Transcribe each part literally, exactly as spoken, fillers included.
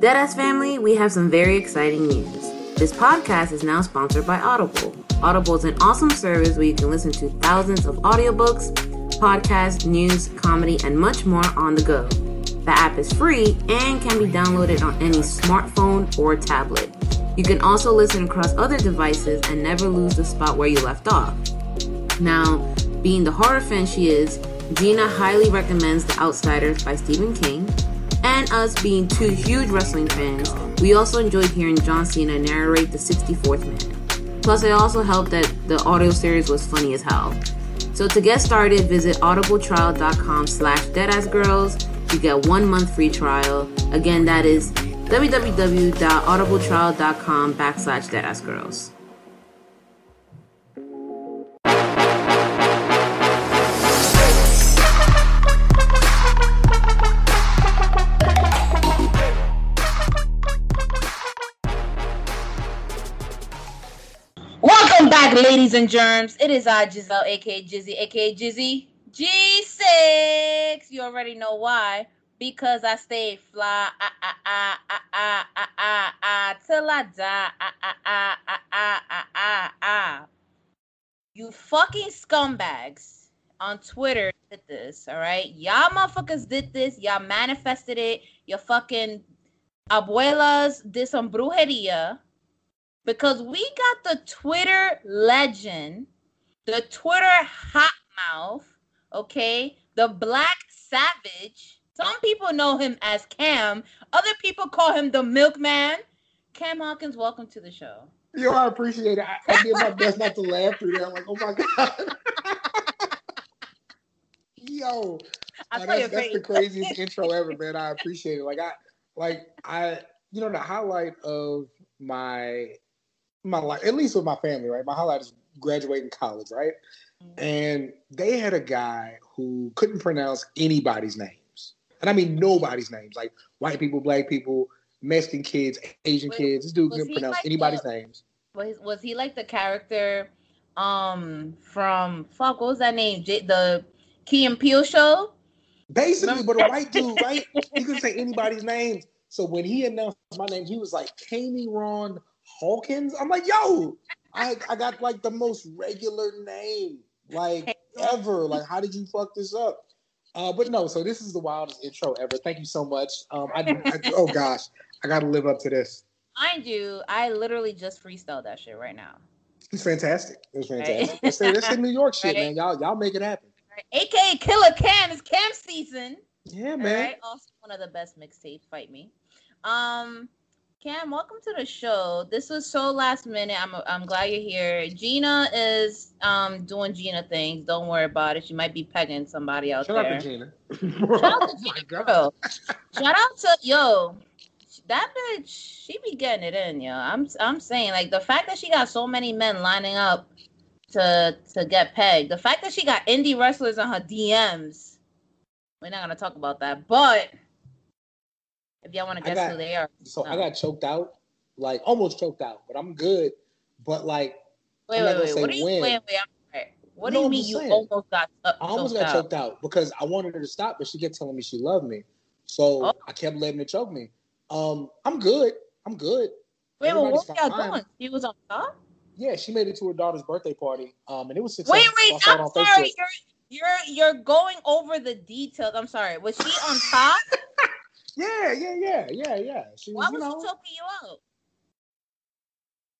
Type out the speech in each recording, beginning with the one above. Deadass family, we have some very exciting news. This podcast is now sponsored by Audible. Audible is an awesome service where you can listen to thousands of audiobooks, podcasts, news, comedy, and much more on the go. The app is free and can be downloaded on any smartphone or tablet. You can also listen across other devices and never lose the spot where you left off. Now, being the horror fan she is, Gina highly recommends The Outsiders by Stephen King. And us being two huge wrestling fans, we also enjoyed hearing John Cena narrate The sixty-fourth Man. Plus, it also helped that the audio series was funny as hell. So to get started, visit audibletrial.com slash deadassgirls to get one month free trial. Again, that is www.audibletrial.com backslash deadassgirls. Ladies and germs, it is I, Giselle, a k a. Jizzy, a k a. Jizzy G six. You already know why. Because I stay fly I, I, I, I, I, I, I, till I die. I, I, I, I, I, I, I. You fucking scumbags on Twitter did this, all right? Y'all motherfuckers did this. Y'all manifested it. Your fucking abuelas did some brujeria. Because we got the Twitter legend, the Twitter hot mouth, okay? The Black Savage. Some people know him as Cam. Other people call him the Milkman. Cam Hawkins, welcome to the show. Yo, I appreciate it. I, I did my best not to laugh through that. I'm like, oh my God. Yo. I that's that's the craziest intro ever, man. I appreciate it. Like, I, like, I, you know, the highlight of my... my life, at least with my family, right? My highlight is graduating college, right? Mm-hmm. And they had a guy who couldn't pronounce anybody's names. And I mean nobody's names. Like white people, black people, Mexican kids, Asian Wait, kids. This dude couldn't pronounce like anybody's the, names. Was, was he like the character um, from, fuck, what was that name? J- the Key and Peele show? Basically, but a white dude, right? He couldn't say anybody's names. So when he announced my name, he was like, Kami Ron Hawkins. I'm like, yo, I I got like the most regular name like ever. Like, how did you fuck this up? Uh, but no, so this is the wildest intro ever. Thank you so much. Um, I, I oh gosh, I got to live up to this. Mind you, I literally just freestyled that shit right now. It's fantastic. It's fantastic. Right? This is New York shit, right? Man. Y'all y'all make it happen. Right. A K A Killer Cam is Cam season. Yeah, man. Right? Also one of the best mixtapes. Fight me. Um. Cam, welcome to the show. This was so last minute. I'm I'm glad you're here. Gina is um doing Gina things. Don't worry about it. She might be pegging somebody out Shout there. Shout out to Gina. Shout out to Gina, oh girl. Shout out to yo. That bitch, she be getting it in, yo. I'm I'm saying like the fact that she got so many men lining up to to get pegged. The fact that she got indie wrestlers on her D Ms. We're not gonna talk about that, but. If y'all want to guess got, who they are. So no. I got choked out, like almost choked out, but I'm good. But like, wait, I'm wait, wait. Say what do you, wait, wait, I'm right. What you do you mean you almost got uh, I almost got out. choked out because I wanted her to stop, but she kept telling me she loved me. So oh. I kept letting her choke me. Um, I'm good. I'm good. Wait, but what were y'all doing? She was on top? Yeah, she made it to her daughter's birthday party. Um, and it was successful. Wait, wait, I'm sorry. You're, you're, you're going over the details. I'm sorry. Was she on top? Yeah, yeah, yeah, yeah, yeah. She Why was, you know, she choking you out?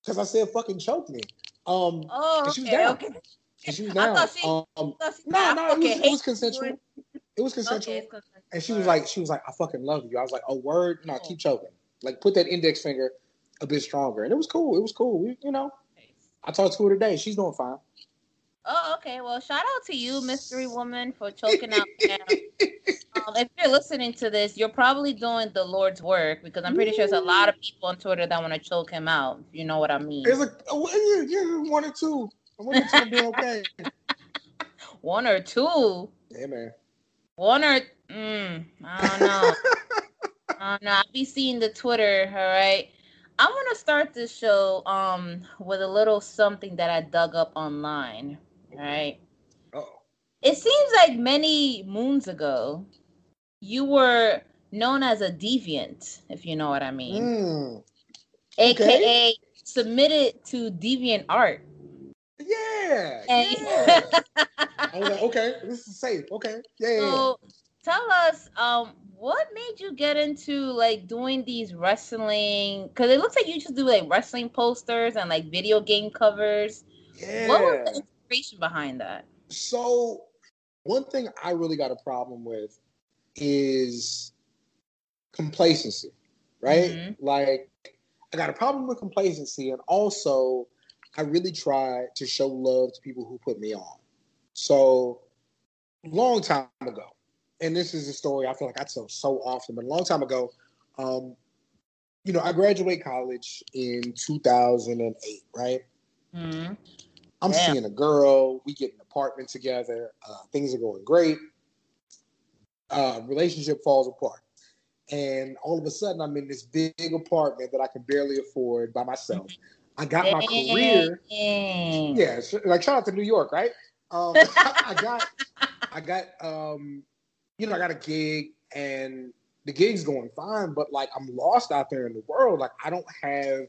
because I said fucking choke me. Um, oh, okay, she was down. Okay. And she was down. I thought she, um, I thought she, no, no, it was, it was consensual. It was consensual. Okay, and she was like, she was like, I fucking love you. I was like, oh, word? No, keep choking. Like, put that index finger a bit stronger. And it was cool. It was cool. We, you know, I talked to her today. She's doing fine. Oh, okay. Well, shout out to you, Mystery Woman, for choking out. Um, if you're listening to this, you're probably doing the Lord's work, because I'm pretty Ooh. sure there's a lot of people on Twitter that want to choke him out. You know what I mean? There's a yeah, one or two. One or two be okay. One or two. Yeah, man. One or mm, I don't know. I don't know. I be seeing the Twitter. All right. I want to start this show um with a little something that I dug up online. All right. Uh-oh. It seems like many moons ago, you were known as a deviant, if you know what I mean. Mm. Okay. A K A submitted to deviant art. Yeah. And- yeah. I was like, okay, this is safe. Okay. Yeah. So tell us, um, what made you get into like doing these wrestling? Because it looks like you just do like wrestling posters and like video game covers. Yeah. What was the inspiration behind that? So one thing I really got a problem with is complacency, right? Mm-hmm. Like I got a problem with complacency, and also I really try to show love to people who put me on. So long time ago, and this is a story I feel like I tell so often, but a long time ago, um, you know, I graduated college in two thousand eight, right? Mm-hmm. I'm Damn. seeing a girl. We get an apartment together. Uh, things are going great. Uh, relationship falls apart. And all of a sudden, I'm in this big apartment that I can barely afford by myself. I got my career. Dang. Yeah, like shout out to New York, right? Um, I got, I got, um, you know, I got a gig, and the gig's going fine, but like I'm lost out there in the world. Like I don't have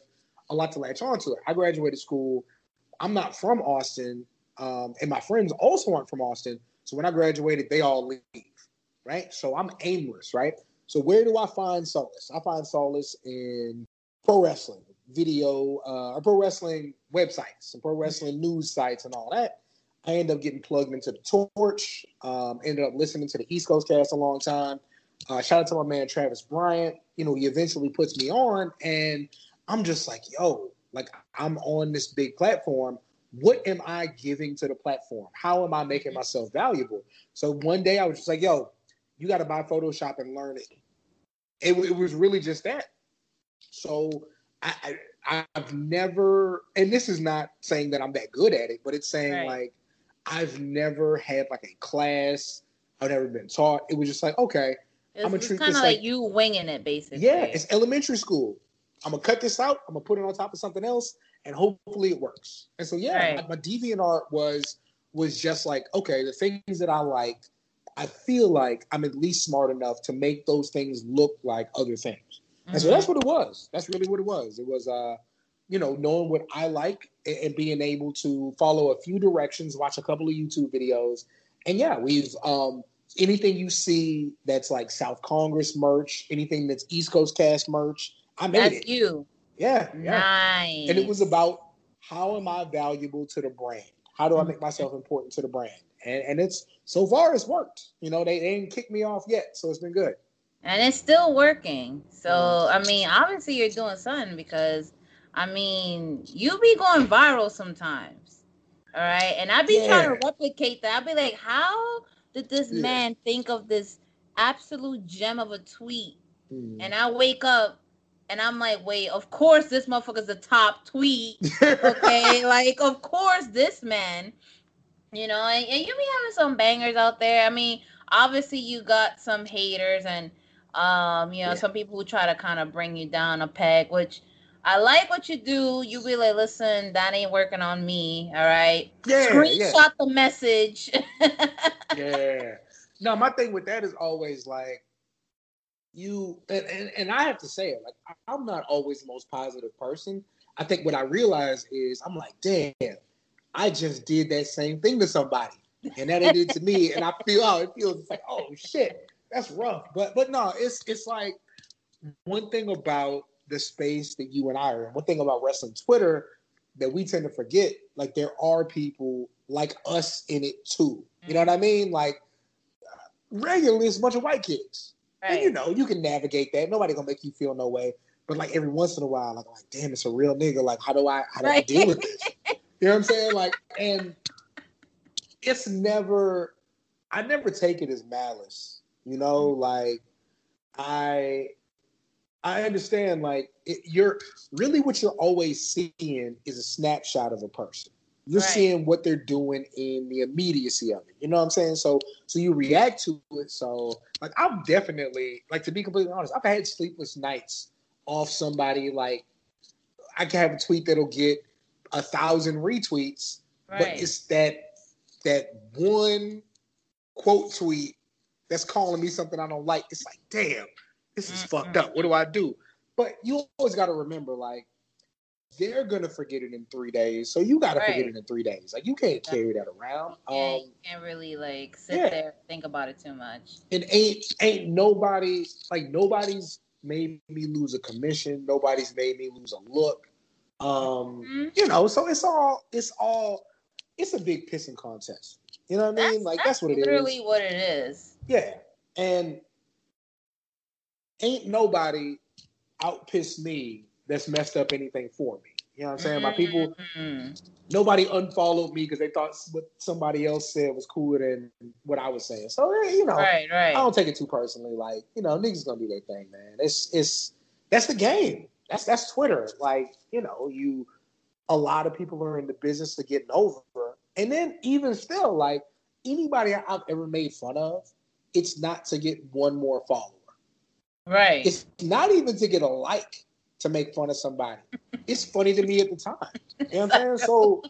a lot to latch on to. I graduated school. I'm not from Austin, um, and my friends also aren't from Austin. So when I graduated, they all leave, right? So I'm aimless, right? So where do I find solace? I find solace in pro wrestling video, uh, or pro wrestling websites and pro wrestling news sites and all that. I ended up getting plugged into the Torch. Um, ended up listening to the East Coast Cast a long time. Uh, shout out to my man Travis Bryant. You know, he eventually puts me on, and I'm just like, yo, like I'm on this big platform. What am I giving to the platform? How am I making myself valuable? So one day I was just like, yo, you got to buy Photoshop and learn it. It, it was really just that. So I, I, I've never, and this is not saying that I'm that good at it, but it's saying right. like, I've never had like a class. I've never been taught. It was just like, okay, it's, I'm gonna treat this like, like you winging it, basically. Yeah, it's elementary school. I'm gonna cut this out. I'm gonna put it on top of something else, and hopefully it works. And so, yeah, right. my, my DeviantArt was was just like, okay, the things that I liked, I feel like I'm at least smart enough to make those things look like other things. Mm-hmm. And so that's what it was. That's really what it was. It was, uh, you know, knowing what I like. And being able to follow a few directions, watch a couple of YouTube videos. And yeah, we've, um, anything you see that's like South Congress merch, anything that's East Coast Cast merch, I made that's it. That's you. Yeah, yeah. Nice. And it was about how am I valuable to the brand? How do I make myself important to the brand? And and it's, so far it's worked. You know, they, they didn't kick me off yet, so it's been good. And it's still working. So, I mean, obviously you're doing something, because I mean, you be going viral sometimes, all right? And I be yeah. trying to replicate that. I be like, how did this yeah. man think of this absolute gem of a tweet? Mm. And I wake up, and I'm like, wait, of course this motherfucker's the top tweet, okay? Like, of course this man, you know? And, and you be having some bangers out there. I mean, obviously you got some haters and, um, you know, yeah. some people who try to kind of bring you down a peg, which... I like what you do. You be like, listen, that ain't working on me, all right? Yeah, Screenshot yeah. the message. yeah. No, my thing with that is always like, you, and, and, and I have to say it, like, I'm not always the most positive person. I think what I realize is, I'm like, damn, I just did that same thing to somebody. And that it did to me. And I feel, oh, it feels it's like, oh, shit, that's rough. But, but no, it's it's like one thing about the space that you and I are in. One thing about wrestling Twitter that we tend to forget, like, there are people like us in it too. You know what I mean? Like, regularly it's a bunch of white kids. Right. And you know, you can navigate that. Nobody gonna make you feel no way. But like every once in a while, like, like damn, it's a real nigga. Like, how do I how do right. I deal with this? You know what I'm saying? Like, and it's never, I never take it as malice. You know, like I I understand, like, it, you're really, what you're always seeing is a snapshot of a person. You're right. seeing what they're doing in the immediacy of it. You know what I'm saying? So so you react to it. So, like, I'm definitely, like, to be completely honest, I've had sleepless nights off somebody. Like, I can have a tweet that'll get a thousand retweets, right. but it's that that one quote tweet that's calling me something I don't like. It's like, damn, this is mm-hmm. fucked up. What do I do? But you always got to remember, like, they're gonna forget it in three days, so you gotta right. forget it in three days. Like, you can't yeah. carry that around. Yeah, um, you can't really like sit yeah. there and think about it too much. And ain't ain't nobody like nobody's made me lose a commission. Nobody's made me lose a look. Um, mm-hmm. You know, so it's all it's all it's a big pissing contest. You know what I mean? Like, that's, that's what it is. Literally what it is. Yeah, and ain't nobody outpissed me that's messed up anything for me. You know what I'm saying? My people, mm-hmm. nobody unfollowed me because they thought what somebody else said was cooler than what I was saying. So, you know, right, right. I don't take it too personally. Like, you know, niggas gonna do their thing, man. It's it's that's the game. That's that's Twitter. Like, you know, you a lot of people are in the business of getting over. And then even still, like, anybody I've ever made fun of, it's not to get one more follower. Right. It's not even to get a like. To make fun of somebody, it's funny to me at the time. You know what I'm saying? So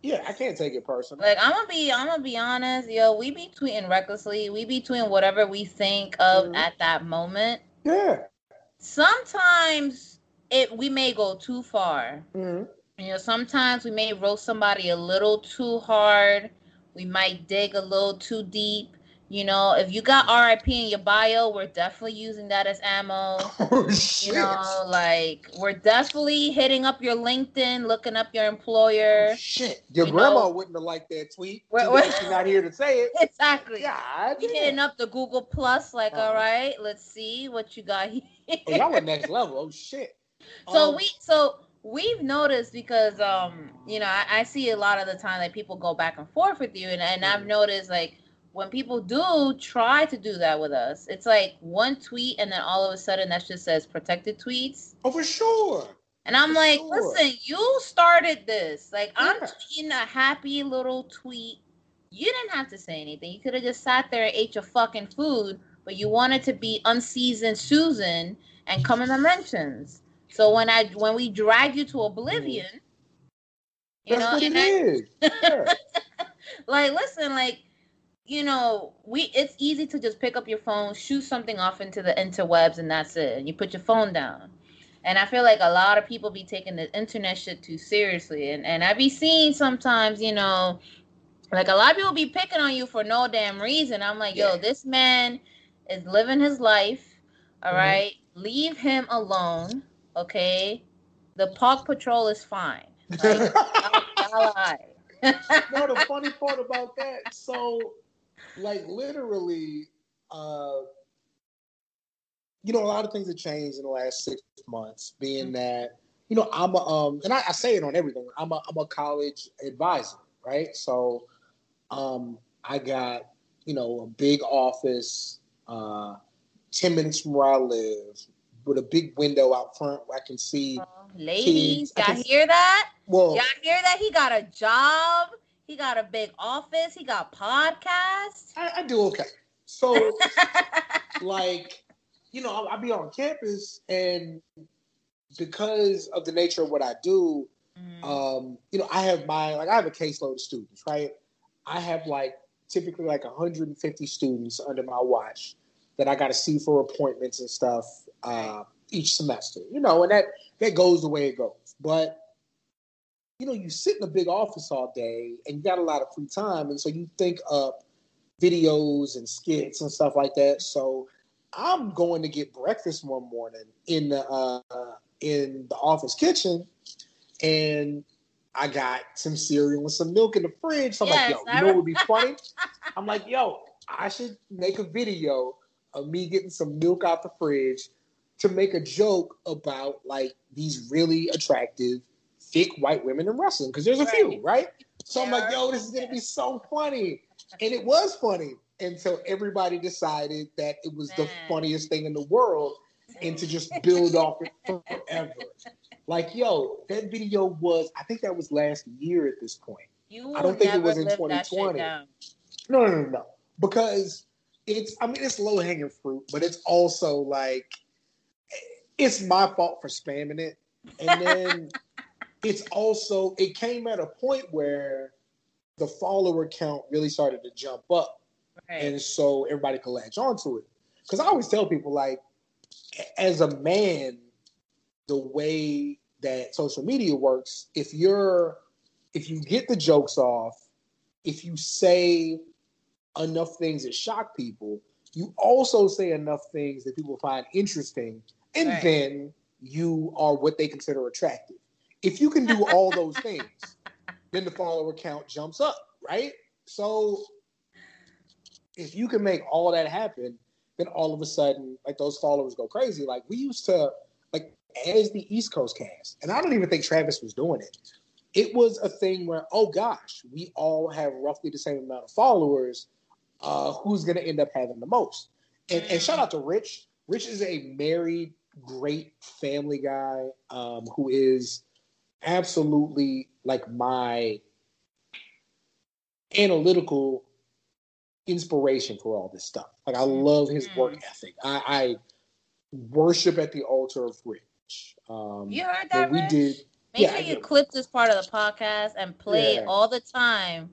yeah, I can't take it personally. Like, I'm gonna be, I'm gonna be honest, yo. We be tweeting recklessly. We be tweeting whatever we think of mm-hmm. at that moment. Yeah. Sometimes it we may go too far. Mm-hmm. You know, sometimes we may roast somebody a little too hard. We might dig a little too deep. You know, if you got R I P in your bio, we're definitely using that as ammo. Oh, shit. You know, like, we're definitely hitting up your LinkedIn, looking up your employer. Oh, shit. Your you grandma know? Wouldn't have liked that tweet. We're, we're, she's not here to say it. Exactly. God, you're yeah. hitting up the Google Plus, like, um, all right, let's see what you got here. Oh, y'all at next level. Oh, shit. So um, we, so we've noticed because, um, you know, I, I see a lot of the time that people go back and forth with you, and, and I've noticed, like, when people do try to do that with us, it's like one tweet and then all of a sudden that just says protected tweets. Oh, for sure. And I'm for like, sure. listen, you started this. Like, yeah. I'm tweeting a happy little tweet. You didn't have to say anything. You could have just sat there and ate your fucking food, but you wanted to be unseasoned Susan and come in the mentions. So when I when we drag you to oblivion, you that's know, what and it I, is. Yeah. Like, listen, like, you know, we it's easy to just pick up your phone, shoot something off into the interwebs, and that's it. And you put your phone down. And I feel like a lot of people be taking the internet shit too seriously. And and I be seeing sometimes, you know, like, a lot of people be picking on you for no damn reason. I'm like, yo, yeah. this man is living his life, all mm-hmm. right? Leave him alone, okay? The Park Patrol is fine. Like, I, I lie. No, the funny part about that, so... like, literally, uh, you know, a lot of things have changed in the last six months, being mm-hmm. that, you know, I'm a, um, and I, I say it on everything, I'm a, I'm a college advisor, right? So um, I got, you know, a big office, uh, ten minutes from where I live, with a big window out front where I can see. Oh, ladies, kids. Y'all can, hear that? Well, y'all hear that? He got a job. He got a big office. He got podcasts. I, I do okay. So, like, you know, I'll, I'll be on campus, and because of the nature of what I do, mm. um, you know, I have my, like, I have a caseload of students, right? I have, like, typically, like, one hundred fifty students under my watch that I got to see for appointments and stuff uh, each semester, you know, and that, that goes the way it goes. But you know, you sit in a big office all day and you got a lot of free time. And so you think up videos and skits and stuff like that. So I'm going to get breakfast one morning in the, uh, in the office kitchen. and I got some cereal and some milk in the fridge. So I'm yes, like, yo, you know what would be funny? I'm like, yo, I should make a video of me getting some milk out the fridge to make a joke about, like, these really attractive, thick white women in wrestling. Because there's a right. few, right? So yeah, I'm like, yo, this is going to be so funny. And it was funny until everybody decided that it was Man. the funniest thing in the world and to just build off it forever. Like, yo, that video was, I think that was last year at this point. You I don't think it was in twenty twenty. No, no, no, no. Because it's, I mean, it's low-hanging fruit, but it's also like, it's my fault for spamming it. And then it's also, it came at a point where the follower count really started to jump up. Right. And so everybody could latch onto it. Because I always tell people, like, as a man, the way that social media works, if you're, if you get the jokes off, if you say enough things that shock people, you also say enough things that people find interesting, and right. then you are what they consider attractive. If you can do all those things, then the follower count jumps up, right? So if you can make all that happen, then all of a sudden, like, those followers go crazy. Like, we used to, like, as the East Coast Cast, and I don't even think Travis was doing it. It was a thing where, oh gosh, we all have roughly the same amount of followers. Uh, who's going to end up having the most? And, and shout out to Rich. Rich is a married, great family guy um, who is absolutely, like, my analytical inspiration for all this stuff. Like, I love his work ethic. I, I worship at the altar of Rich. Um, you heard that, we Rich? Did, Make yeah, sure you clip this part of the podcast and play yeah. it all the time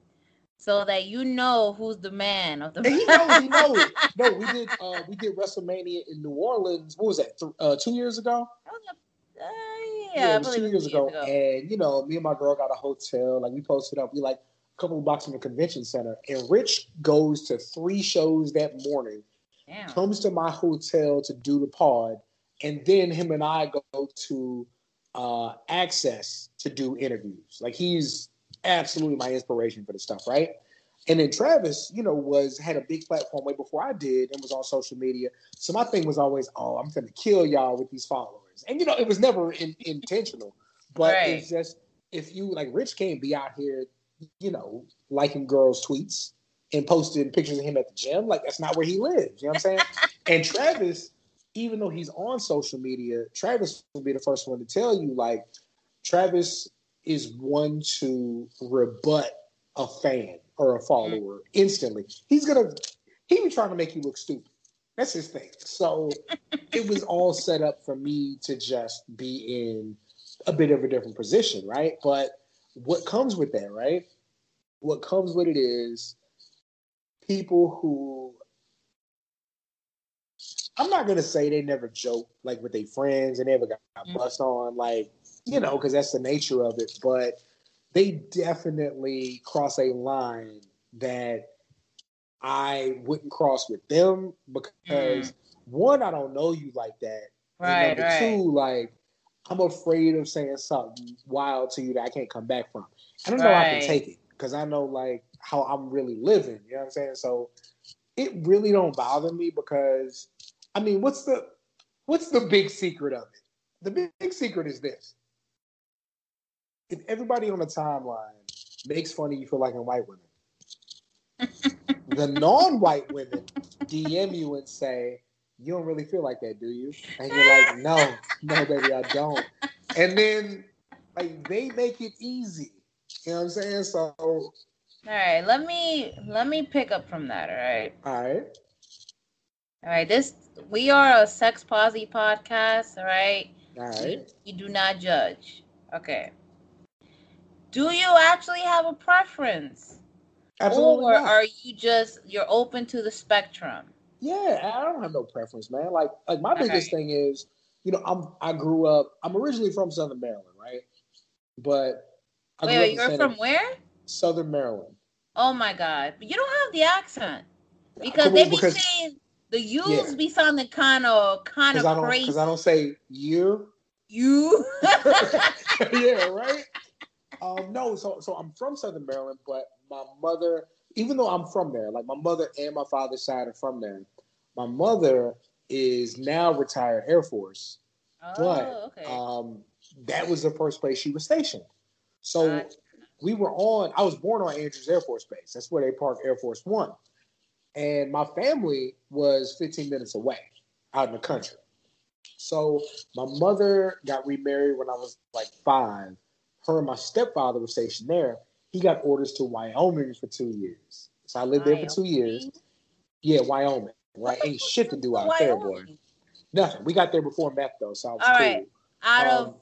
so that you know who's the man of the and he knows, he knows. No, we did, uh, we did WrestleMania in New Orleans. What was that, th- uh, two years ago? That was a Uh, yeah, yeah, it was two years, years ago. ago, and you know, me and my girl got a hotel. Like, we posted up, we like a couple of blocks from the convention center, and Rich goes to three shows that morning. Damn. Comes to my hotel to do the pod, and then him and I go to uh, Access to do interviews. Like, he's absolutely my inspiration for this stuff, right? And then Travis, you know, was had a big platform way before I did, and was on social media. So my thing was always, oh, I'm gonna kill y'all with these followers. And, you know, it was never in, intentional, but right. it's just, if you, like, Rich can't be out here, you know, liking girls' tweets and posting pictures of him at the gym. Like, that's not where he lives. You know what I'm saying? And Travis, even though he's on social media, Travis will be the first one to tell you, like, Travis is one to rebut a fan or a follower mm-hmm. instantly. He's going to, he be trying to make you look stupid. That's his thing. So it was all set up for me to just be in a bit of a different position, right? But what comes with that, right? What comes with it is people who, I'm not going to say they never joke, like, with their friends and never got bust on, like, you know, because that's the nature of it. But they definitely cross a line that I wouldn't cross with them because mm. one, I don't know you like that. Right, and number right. two, like, I'm afraid of saying something wild to you that I can't come back from. I don't right. know I can take it because I know, like, how I'm really living. You know what I'm saying? So it really don't bother me because, I mean, what's the what's the big secret of it? The big, big secret is this. If everybody on the timeline makes fun of you for liking white women, the non-white women D M you and say, you don't really feel like that, do you? And you're like, no, no, baby, I don't. And then, like, they make it easy. You know what I'm saying? So, all right, let me let me pick up from that. All right, all right, all right. This we are a sex posi podcast. All right, all right. You, you do not judge. Okay. Do you actually have a preference? Absolutely or not. Are you just you're open to the spectrum? Yeah, I don't have no preference, man. Like, like my okay. biggest thing is, you know, I'm I grew up. I'm originally from Southern Maryland, right? But I wait, grew wait up you're from where? Southern Maryland. Oh my God, but you don't have the accent because they be because, saying the U's yeah. be sounding kind of kind of crazy. Because I don't say you. you. Yeah, right? Um, no, so so I'm from Southern Maryland, but my mother, even though I'm from there, like my mother and my father's side are from there, my mother is now retired Air Force. Oh, but okay. um, that was the first place she was stationed. So gotcha. we were on, I was born on Andrews Air Force Base. That's where they park Air Force One. And my family was fifteen minutes away out in the country. So my mother got remarried when I was like five. Her and my stepfather were stationed there. He got orders to Wyoming for two years. So I lived Wyoming. there for two years. Yeah, Wyoming. Right? Ain't shit to do out Wyoming. there, boy. Nothing. We got there before meth, though, so I was All cool. right. Out um,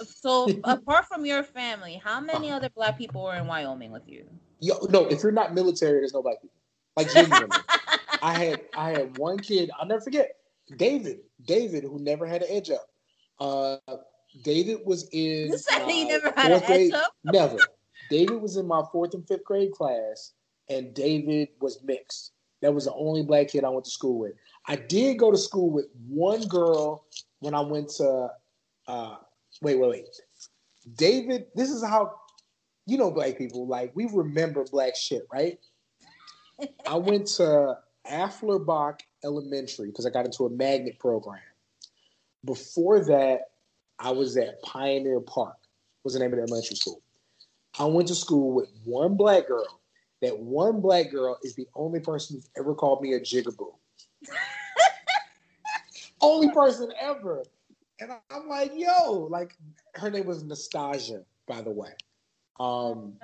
of, so apart from your family, how many other black people were in Wyoming with you? Yo, no, if you're not military, there's no black people. Like, genuinely. I had I had one kid. I'll never forget. David. David, who never had an edge up. Uh, David was in... You said he never had an edge up? Never. David was in my fourth and fifth grade class, and David was mixed. That was the only black kid I went to school with. I did go to school with one girl when I went to... Uh, wait, wait, wait. David, this is how... You know black people, like, we remember black shit, right? I went to Afflerbach Elementary because I got into a magnet program. Before that, I was at Pioneer Park, was the name of the elementary school. I went to school with one black girl. That one black girl is the only person who's ever called me a jigaboo. Only person ever. And I'm like, yo, like, her name was Nastassia, by the way. Um,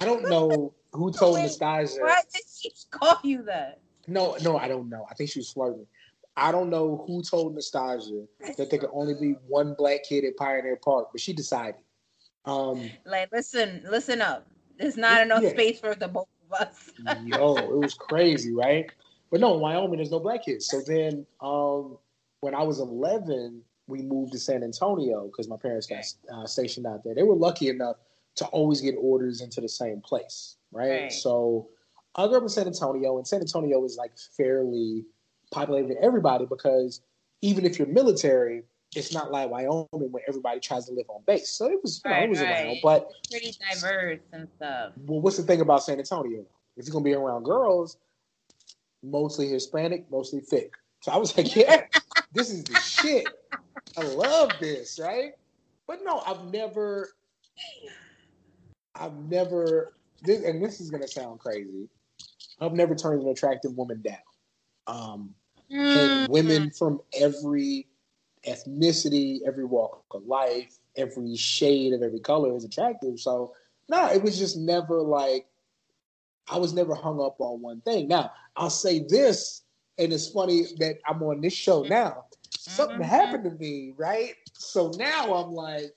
I don't know who told Wait, Nastassia. Why did she call you that? No, no, I don't know. I think she was flirting. I don't know who told Nastassia that there could only be one black kid at Pioneer Park, but she decided. Um, like, listen, listen up. There's not enough yeah. space for the both of us. Yo, it was crazy, right? But no, in Wyoming, there's no black kids. So then um, when I was eleven, we moved to San Antonio because my parents got uh, stationed out there. They were lucky enough to always get orders into the same place, right? right? So I grew up in San Antonio, and San Antonio is like fairly populated with everybody because even if you're military, it's not like Wyoming where everybody tries to live on base. So it was, you right, know, it was right. around, but it's pretty diverse and stuff. Well, what's the thing about San Antonio? If you're gonna be around girls, mostly Hispanic, mostly thick. So I was like, yeah, this is the shit. I love this, right? But no, I've never. I've never, this, and this is going to sound crazy, I've never turned an attractive woman down. Um, mm. Women from every ethnicity, every walk of life, every shade of every color is attractive. So, no, nah, it was just never like, I was never hung up on one thing. Now, I'll say this, and it's funny that I'm on this show now. Something mm-hmm. happened to me, right? So now I'm like,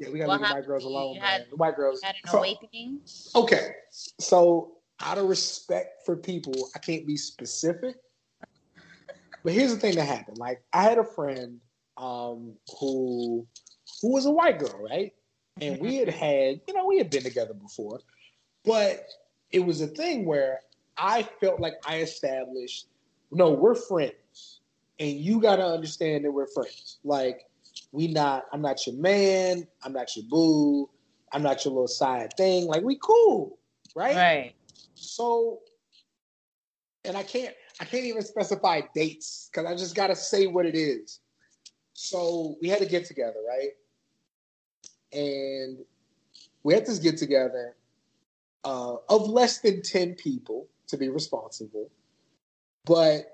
yeah, we gotta well, leave the white girls alone, man. Had, the white girls. Had an awakening. So, okay, so out of respect for people, I can't be specific. But here's the thing that happened. Like, I had a friend um, who who was a white girl, right? And we had had, you know, we had been together before, but it was a thing where I felt like I established, no, we're friends, and you gotta understand that we're friends, like. We not, I'm not your man, I'm not your boo, I'm not your little side thing. Like, we cool, right? Right. So, and I can't, I can't even specify dates because I just got to say what it is. So we had to get together, right? And we had this get together uh, of less than ten people to be responsible. But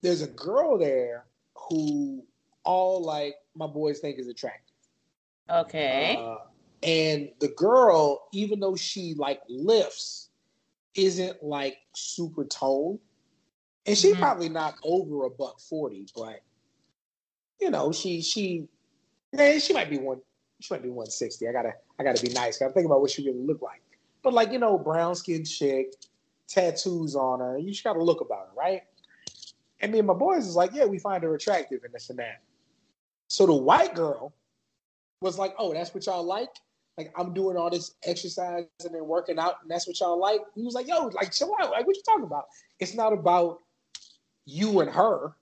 there's a girl there who all like my boys think is attractive. Okay. Uh, and the girl, even though she like lifts, isn't like super toned. And she mm-hmm. probably not over a buck forty, but you know, she she man, she might be one she might be one sixty. I gotta I gotta be nice. I gotta think about what she really look like. But like, you know, brown skinned chick, tattoos on her, you just gotta look about her, right? And me and my boys is like, yeah, we find her attractive and this and that. So the white girl was like, oh, that's what y'all like? Like, I'm doing all this exercise and then working out, and that's what y'all like? He was like, yo, like, chill out. Like, what you talking about? It's not about you and her.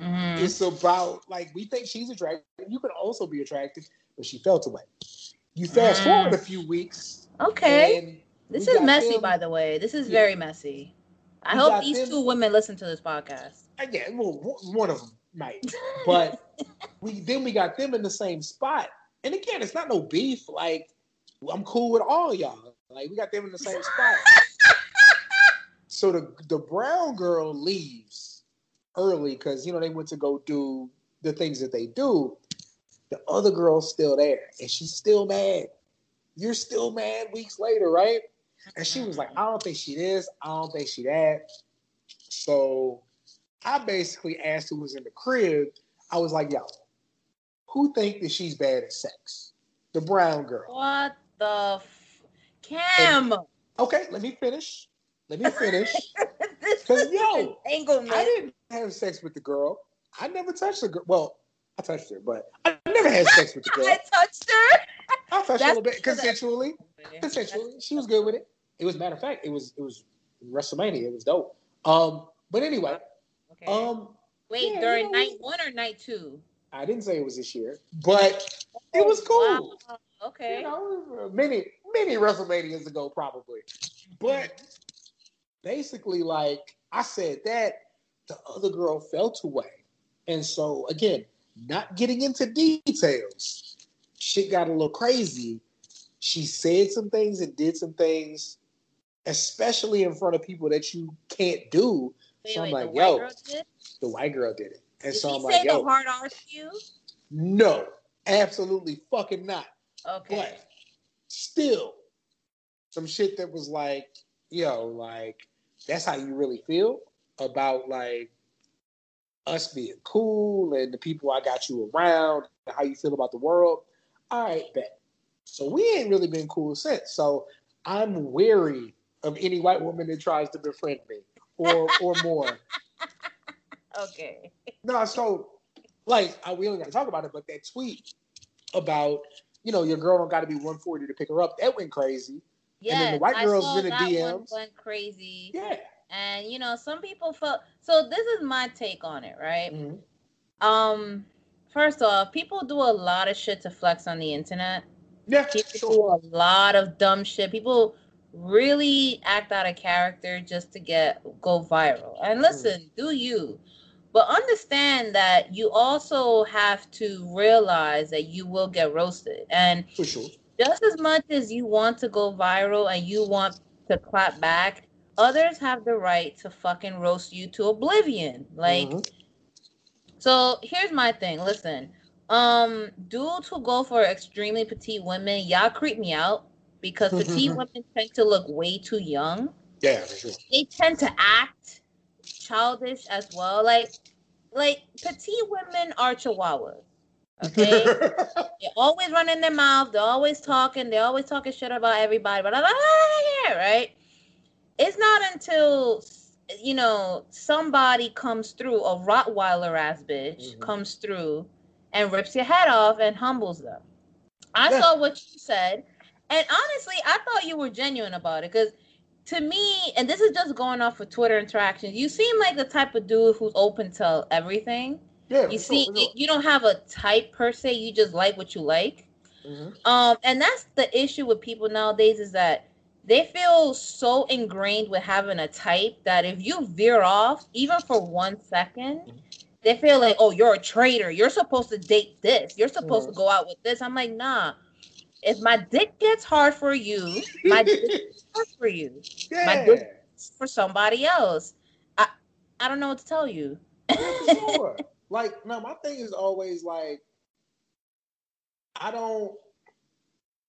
Mm-hmm. It's about, like, we think she's attractive. You can also be attractive, but she felt away. You fast mm. forward a few weeks. Okay. This is messy, them. by the way. This is yeah. very messy. I we hope these them. two women listen to this podcast. Yeah, well, one of them might. But we then we got them in the same spot. And again, it's not no beef. Like, I'm cool with all y'all. Like, we got them in the same spot. So the the brown girl leaves early because, you know, they went to go do the things that they do. The other girl's still there, and she's still mad. You're still mad weeks later, right? And she was like, I don't think she this. I don't think she that. So I basically asked who was in the crib. I was like, yo, who think that she's bad at sex? The brown girl. What the f- Cam? And, okay, let me finish. Let me finish. Because, yo, I didn't have sex with the girl. I never touched the girl. Well, I touched her, but I never had sex with the girl. I touched her. I touched That's her a little bit consensually. Consensually, she was good with it. It was, matter of fact, it was it was WrestleMania. It was dope. Um, but anyway, okay. Um, wait, yeah, during you know, night one or night two? I didn't say it was this year, but it was cool. Wow. Okay, you know, many many WrestleManias ago, probably. But basically, like I said, that the other girl felt away, and so again, not getting into details, shit got a little crazy. She said some things and did some things, especially in front of people that you can't do. Wait, so I'm wait, like, the yo, white the white girl did it. And did so I'm like, yo. Did she say the hard R to you? No, absolutely fucking not. Okay. But still, some shit that was like, yo, like, that's how you really feel about, like, us being cool and the people I got you around, and how you feel about the world. All right, bet. So we ain't really been cool since. So I'm wary of any white woman that tries to befriend me or or more. Okay. No, so like I, we only got to talk about it, but that tweet about, you know, your girl don't got to be one forty to pick her up, that went crazy. Yeah. And then the white girls in the D Ms. That one went crazy. Yeah. And you know, some people felt. So this is my take on it, right? Mm-hmm. Um, first off, people do a lot of shit to flex on the internet. Yeah, people sure. do a lot of dumb shit. People really act out of character just to get go viral. And listen, mm. do you? But understand that you also have to realize that you will get roasted. And for sure, just as much as you want to go viral and you want to clap back, others have the right to fucking roast you to oblivion. Like, mm-hmm. so here's my thing. Listen. Um, dudes who go for extremely petite women, y'all creep me out because petite women tend to look way too young. Yeah, for sure. They tend to act childish as well. Like, like petite women are chihuahuas. Okay, they always running their mouth. They're always talking. They're always talking shit about everybody. But yeah, right. It's not until, you know, somebody comes through, a Rottweiler ass bitch mm-hmm. comes through and rips your head off and humbles them. I yeah. saw what you said. And honestly, I thought you were genuine about it. Because to me, and this is just going off of Twitter interactions, you seem like the type of dude who's open to everything. Yeah, you see, cool, cool. you don't have a type per se. You just like what you like. Mm-hmm. Um, and that's the issue with people nowadays is that they feel so ingrained with having a type that if you veer off, even for one second, mm-hmm. they feel like, oh, you're a traitor. You're supposed to date this. You're supposed mm-hmm. to go out with this. I'm like, nah. If my dick gets hard for you, my dick gets hard for you. Yeah. My dick gets for somebody else. I I don't know what to tell you. Yeah, sure. Like, no, my thing is always like, I don't,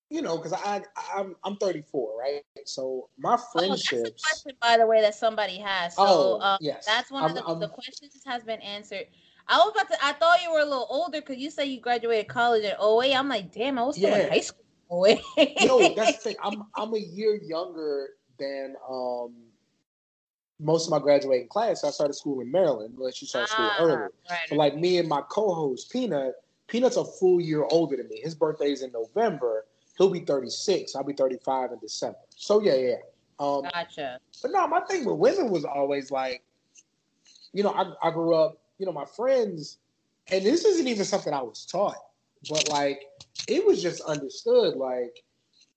you know, because I, I I'm I'm thirty-four, right? So my friendships. Oh, that's a question, by the way, that somebody has. So oh, um, yes. that's one of the, the questions has been answered. I was about to. I thought you were a little older because you said you graduated college at oh eight. I'm like, damn, I was still yeah. in high school. oh eight. No, that's the thing. I'm I'm a year younger than um most of my graduating class. So I started school in Maryland, unless you started ah, school earlier. Right. But like me and my co-host Peanut, Peanut's a full year older than me. His birthday's in November. He'll be thirty-six. I'll be thirty-five in December. So yeah, yeah. Um, gotcha. But no, my thing with women was always like, you know, I I grew up you know, my friends, and this isn't even something I was taught, but like it was just understood. Like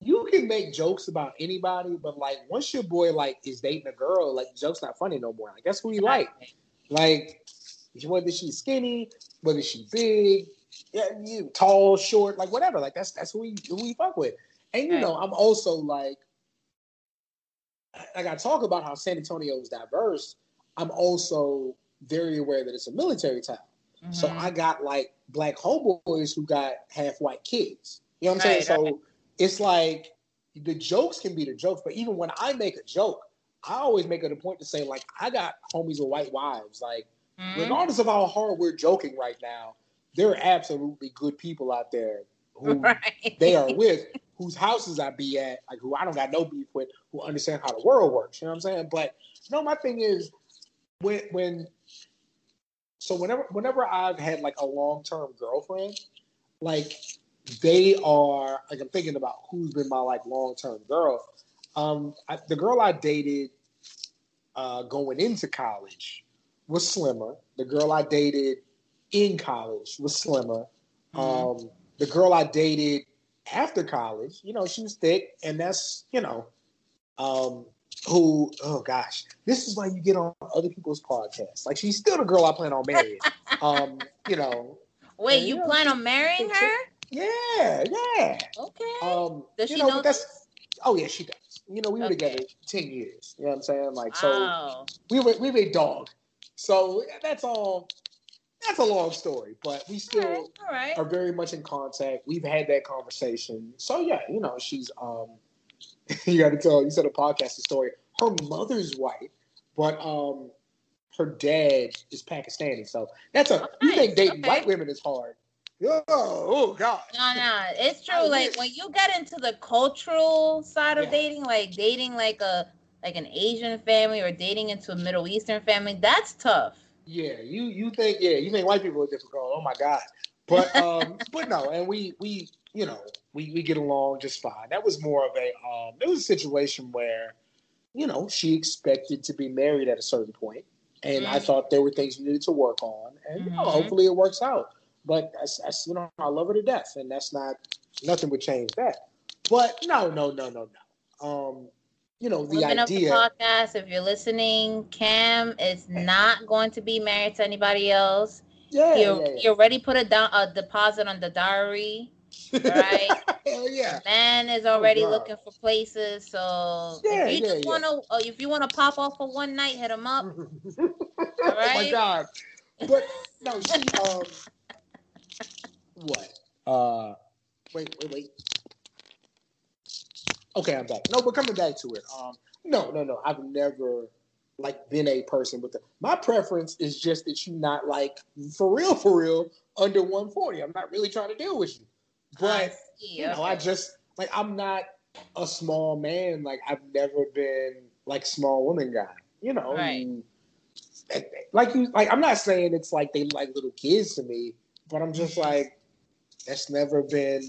you can make jokes about anybody, but like once your boy like is dating a girl, like the joke's not funny no more. Like that's who you like. Like whether she's skinny, whether she's big, yeah, you tall, short, like whatever. Like that's that's who we who we fuck with. And you know, I'm also like, like I talk about how San Antonio is diverse. I'm also very aware that it's a military town. Mm-hmm. So I got like black homeboys who got half white kids. You know what I'm right, saying? So right. It's like the jokes can be the jokes, but even when I make a joke, I always make it a point to say like, I got homies with white wives. Like mm-hmm. regardless of how hard we're joking right now, there are absolutely good people out there who right. they are with, whose houses I be at, like who I don't got no beef with, who understand how the world works. You know what I'm saying? But no, my thing is when when so whenever whenever I've had like a long term girlfriend, like they are like I'm thinking about who's been my like long term girl. Um, I, the girl I dated uh, going into college was slimmer. The girl I dated in college was slimmer. Um, mm-hmm. The girl I dated after college, you know, she was thick, and that's, you know, um, who, oh gosh, this is why you get on other people's podcasts. Like, she's still the girl I plan on marrying. um, you know. Wait, and, you, you know, plan on marrying her? Yeah, yeah. Okay. Um, does you she know, know that's, this? Oh yeah, she does. You know, we were okay. together ten years. You know what I'm saying? Like, wow. So we were, we were a dog. So that's all. That's a long story, but we still all right, all right. are very much in contact. We've had that conversation. So, yeah, you know, she's, um, you got to tell, you said a podcast story. Her mother's white, but um, her dad is Pakistani. So that's a, all you nice. Think dating okay. white women is hard. Oh, oh, God. No, no, it's true. I like, wish. When you get into the cultural side of yeah. dating, like dating like a like an Asian family or dating into a Middle Eastern family, that's tough. Yeah, you you think yeah you think white people are difficult. Oh my God, but um, but no, and we we you know we, we get along just fine. That was more of a um, it was a situation where, you know, she expected to be married at a certain point, and mm-hmm. I thought there were things you needed to work on, and you know, mm-hmm. hopefully it works out. But that's, that's, you know, I love her to death, and that's not nothing would change that. But no no no no no. Um, You know, the Living idea. Up the podcast, if you're listening, Cam is not going to be married to anybody else. Yeah, you yeah, yeah. already put a, do- a deposit on the diary, right? Hell yeah. The man is already oh, looking for places, so yeah, if you yeah, just yeah. want to, uh, if you want to pop off for one night, hit him up. All right? Oh my God! But no, she, um, what? Uh, wait, wait, wait. Okay, I'm back. No, but coming back to it. Um, no, no, no. I've never like been a person with the, my preference is just that you not like for real, for real under one forty. I'm not really trying to deal with you, but see, you know, okay. I just like I'm not a small man. Like I've never been like small woman guy. You know, right. I mean, like you like I'm not saying it's like they like little kids to me, but I'm just like that's never been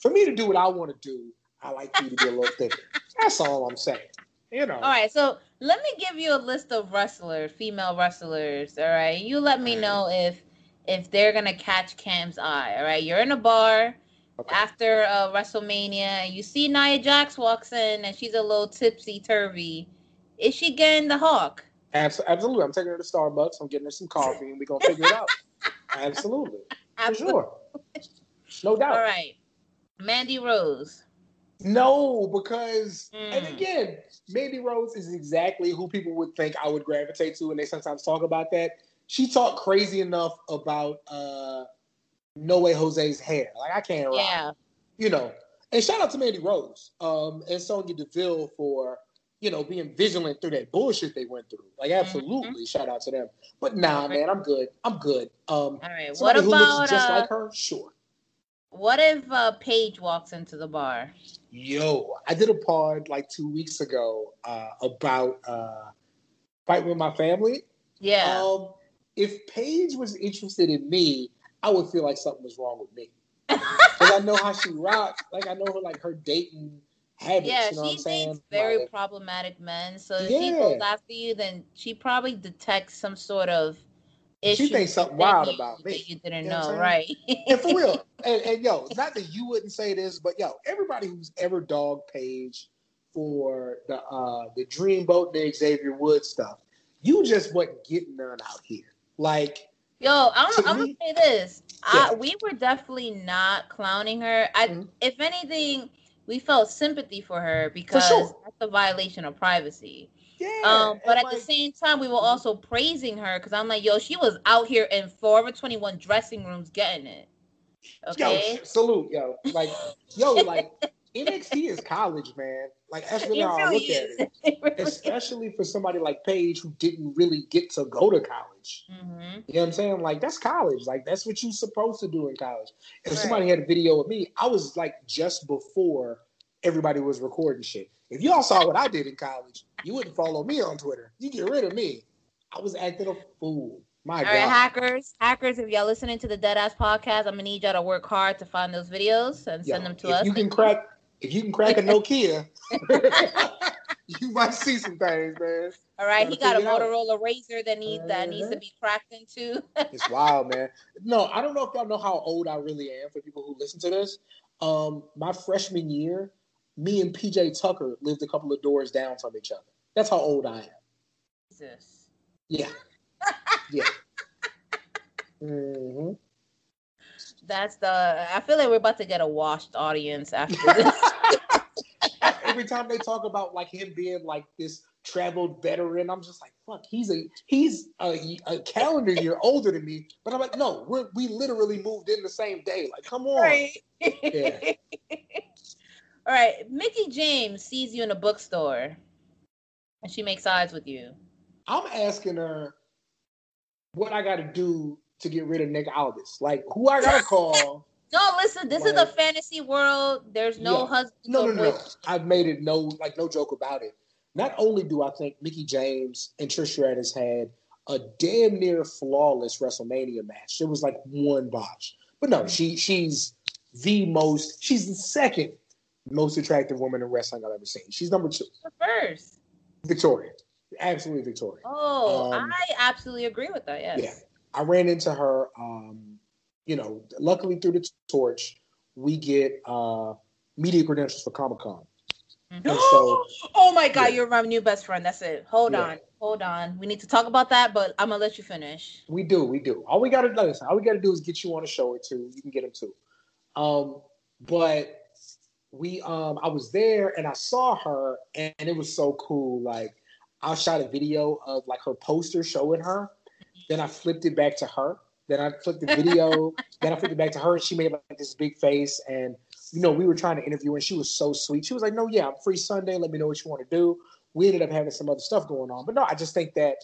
for me to do what I want to do. I like you to be a little thicker. That's all I'm saying. You know. All right, so let me give you a list of wrestlers, female wrestlers. All right, you let me know if if they're gonna catch Cam's eye. All right, you're in a bar okay. after uh, WrestleMania, and you see Nia Jax walks in, and she's a little tipsy turvy. Is she getting the hawk? Absolutely. I'm taking her to Starbucks. I'm getting her some coffee, and we're gonna figure it out. Absolutely. Absolutely. For sure. No doubt. All right, Mandy Rose. No, because, mm. and again, Mandy Rose is exactly who people would think I would gravitate to, and they sometimes talk about that. She talked crazy enough about uh, No Way Jose's hair. Like, I can't yeah. rock. You know, and shout out to Mandy Rose um, and Sonya Deville for, you know, being vigilant through that bullshit they went through. Like, absolutely, mm-hmm. shout out to them. But nah, right. man, I'm good. I'm good. Um, All right, what about... Who looks just uh... like her? Sure. What if uh, Paige walks into the bar? Yo, I did a pod like two weeks ago uh, about uh, fighting with my family. Yeah. Um, if Paige was interested in me, I would feel like something was wrong with me. Because I know how she rocks. Like, I know her, like, her dating habits. Yeah, you know she what I'm saying? Dates very like, problematic men. So if yeah. she goes after you, then she probably detects some sort of She thinks something wild about me. You didn't you know, know right? And for real, and, and yo, not that you wouldn't say this, but yo, everybody who's ever dogged Paige for the uh, the Dreamboat, the Xavier Woods stuff, you just wasn't getting none out here. Like, yo, I'm, I'm me, gonna say this: yeah. I, we were definitely not clowning her. I, mm-hmm. if anything, we felt sympathy for her because for sure. that's a violation of privacy. Yeah, um, but at like, the same time, we were also praising her because I'm like, yo, she was out here in Forever twenty-one dressing rooms getting it. Okay, yo, salute, yo, like, yo, like N X T is college, man. Like that's really it how really I look is. At it, it especially is. For somebody like Paige who didn't really get to go to college. Mm-hmm. You know what I'm saying? Like that's college. Like that's what you're supposed to do in college. If right. somebody had a video of me, I was like just before everybody was recording shit. If y'all saw what I did in college, you wouldn't follow me on Twitter. You get rid of me. I was acting a fool. My All God. All right, hackers. Hackers, if y'all listening to the Deadass podcast, I'm going to need y'all to work hard to find those videos and Yo, send them to if us. You can crack, if you can crack a Nokia, you might see some things, man. All right, he got a Motorola Razor that needs uh-huh. that needs to be cracked into. It's wild, man. No, I don't know if y'all know how old I really am for people who listen to this. Um, my freshman year, me and P J Tucker lived a couple of doors down from each other. That's how old I am. Jesus. Yeah. Yeah. Mm-hmm. That's the... I feel like we're about to get a washed audience after this. Every time they talk about like him being like this traveled veteran, I'm just like, fuck, he's a he's a, a calendar year older than me. But I'm like, no, we we literally moved in the same day. Like, come on. Right. Yeah. All right, Mickie James sees you in a bookstore, and she makes eyes with you. I'm asking her what I got to do to get rid of Nick Aldis. Like, who I got to call. No, listen, this like, is a fantasy world. There's no yeah. husband. No, no, no, no. I've made it no, like, no joke about it. Not only do I think Mickie James and Trish Stratus had a damn near flawless WrestleMania match. It was like one botch. But no, she she's the most, she's the second most attractive woman in wrestling I've ever seen. She's number two. The first. Victoria. Absolutely Victoria. Oh, um, I absolutely agree with that, yes. Yeah. I ran into her, um, you know, luckily through the torch, we get uh, media credentials for Comic-Con. Mm-hmm. So, oh my God, yeah. You're my new best friend. That's it. Hold yeah. on. Hold on. We need to talk about that, but I'm going to let you finish. We do. We do. All we got to do, all we got to do is get you on a show or two. You can get them too. Um, but... We, um, I was there and I saw her, and it was so cool. Like, I shot a video of like her poster showing her, then I flipped it back to her, then I flipped the video, then I flipped it back to her, and she made like this big face. And you know, we were trying to interview her, and she was so sweet. She was like, "No, yeah, I'm free Sunday. Let me know what you want to do." We ended up having some other stuff going on, but no, I just think that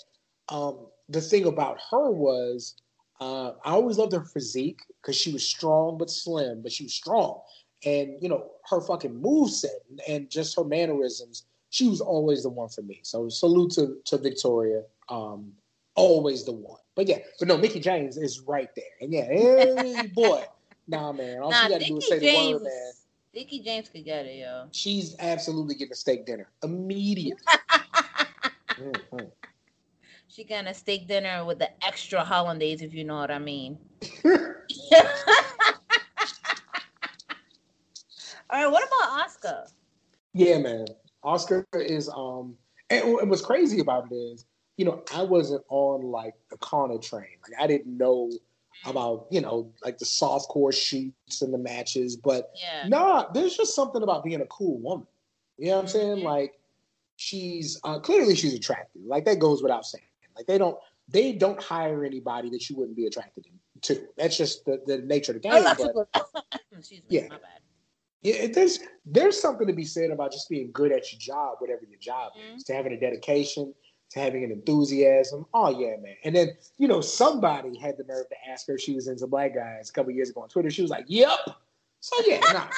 um, the thing about her was uh, I always loved her physique because she was strong but slim, but she was strong. And, you know, her fucking moveset and just her mannerisms, she was always the one for me. So salute to, to Victoria. Um, always the one. But, yeah. But, no, Mickie James is right there. And, yeah, hey, boy. Nah, man. All nah, she got to do is say James, the word, man. Mickie James could get it, yo. She's absolutely getting a steak dinner. Immediately. mm-hmm. She got a steak dinner with the extra hollandaise, if you know what I mean. All right, what about Asuka? Yeah, man. Asuka is, um, and, and what's crazy about it is, you know, I wasn't on, like, the Kana train. Like, I didn't know about, you know, like, the softcore sheets and the matches. But, yeah. nah, there's just something about being a cool woman. You know what I'm saying? Mm-hmm. Like, she's, uh, clearly she's attractive. Like, that goes without saying. Like, they don't they don't hire anybody that you wouldn't be attracted to. That's just the, the nature of the game. But, excuse me, yeah. my bad. Yeah, there's there's something to be said about just being good at your job, whatever your job mm-hmm. is, to having a dedication, to having an enthusiasm. Oh, yeah, man. And then, you know, somebody had the nerve to ask her if she was into black guys a couple of years ago on Twitter. She was like, yep. So, yeah, nah.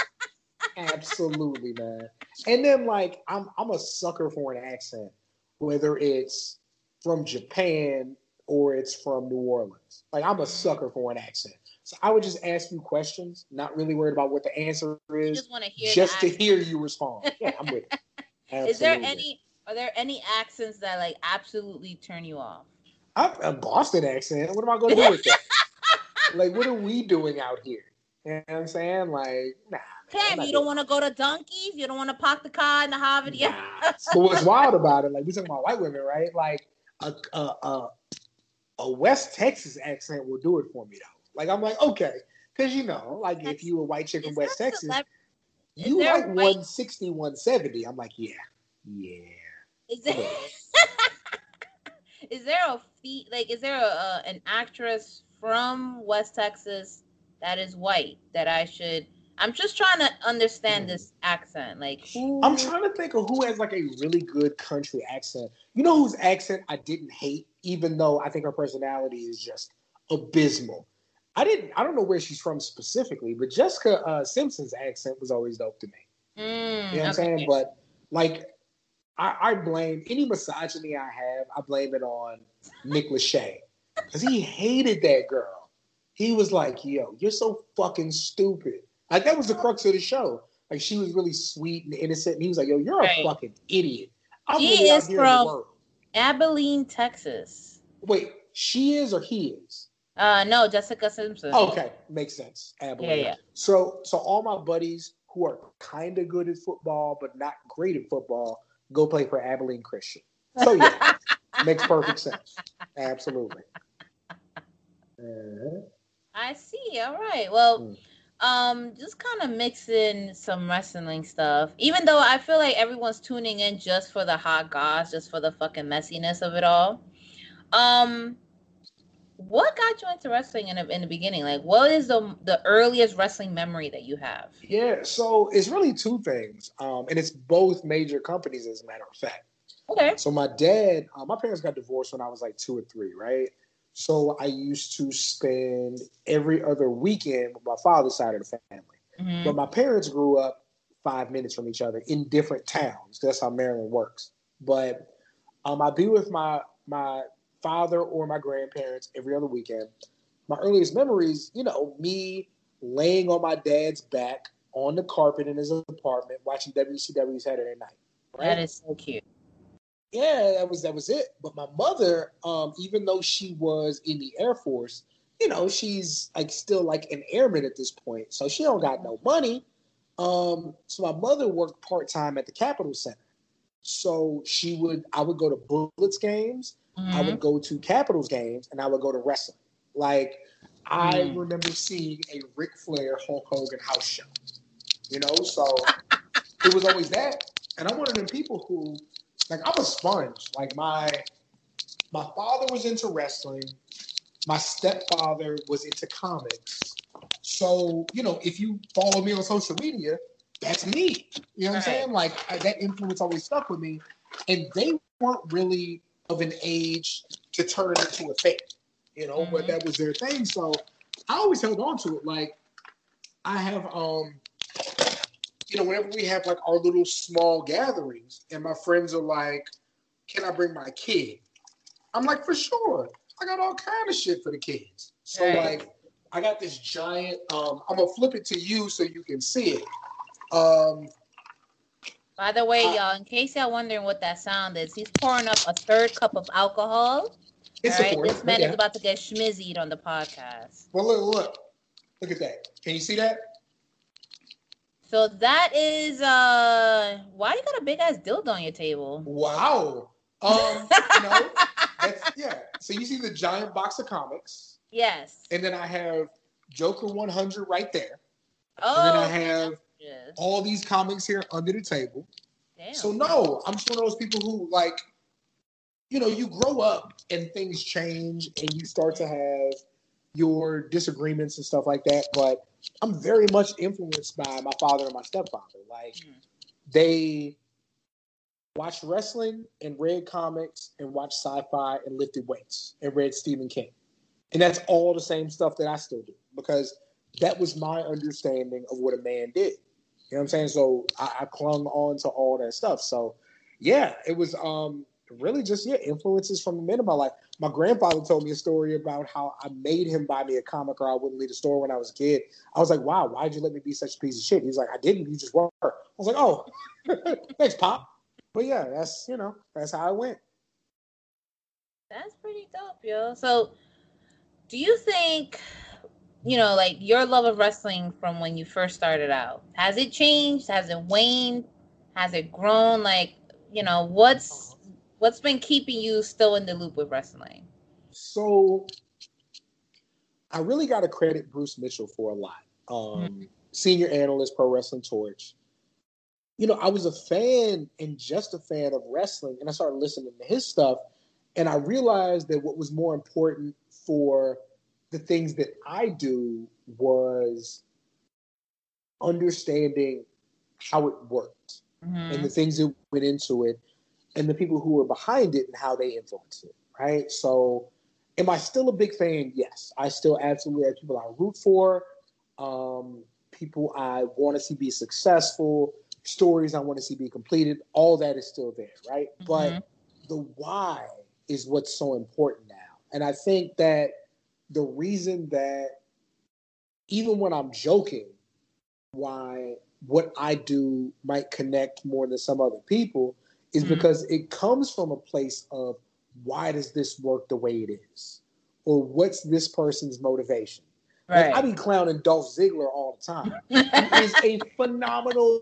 Absolutely, man. And then, like, I'm I'm a sucker for an accent, whether it's from Japan or it's from New Orleans. Like, I'm a sucker for an accent. So I would just ask you questions, not really worried about what the answer is, you just, want to hear just to hear you respond. Yeah, I'm with it. Absolutely. Is there any? Are there any accents that like absolutely turn you off? I'm a Boston accent. What am I going to do with that? Like, what are we doing out here? You know what I'm saying? Like, nah. Cam, you don't want to go to Dunkies? You don't want to park the car in the Harvard? Yeah. Nah. So what's wild about it, like, we're talking about white women, right? Like, a, a, a, a West Texas accent will do it for me, though. Like, I'm like, okay. Because, you know, like, Texas. If you a white chick from West Texas, celebra- you like white- one sixty, one seventy. I'm like, yeah. Yeah. Is there, is there a feat, like, is there a, uh, an actress from West Texas that is white that I should, I'm just trying to understand mm. this accent. Like, who? I'm trying to think of who has like a really good country accent. You know whose accent I didn't hate, even though I think her personality is just abysmal. I didn't, I don't know where she's from specifically, but Jessica uh, Simpson's accent was always dope to me. Mm, you know what okay. I'm saying? But like, I, I blame any misogyny I have, I blame it on Nick Lachey. Because he hated that girl. He was like, yo, you're so fucking stupid. Like, that was the crux of the show. Like, she was really sweet and innocent. And he was like, yo, you're right. a fucking idiot. I'm she really is from Abilene, Texas. Wait, she is or he is? Uh, no, Jessica Simpson. Okay, makes sense. Abilene. Yeah, yeah. So, so all my buddies who are kind of good at football, but not great at football, go play for Abilene Christian. So, yeah, makes perfect sense. Absolutely. Uh-huh. I see. All right. Well, mm. um, just kind of mixing some wrestling stuff, even though I feel like everyone's tuning in just for the hot goss, just for the fucking messiness of it all. Um, what got you into wrestling in the, in the beginning? Like, what is the the earliest wrestling memory that you have? Yeah, so it's really two things, um, and it's both major companies, as a matter of fact. Okay. So my dad, uh, my parents got divorced when I was like two or three, right? So I used to spend every other weekend with my father's side of the family. Mm-hmm. But my parents grew up five minutes from each other in different towns. That's how Maryland works. But um, I'd be with my my father or my grandparents every other weekend. My earliest memories, you know, me laying on my dad's back on the carpet in his apartment watching W C W Saturday night. Right? That is so cute. Yeah, that was that was it. But my mother, um, even though she was in the Air Force, you know, she's like still like an airman at this point. So she don't got no money. Um, so my mother worked part-time at the Capitol Center. So she would, I would go to Bullets games, mm-hmm. I would go to Capitals games, and I would go to wrestling. Like, I mm. remember seeing a Ric Flair, Hulk Hogan house show. You know, so it was always that. And I'm one of them people who, like, I'm a sponge. Like, my my father was into wrestling. My stepfather was into comics. So, you know, if you follow me on social media, that's me. You know what I'm saying? Like, I, that influence always stuck with me. And they weren't really of an age to turn it into a thing, you know, mm-hmm. but that was their thing. So I always held on to it. Like, I have... um. You know, whenever we have like our little small gatherings and my friends are like, can I bring my kid? I'm like, for sure. I got all kind of shit for the kids. So hey. Like, I got this giant, um, I'm going to flip it to you so you can see it. Um, By the way, I, y'all, in case y'all wondering what that sound is, he's pouring up a third cup of alcohol. It's all right? This man yeah. is about to get schmizzied on the podcast. Well, look, look, look at that. Can you see that? So that is, uh, why you got a big ass dildo on your table? Wow. Um, you know, that's, yeah. So you see the giant box of comics. Yes. And then I have Joker one hundred right there. Oh. And then I have yes. all these comics here under the table. Damn. So no, I'm just one of those people who like, you know, you grow up and things change and you start to have your disagreements and stuff like that. But I'm very much influenced by my father and my stepfather. Like, mm. they watched wrestling and read comics and watched sci-fi and lifted weights and read Stephen King. And that's all the same stuff that I still do because that was my understanding of what a man did. You know what I'm saying? So I, I clung on to all that stuff. So, yeah, it was um, really just, yeah, influences from the men in my life. My grandfather told me a story about how I made him buy me a comic or I wouldn't leave the store when I was a kid. I was like, wow, why'd you let me be such a piece of shit? He was like, I didn't. You just were. I was like, oh, thanks, Pop. But yeah, that's, you know, that's how I went. That's pretty dope, yo. So do you think, you know, like your love of wrestling from when you first started out, has it changed? Has it waned? Has it grown? Like, you know, what's what's been keeping you still in the loop with wrestling? So I really got to credit Bruce Mitchell for a lot. Um, mm-hmm. Senior analyst, Pro Wrestling Torch. You know, I was a fan and just a fan of wrestling, and I started listening to his stuff, and I realized that what was more important for the things that I do was understanding how it worked mm-hmm. and the things that went into it and the people who were behind it and how they influenced it, right? So am I still a big fan? Yes. I still absolutely have people I root for, um, people I want to see be successful, stories I want to see be completed. All that is still there, right? Mm-hmm. But the why is what's so important now. And I think that the reason that even when I'm joking, why what I do might connect more than some other people is mm-hmm. because it comes from a place of why does this work the way it is? Or what's this person's motivation? Right. Like, I be clowning Dolph Ziggler all the time. He is a phenomenal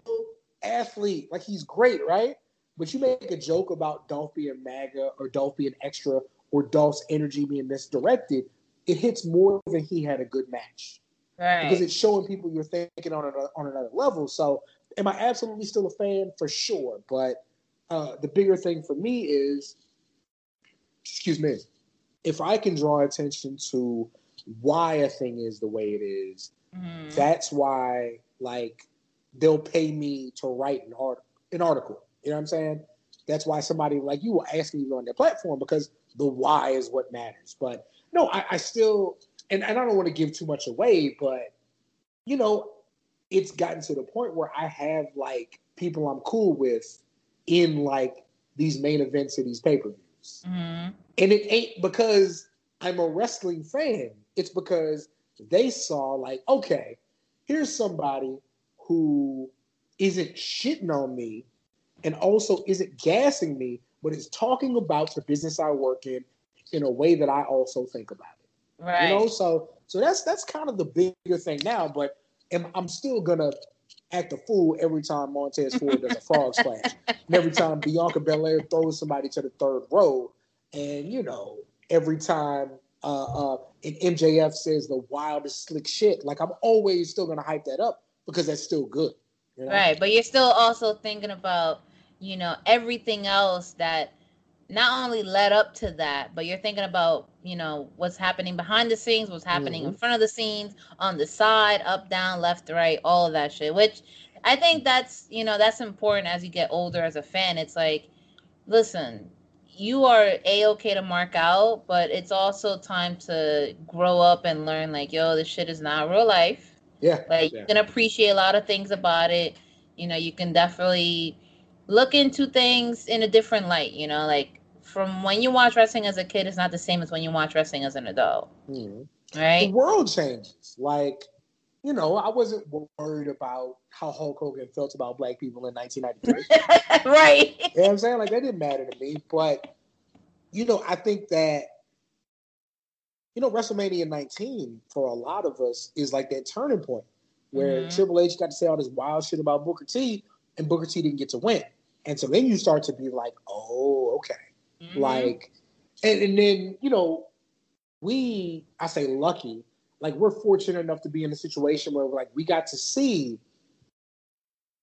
athlete. Like, he's great, right? But you make a joke about Dolph being MAGA or Dolph being extra or Dolph's energy being misdirected, it hits more than he had a good match. Right. Because it's showing people you're thinking on another, on another level. So am I absolutely still a fan? For sure. But uh, the bigger thing for me is, excuse me, if I can draw attention to why a thing is the way it is, mm-hmm. that's why, like, they'll pay me to write an, art- an article. You know what I'm saying? That's why somebody like you will ask me on their platform, because the why is what matters. But no, I, I still, and, and I don't want to give too much away, but, you know, it's gotten to the point where I have, like, people I'm cool with in, like, these main events of these pay-per-views. Mm-hmm. And it ain't because I'm a wrestling fan. It's because they saw, like, okay, here's somebody who isn't shitting on me and also isn't gassing me, but is talking about the business I work in in a way that I also think about it. Right. You know, so so that's that's kind of the bigger thing now, but am, I'm still going to act a fool every time Montez Ford does a frog splash and every time Bianca Belair throws somebody to the third row, and, you know, every time uh, uh, an M J F says the wildest slick shit, like, I'm always still going to hype that up because that's still good. You know? Right, but you're still also thinking about, you know, everything else that not only led up to that, but you're thinking about, you know, what's happening behind the scenes, what's happening mm-hmm. in front of the scenes, on the side, up, down, left, right, all of that shit, which I think that's, you know, that's important as you get older as a fan. It's like, listen, you are A-okay to mark out, but it's also time to grow up and learn, like, yo, this shit is not real life. Yeah. Like, yeah. You can appreciate a lot of things about it. You know, you can definitely look into things in a different light, you know, like, from when you watch wrestling as a kid, it's not the same as when you watch wrestling as an adult. Mm-hmm. Right? The world changes. Like, you know, I wasn't worried about how Hulk Hogan felt about black people in nineteen ninety-three. Right. You know what I'm saying? Like, that didn't matter to me. But, you know, I think that, you know, WrestleMania nineteen, for a lot of us, is like that turning point where mm-hmm. Triple H got to say all this wild shit about Booker T, and Booker T didn't get to win. And so then you start to be like, oh, okay. Mm-hmm. Like, and, and then, you know, we, I say lucky, like, we're fortunate enough to be in a situation where, like, we got to see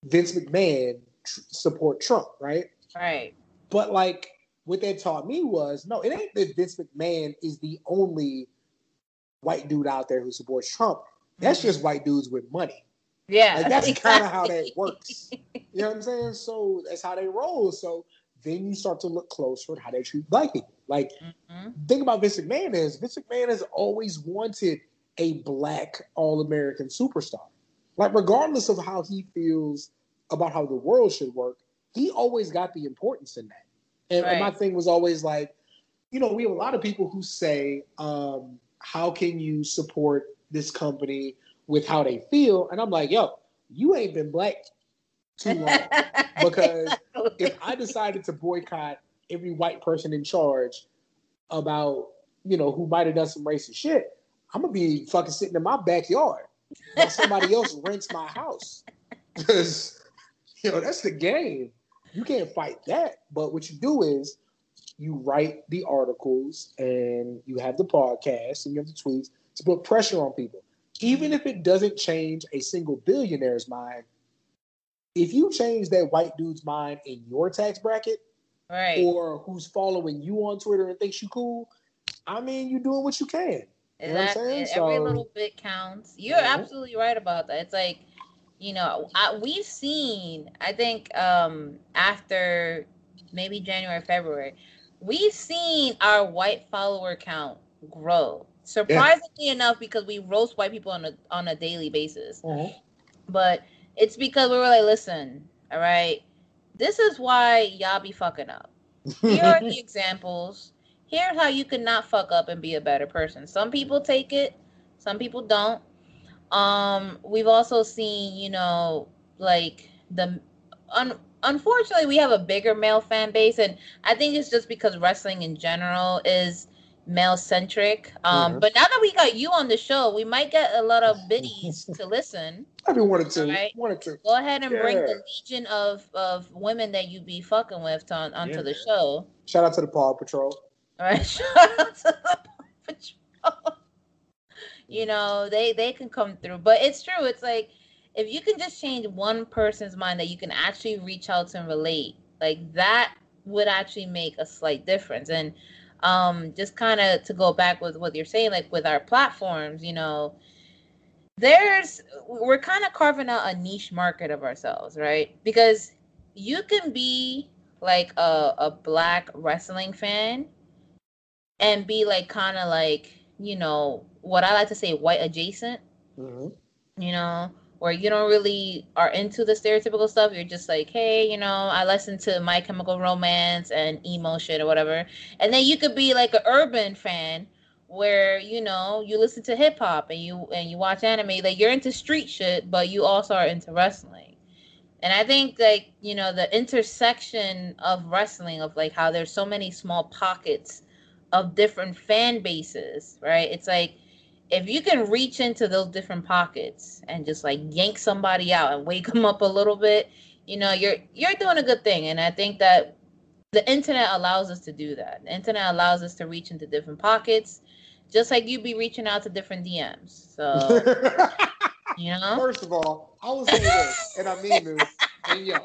Vince McMahon tr- support Trump, right? Right. But, like, what that taught me was, no, it ain't that Vince McMahon is the only white dude out there who supports Trump. That's mm-hmm. just white dudes with money. Yeah. Like, that's exactly. kind of how that works. You know what I'm saying? So that's how they roll. So then you start to look closer at how they treat black people. Like, mm-hmm. the thing about Vince McMahon is, Vince McMahon has always wanted a black all-American superstar. Like, regardless of how he feels about how the world should work, he always got the importance in that. And, right. and my thing was always like, you know, we have a lot of people who say, um, how can you support this company with how they feel? And I'm like, yo, you ain't been black too long. Because if I decided to boycott every white person in charge, about, you know, who might have done some racist shit, I'm gonna be fucking sitting in my backyard while somebody else rents my house. Because, you know, that's the game. You can't fight that. But what you do is you write the articles and you have the podcast and you have the tweets to put pressure on people. Even if it doesn't change a single billionaire's mind, if you change that white dude's mind in your tax bracket, right, or who's following you on Twitter and thinks you cool, I mean, you're doing what you can. You exactly. know what I'm saying? Every so, little bit counts. You're yeah. absolutely right about that. It's like, you know, I, we've seen, I think um, after maybe January, February, we've seen our white follower count grow. Surprisingly yeah. enough, because we roast white people on a on a daily basis. Mm-hmm. But it's because we were like, listen, all right, this is why y'all be fucking up. Here are the examples. Here's how you could not fuck up and be a better person. Some people take it. Some people don't. Um, we've also seen, you know, like the un- unfortunately we have a bigger male fan base, and I think it's just because wrestling in general is male centric. Um, mm-hmm. But now that we got you on the show, we might get a lot of biddies to listen. I've been wanting to, right? wanted to. Go ahead and yeah. bring the legion of, of women that you be fucking with to, onto yeah. the show. Shout out to the Paw Patrol. All right, shout out to the Paw Patrol. You know, they, they can come through. But it's true. It's like, if you can just change one person's mind that you can actually reach out to and relate, like that would actually make a slight difference. And um, just kind of to go back with what you're saying, like with our platforms, you know, there's, we're kind of carving out a niche market of ourselves, right? Because you can be like a, a black wrestling fan and be like kind of like, you know, what I like to say, white adjacent, mm-hmm. you know, where you don't really are into the stereotypical stuff. You're just like, hey, you know, I listen to My Chemical Romance and emo shit or whatever. And then you could be like an urban fan where, you know, you listen to hip hop and you and you watch anime. Like, you're into street shit, but you also are into wrestling. And I think, like, you know, the intersection of wrestling, of like how there's so many small pockets of different fan bases, right? It's like, if you can reach into those different pockets and just like yank somebody out and wake them up a little bit, you know, you're you're doing a good thing. And I think that the internet allows us to do that. The internet allows us to reach into different pockets, just like you'd be reaching out to different D Ms. So, you know? First of all, I was saying this, and I mean this, and yo,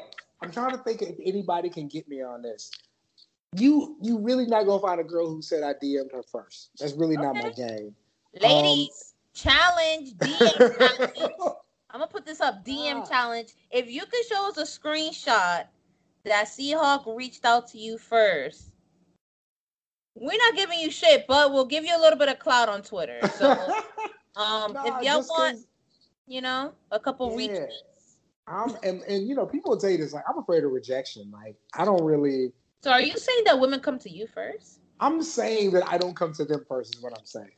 I'm trying to think if anybody can get me on this. You you really not gonna find a girl who said I D M'd her first. That's really okay. not my game. Ladies, um, challenge, D M challenge. I'm going to put this up, D M ah. challenge. If you could show us a screenshot that Seahawk reached out to you first, we're not giving you shit, but we'll give you a little bit of clout on Twitter. So um, nah, if y'all want, you know, a couple yeah. retweets. I'm, and, and, you know, people will tell you this, like, I'm afraid of rejection. Like, I don't really. So are you saying that women come to you first? I'm saying that I don't come to them first is what I'm saying.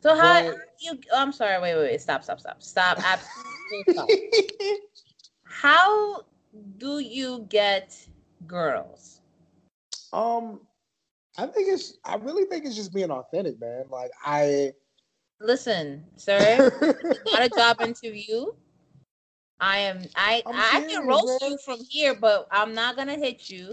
So how but, you? Oh, I'm sorry. Wait, wait, wait. Stop, stop, stop, stop. Absolutely stop. How do you get girls? Um, I think it's. I really think it's just being authentic, man. Like I. Listen, sir. Not a job interview. I am. I. I'm I serious, can roast man. you from here, but I'm not gonna hit you.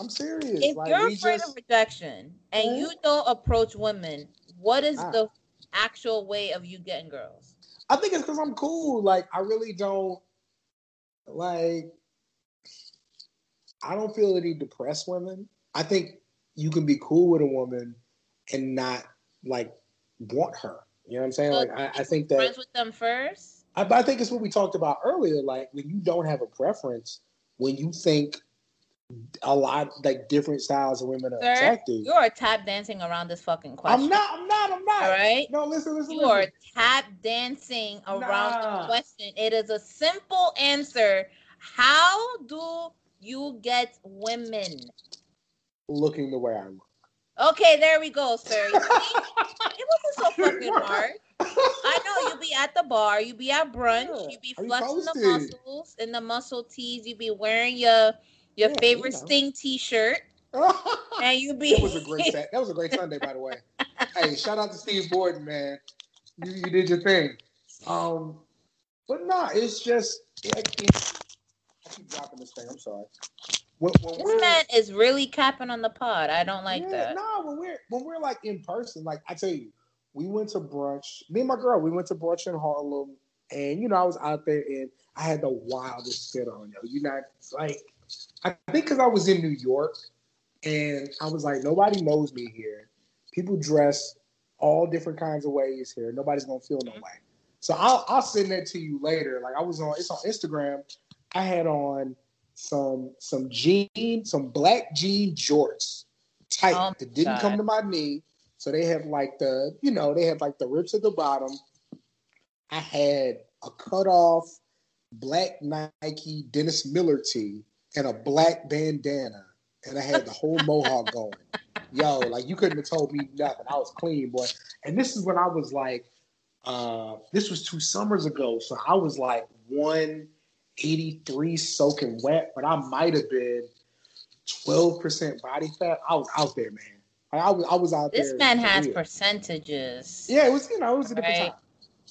I'm serious. If like, you're afraid just, of rejection and man. you don't approach women, what is ah. the actual way of you getting girls? I think it's because I'm cool. Like, I really don't, like, I don't feel any depressed women. I think you can be cool with a woman and not, like, want her. You know what I'm saying? So like, I, I think that. Friends with them first? I, I think it's what we talked about earlier. Like, when you don't have a preference, when you think a lot like different styles of women are Sir, attractive. You are tap dancing around this fucking question. I'm not. I'm not. I'm not. All right. No, listen. Listen. You listen. are tap dancing around nah. the question. It is a simple answer. How do you get women? Looking the way I look. Okay, there we go, sir. You see? It wasn't so fucking hard. I know you be at the bar, you be at brunch, yeah. you be flexing the muscles and the muscle tees, you be wearing your. Your yeah, favorite you know. Sting t-shirt. And you be. That was a great. That was a great Sunday, by the way. Hey, shout out to Steve Borden, man. You, you did your thing. Um, but nah, it's just. I keep, I keep dropping this thing. I'm sorry. When, when this man is really capping on the pod. I don't like yeah, that. No, when we're when we're like in person, like I tell you, we went to brunch. Me and my girl, we went to brunch in Harlem, and you know I was out there and I had the wildest fit on. Yo, you know, like I think because I was in New York. And I was like, nobody knows me here. People dress all different kinds of ways here. Nobody's going to feel no way. So I'll, I'll send that to you later. Like I was on, it's on Instagram. I had on some some jean, some black jean jorts tight oh that didn't God. come to my knee. So they had like the, you know, they had like the rips at the bottom. I had a cut off black Nike Dennis Miller tee and a black bandana. And I had the whole mohawk going. Yo, like, you couldn't have told me nothing. I was clean, boy. And this is when I was, like, uh, this was two summers ago. So I was, like, one eighty-three soaking wet. But I might have been twelve percent body fat. I was out there, man. Like, I, was, I was out this there. This man has real. percentages. Yeah, it was, you know, it was a different right?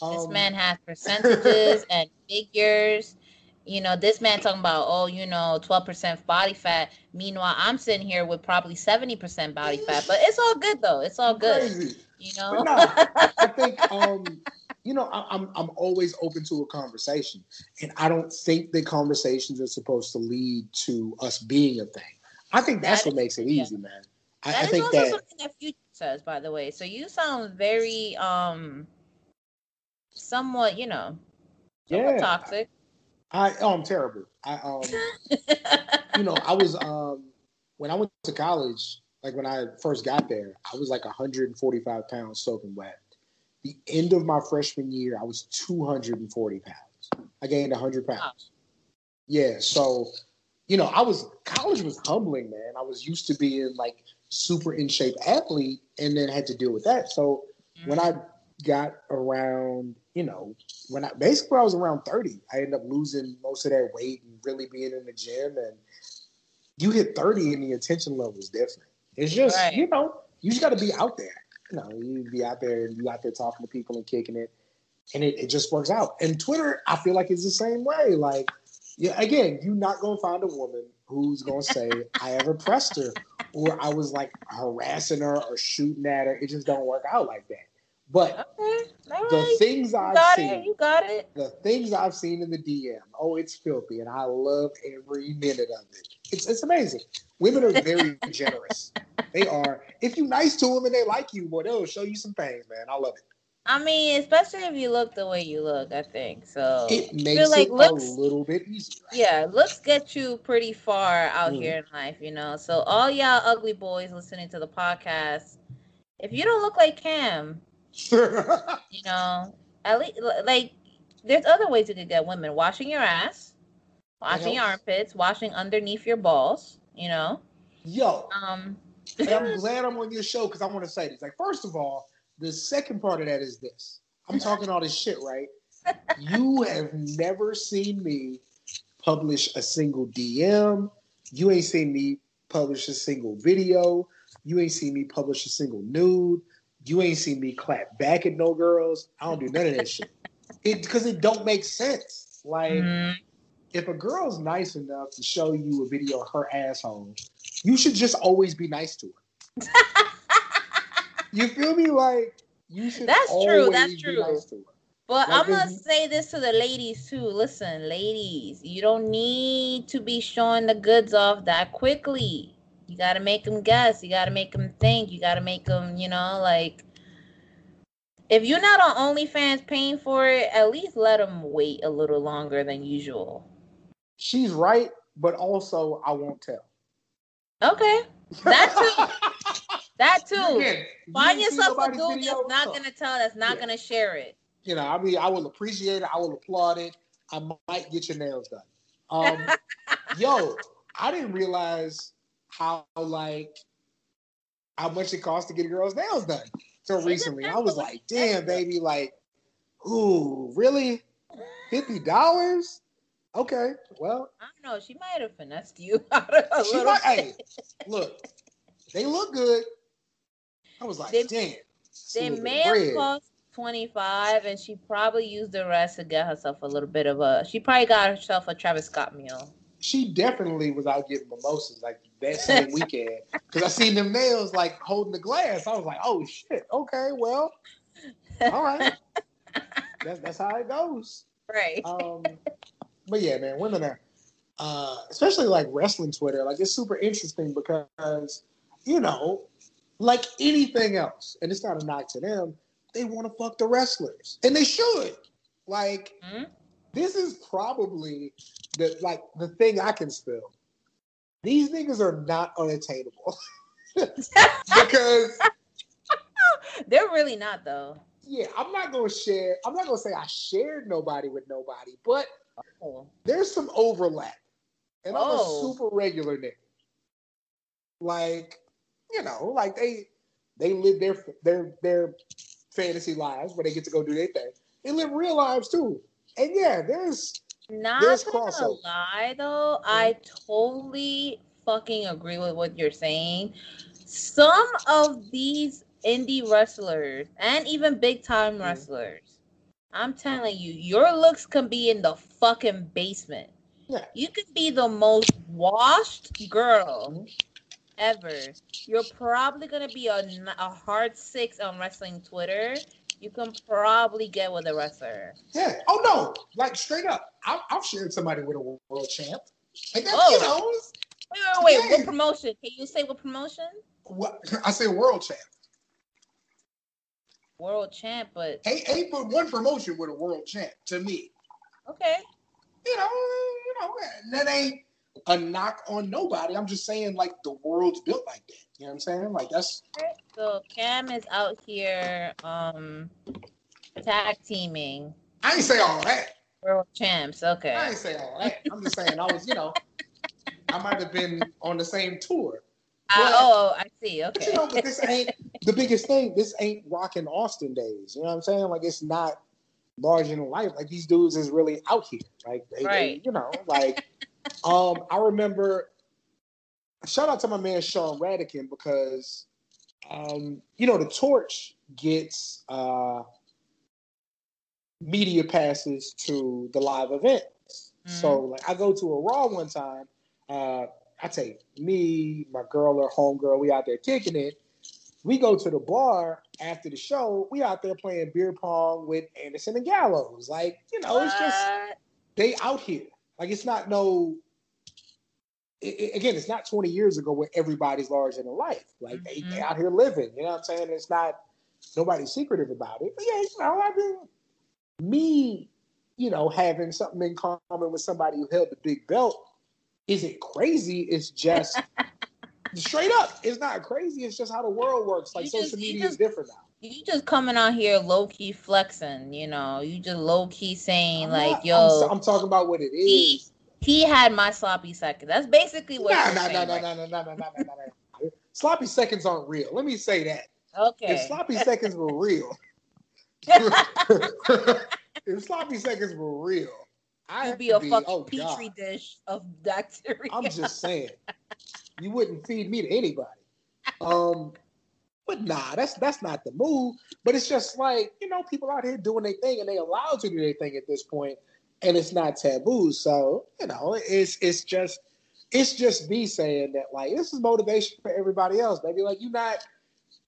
time. Um, this man has percentages and figures. You know, this man talking about, oh, you know, twelve percent body fat. Meanwhile, I'm sitting here with probably seventy percent body fat. But it's all good, though. It's all good. Crazy. You know? No, I think, um, you know, I, I'm I'm always open to a conversation. And I don't think that conversations are supposed to lead to us being a thing. I think that's that is, what makes it easy, yeah. man. I, that I think is also that, something that Future says, by the way. So you sound very um, somewhat, you know, somewhat yeah, toxic. I, I oh, I'm terrible. I um, you know, I was um, when I went to college, like when I first got there, I was like one forty-five pounds soaking wet. The end of my freshman year, I was two forty pounds. I gained one hundred pounds. Wow. Yeah, so you know, I was college was humbling, man. I was used to being like super in shape athlete, and then had to deal with that. So mm-hmm. when I got around. You know, when I basically I was around thirty, I ended up losing most of that weight and really being in the gym. And you hit thirty, and the attention level is different. It's just right. you know, you just got to be out there. You know, you be out there and you out there talking to people and kicking it, and it, it just works out. And Twitter, I feel like it's the same way. Like, yeah, again, you're not gonna find a woman who's gonna say I ever pressed her or I was like harassing her or shooting at her. It just don't work out like that. But okay. right. the things I've seen, it. you got it. The things I've seen in the D M, oh, it's filthy, and I love every minute of it. It's it's amazing. Women are very generous. They are. If you're nice to them and they like you, well, they'll show you some things, man. I love it. I mean, especially if you look the way you look, I think so. It makes feel like it looks, a little bit easier. Right? Yeah, looks get you pretty far out mm. here in life, you know. So all y'all ugly boys listening to the podcast, if you don't look like Cam. You know, at least like there's other ways you could get women: washing your ass, washing your armpits, washing underneath your balls. You know, yo. Um, I'm glad I'm on your show because I want to say this. Like, first of all, the second part of that is this: I'm talking all this shit, right? You have never seen me publish a single D M. You ain't seen me publish a single video. You ain't seen me publish a single nude. You ain't seen me clap back at no girls. I don't do none of that shit. It because it don't make sense. Like, mm-hmm. if a girl's nice enough to show you a video of her asshole, you should just always be nice to her. You feel me? Like, you should that's always true, that's true. be nice to her. But like, I'm going to say this to the ladies, too. Listen, ladies, you don't need to be showing the goods off that quickly. You got to make them guess. You got to make them think. You got to make them, you know, like, if you're not on OnlyFans paying for it, at least let them wait a little longer than usual. She's right, but also I won't tell. Okay. That too. that too. You you Find yourself a dude that's not going to tell, that's not yeah. going to share it. You know, I mean, I will appreciate it. I will applaud it. I might get your nails done. Um, yo, I didn't realize... how like how much it costs to get a girl's nails done. So recently I was like, damn baby, like, ooh, really? fifty dollars? Okay, well. I don't know. She might have finessed you out of a she little might, hey, look, they look good. I was like, they, damn. They may have cost twenty-five, and she probably used the rest to get herself a little bit of a, she probably got herself a Travis Scott meal. She definitely was out getting mimosas like that same weekend. Because I seen the males like holding the glass. I was like, oh, shit. Okay, well, all right. That's, that's how it goes. Right. Um, but yeah, man, women are, uh, especially like wrestling Twitter, like it's super interesting because, you know, like anything else, and it's not a knock to them, they want to fuck the wrestlers. And they should. Like, mm-hmm. This is probably the like the thing I can spill. These niggas are not unattainable. Because they're really not though. Yeah, I'm not gonna share, I'm not gonna say I shared nobody with nobody, but oh. There's some overlap. And oh. I'm a super regular nigga. Like, you know, like they they live their their their fantasy lives where they get to go do their thing. They live real lives too. And yeah, there's not there's gonna crossover. Lie though. Yeah. I totally fucking agree with what you're saying. Some of these indie wrestlers and even big time mm-hmm. wrestlers, I'm telling you, your looks can be in the fucking basement. Yeah. You could be the most washed girl mm-hmm. ever. You're probably gonna be a, a hard six on wrestling Twitter. You can probably get with a wrestler. Yeah. Oh, no. Like, straight up. I, I've shared somebody with a world champ. Like, that's, oh. you know. Wait, wait, wait. Yeah. What promotion? Can you say what promotion? What? I say world champ. World champ, but. Hey, ain't but one promotion with a world champ, to me. Okay. You know, you know, that ain't a knock on nobody. I'm just saying, like, the world's built like that. You know what I'm saying? Like, that's... So, Cam is out here um, tag teaming. I ain't say all that. World champs, okay. I ain't say all that. I'm just saying I was, you know, I might have been on the same tour. But, uh, oh, I see, okay. But, you know, but this ain't the biggest thing. This ain't rockin' Austin days. You know what I'm saying? Like, it's not large in life. Like, these dudes is really out here. Like, they, right. they, you know, like, um, I remember... Shout out to my man Sean Radican because, um, you know, the Torch gets uh, media passes to the live events. Mm-hmm. So, like, I go to a Raw one time. Uh, I take me, my girl, or homegirl. We out there kicking it. We go to the bar after the show. We out there playing beer pong with Anderson and Gallows. Like, you know, what? It's just they out here. Like, it's not no. It, again, it's not twenty years ago where everybody's large in life. Like, they, mm-hmm. they out here living. You know what I'm saying? It's not, nobody's secretive about it. But yeah, you know, I mean, me, you know, having something in common with somebody who held the big belt isn't crazy. It's just, straight up, it's not crazy. It's just how the world works. Like, you social just, media just, is different now. You just coming out here low-key flexing, you know? You just low-key saying, I'm like, not, yo. I'm, I'm talking about what it is. He, He had my sloppy seconds. That's basically what nah, you're nah, saying. Nah, right? nah, nah, nah, nah, nah, nah, nah. Sloppy seconds aren't real. Let me say that. Okay. If sloppy seconds were real, if sloppy seconds were real, I'd be a be, fucking oh, petri God. dish of bacteria. I'm just saying, you wouldn't feed me to anybody. Um, but nah, that's that's not the move. But it's just like, you know, people out here doing their thing, and they allowed to do their thing at this point. And it's not taboo, so you know it's it's just it's just me saying that like this is motivation for everybody else, baby. Like you not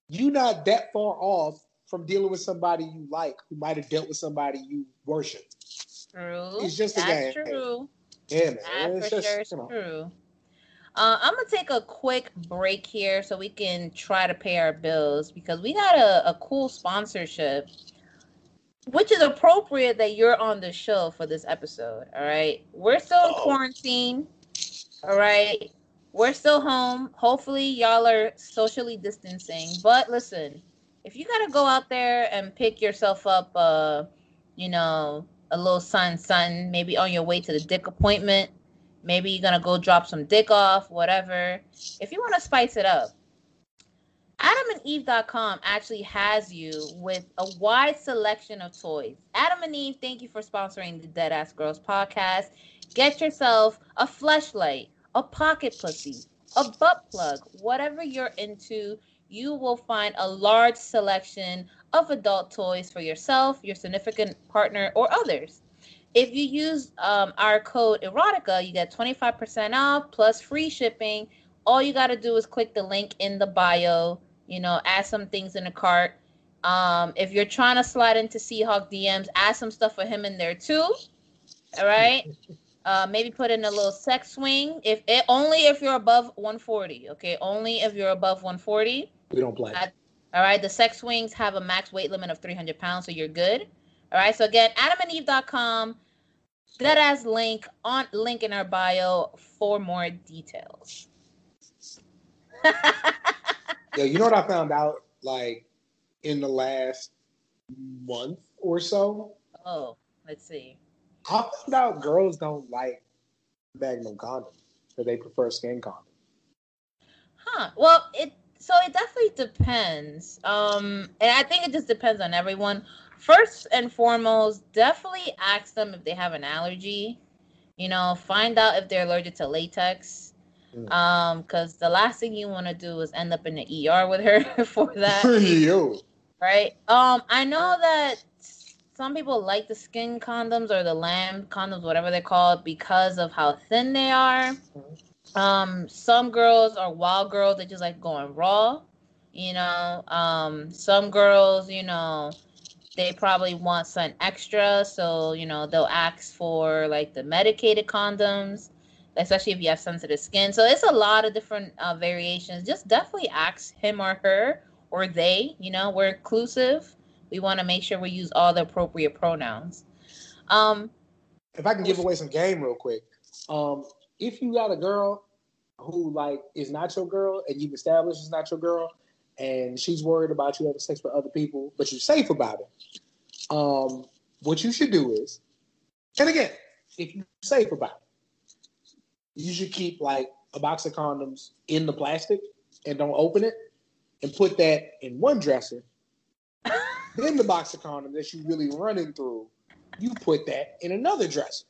you not that far off from dealing with somebody you like who might have dealt with somebody you worship. True, it's just that's a game. True. Yeah, man. That's for just, sure it's you know. True. Uh, I'm gonna take a quick break here so we can try to pay our bills because we got a, a cool sponsorship. Which is appropriate that you're on the show for this episode, all right? We're still in quarantine, all right? We're still home. Hopefully, y'all are socially distancing. But listen, if you got to go out there and pick yourself up, uh, you know, a little sun, sun, maybe on your way to the dick appointment, maybe you're going to go drop some dick off, whatever. If you want to spice it up, Adam and Eve dot com actually has you with a wide selection of toys. Adam and Eve, thank you for sponsoring the Deadass Girls podcast. Get yourself a fleshlight, a pocket pussy, a butt plug, whatever you're into. You will find a large selection of adult toys for yourself, your significant partner, or others. If you use um, our code Erotica, you get twenty-five percent off plus free shipping. All you got to do is click the link in the bio, you know, add some things in the cart. Um, if you're trying to slide into Seahawk D Ms, add some stuff for him in there too. All right. Uh, maybe put in a little sex swing. If it, only if you're above one forty. Okay. Only if you're above one forty. We don't play. I, all right. The sex swings have a max weight limit of three hundred pounds. So you're good. All right. So again, adam and eve dot com. Deadass link on link in our bio for more details. Yeah, you know what I found out like in the last month or so? Oh, let's see. I found out girls don't like Magnum condoms, so they prefer skin condoms. Huh. Well, it so it definitely depends. Um, and I think it just depends on everyone. First and foremost, definitely ask them if they have an allergy. You know, find out if they're allergic to latex. Um, because the last thing you want to do is end up in the E R with her for that. Yo. Right? Um, I know that some people like the skin condoms or the lamb condoms, whatever they're called, because of how thin they are. Um, some girls are wild girls. They just like going raw, you know. Um, some girls, you know, they probably want something extra. So, you know, they'll ask for like the medicated condoms. Especially if you have sensitive skin. So it's a lot of different uh, variations. Just definitely ask him or her or they. You know, we're inclusive. We want to make sure we use all the appropriate pronouns. Um, if I can give away some game real quick. Um, if you got a girl who, like, is not your girl and you've established it's not your girl and she's worried about you having sex with other people, but you're safe about it, um, what you should do is, and again, if you're safe about it, you should keep like a box of condoms in the plastic and don't open it and put that in one dresser. Then the box of condoms that you're really running through, you put that in another dresser.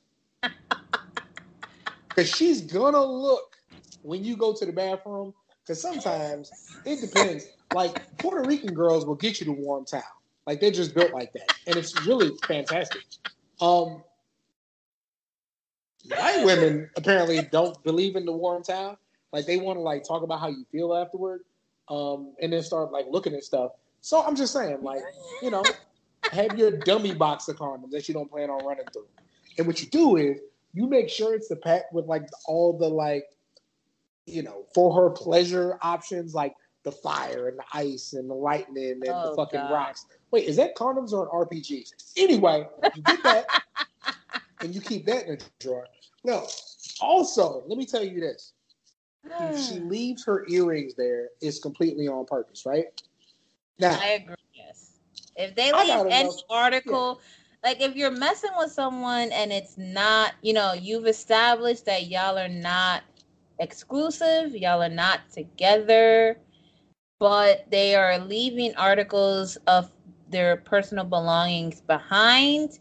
Because she's going to look when you go to the bathroom. Because sometimes it depends. Like Puerto Rican girls will get you the warm towel. Like they're just built like that. And it's really fantastic. Um, White women apparently don't believe in the warm towel. Like they want to like talk about how you feel afterward, um, and then start like looking at stuff. So I'm just saying, like, you know, have your dummy box of condoms that you don't plan on running through. And what you do is you make sure it's the pack with like all the like, you know, for her pleasure options, like the fire and the ice and the lightning and oh, the fucking God. Rocks. Wait, is that condoms or an R P G? Anyway, you get that. And you keep that in the drawer. No. Also, let me tell you this. If she leaves her earrings there, it's completely on purpose, right? Now, I agree, yes. If they leave any article, yeah. Like if you're messing with someone and it's not, you know, you've established that y'all are not exclusive, y'all are not together, but they are leaving articles of their personal belongings behind.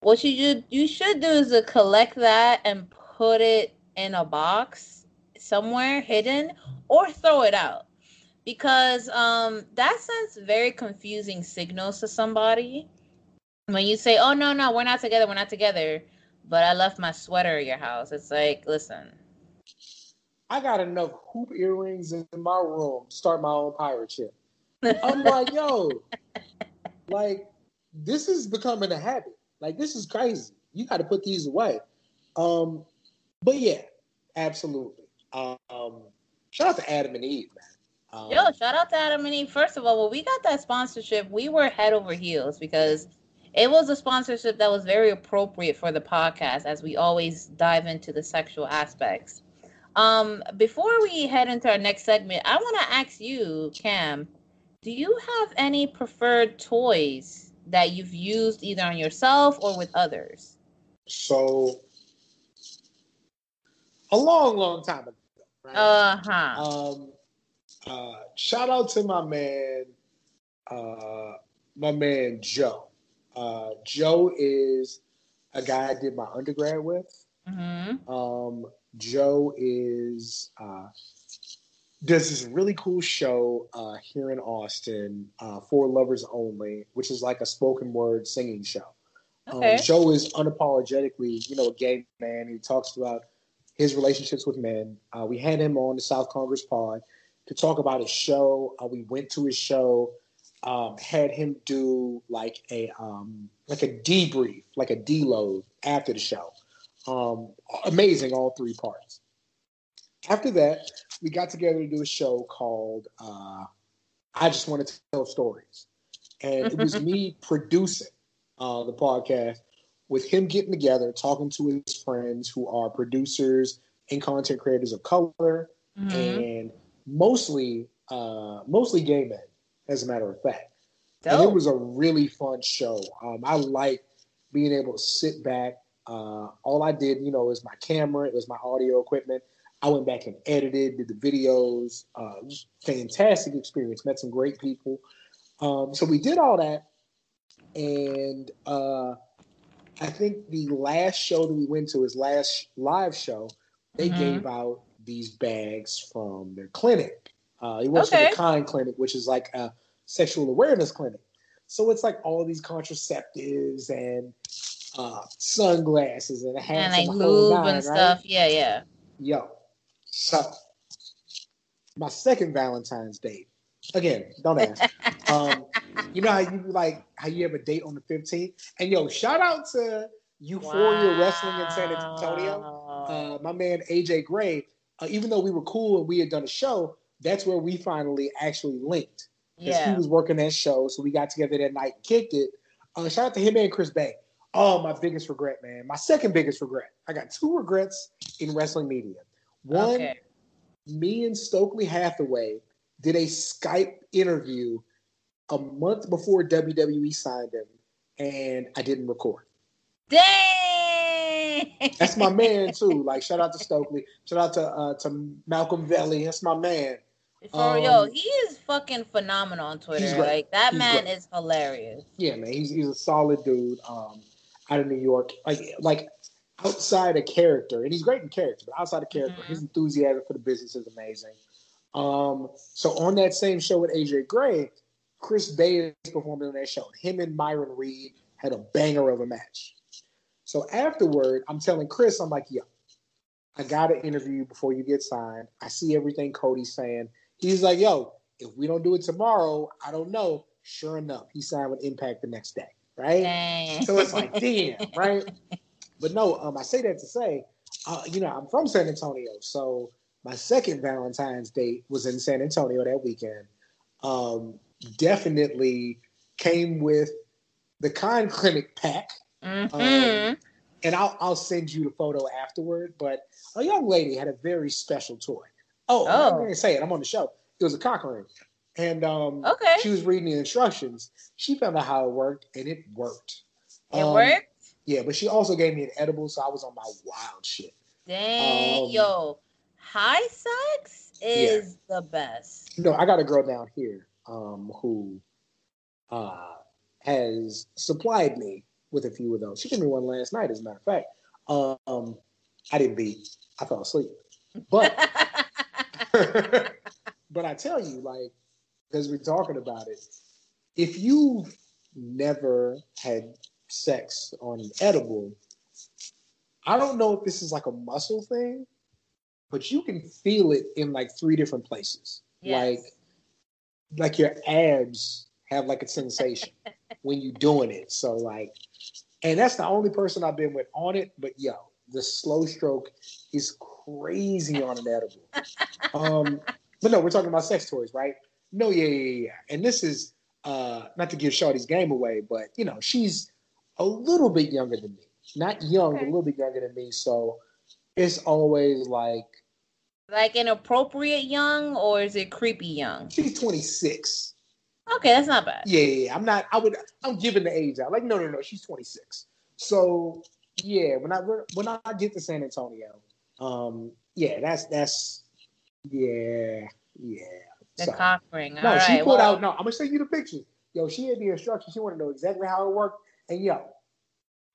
What you should, you should do is to collect that and put it in a box somewhere hidden or throw it out. Because um, that sends very confusing signals to somebody. When you say, oh, no, no, we're not together, we're not together, but I left my sweater at your house. It's like, listen. I got enough hoop earrings in my room to start my own pirate ship. I'm like, yo, like, this is becoming a habit. Like, this is crazy. You got to put these away. Um, but, yeah, absolutely. Um, shout out to Adam and Eve, man. Um, Yo, shout out to Adam and Eve. First of all, when we got that sponsorship, we were head over heels because it was a sponsorship that was very appropriate for the podcast as we always dive into the sexual aspects. Um, before we head into our next segment, I want to ask you, Cam, do you have any preferred toys that you've used either on yourself or with others? So, a long, long time ago, right? Uh-huh. Um, uh, shout out to my man, uh, my man Joe. Uh, Joe is a guy I did my undergrad with. Mm-hmm. Um, Joe is uh, does this really cool show uh, here in Austin uh, for lovers only, which is like a spoken word singing show. Okay. Um, Joe is unapologetically, you know, a gay man. He talks about his relationships with men. Uh, we had him on the South Congress pod to talk about his show. Uh, we went to his show, um, had him do like a um, like a debrief, like a deload after the show. Um, amazing, all three parts. After that, we got together to do a show called uh, I Just Want to Tell Stories. And it was me producing uh, the podcast with him getting together, talking to his friends who are producers and content creators of color, mm-hmm. and mostly uh, mostly gay men, as a matter of fact. Dope. And it was a really fun show. Um, I liked being able to sit back. Uh, all I did, you know, was my camera. It was my audio equipment. I went back and edited, did the videos. Uh, fantastic experience. Met some great people. Um, so we did all that. And uh, I think the last show that we went to, his last live show, they mm-hmm. gave out these bags from their clinic. Uh, he works okay. for the Kind Clinic, which is like a sexual awareness clinic. So it's like all these contraceptives and Uh, sunglasses and a hat and like lube and right? stuff. Yeah, yeah. Yo, so my second Valentine's date. Again, don't ask. um, you know how you like how you have a date on the fifteenth, and yo, shout out to Euphoria wow. Wrestling in San Antonio. Uh, my man A J Gray. Uh, even though we were cool and we had done a show, that's where we finally actually linked. Yeah, he was working that show, so we got together that night, and kicked it. Uh, shout out to him and Chris Bayes. Oh, my biggest regret, man. My second biggest regret. I got two regrets in wrestling media. One, okay. me and Stokely Hathaway did a Skype interview a month before W W E signed him, and I didn't record. Dang! That's my man, too. Like, shout out to Stokely. Shout out to uh, to Malcolm Velli. That's my man. For um, yo, he is fucking phenomenal on Twitter. Like, that he's man great. Is hilarious. Yeah, man. He's, he's a solid dude. Um... out of New York, like like outside of character, and he's great in character, but outside of character, mm-hmm. his enthusiasm for the business is amazing. Um, so on that same show with A J Gray, Chris Bayes performed on that show. Him and Myron Reed had a banger of a match. So afterward, I'm telling Chris, I'm like, yo, I got to interview you before you get signed. I see everything Cody's saying. He's like, yo, if we don't do it tomorrow, I don't know. Sure enough, he signed with Impact the next day. Right? Dang. So it's like, damn, right? But no, um, I say that to say, uh, you know, I'm from San Antonio. So my second Valentine's date was in San Antonio that weekend. Um, definitely came with the Kind Clinic pack. Mm-hmm. Um, and I'll, I'll send you the photo afterward. But a young lady had a very special toy. Oh, oh. I'm going to say it. I'm on the show. It was a cock ring. And um, okay. she was reading the instructions. She found out how it worked, and it worked. It um, worked? Yeah, but she also gave me an edible, so I was on my wild shit. Dang, um, yo. High sex is yeah. the best. No, I got a girl down here um, who uh, has supplied me with a few of those. She gave me one last night, as a matter of fact. Um, I didn't beat. I fell asleep. But, but I tell you, like, because we're talking about it. If you've never had sex on an edible, I don't know if this is like a muscle thing, but you can feel it in like three different places. Yes. Like, like your abs have like a sensation when you're doing it. So like, and that's the only person I've been with on it, but yo, the slow stroke is crazy on an edible. Um, but no, we're talking about sex toys, right? No, yeah, yeah, yeah. And this is, uh, not to give Shawty's game away, but, you know, she's a little bit younger than me. Not young, okay. but a little bit younger than me. So it's always like... Like inappropriate young, or is it creepy young? She's twenty-six. Okay, that's not bad. Yeah, yeah, yeah. I'm not, I would, I'm giving the age out. Like, no, no, no, she's twenty-six. So, yeah, when I, when I get to San Antonio, um, yeah, that's, that's, yeah, yeah. The so, cock ring. No, all she right, pulled well, out. No, I'm going to show you the pictures. Yo, she had the instructions. She wanted to know exactly how it worked. And yo,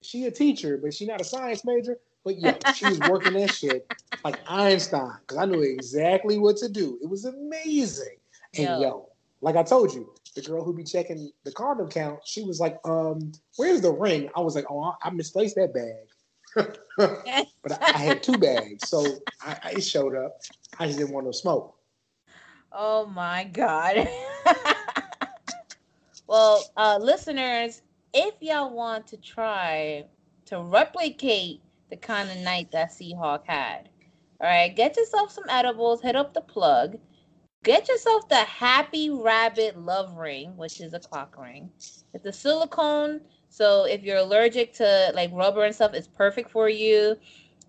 she a teacher, but she not a science major. But yeah, she was working that shit like Einstein, because I knew exactly what to do. It was amazing. And yo. yo, like I told you, the girl who be checking the condom count, she was like, um, where's the ring? I was like, oh, I misplaced that bag. But I, I had two bags, so I, I showed up. I just didn't want to smoke. Oh, my God. Well, uh, listeners, if y'all want to try to replicate the kind of night that Seahawk had, all right, get yourself some edibles, hit up the plug, get yourself the Happy Rabbit Love Ring, which is a clock ring. It's a silicone, so if you're allergic to like rubber and stuff, it's perfect for you.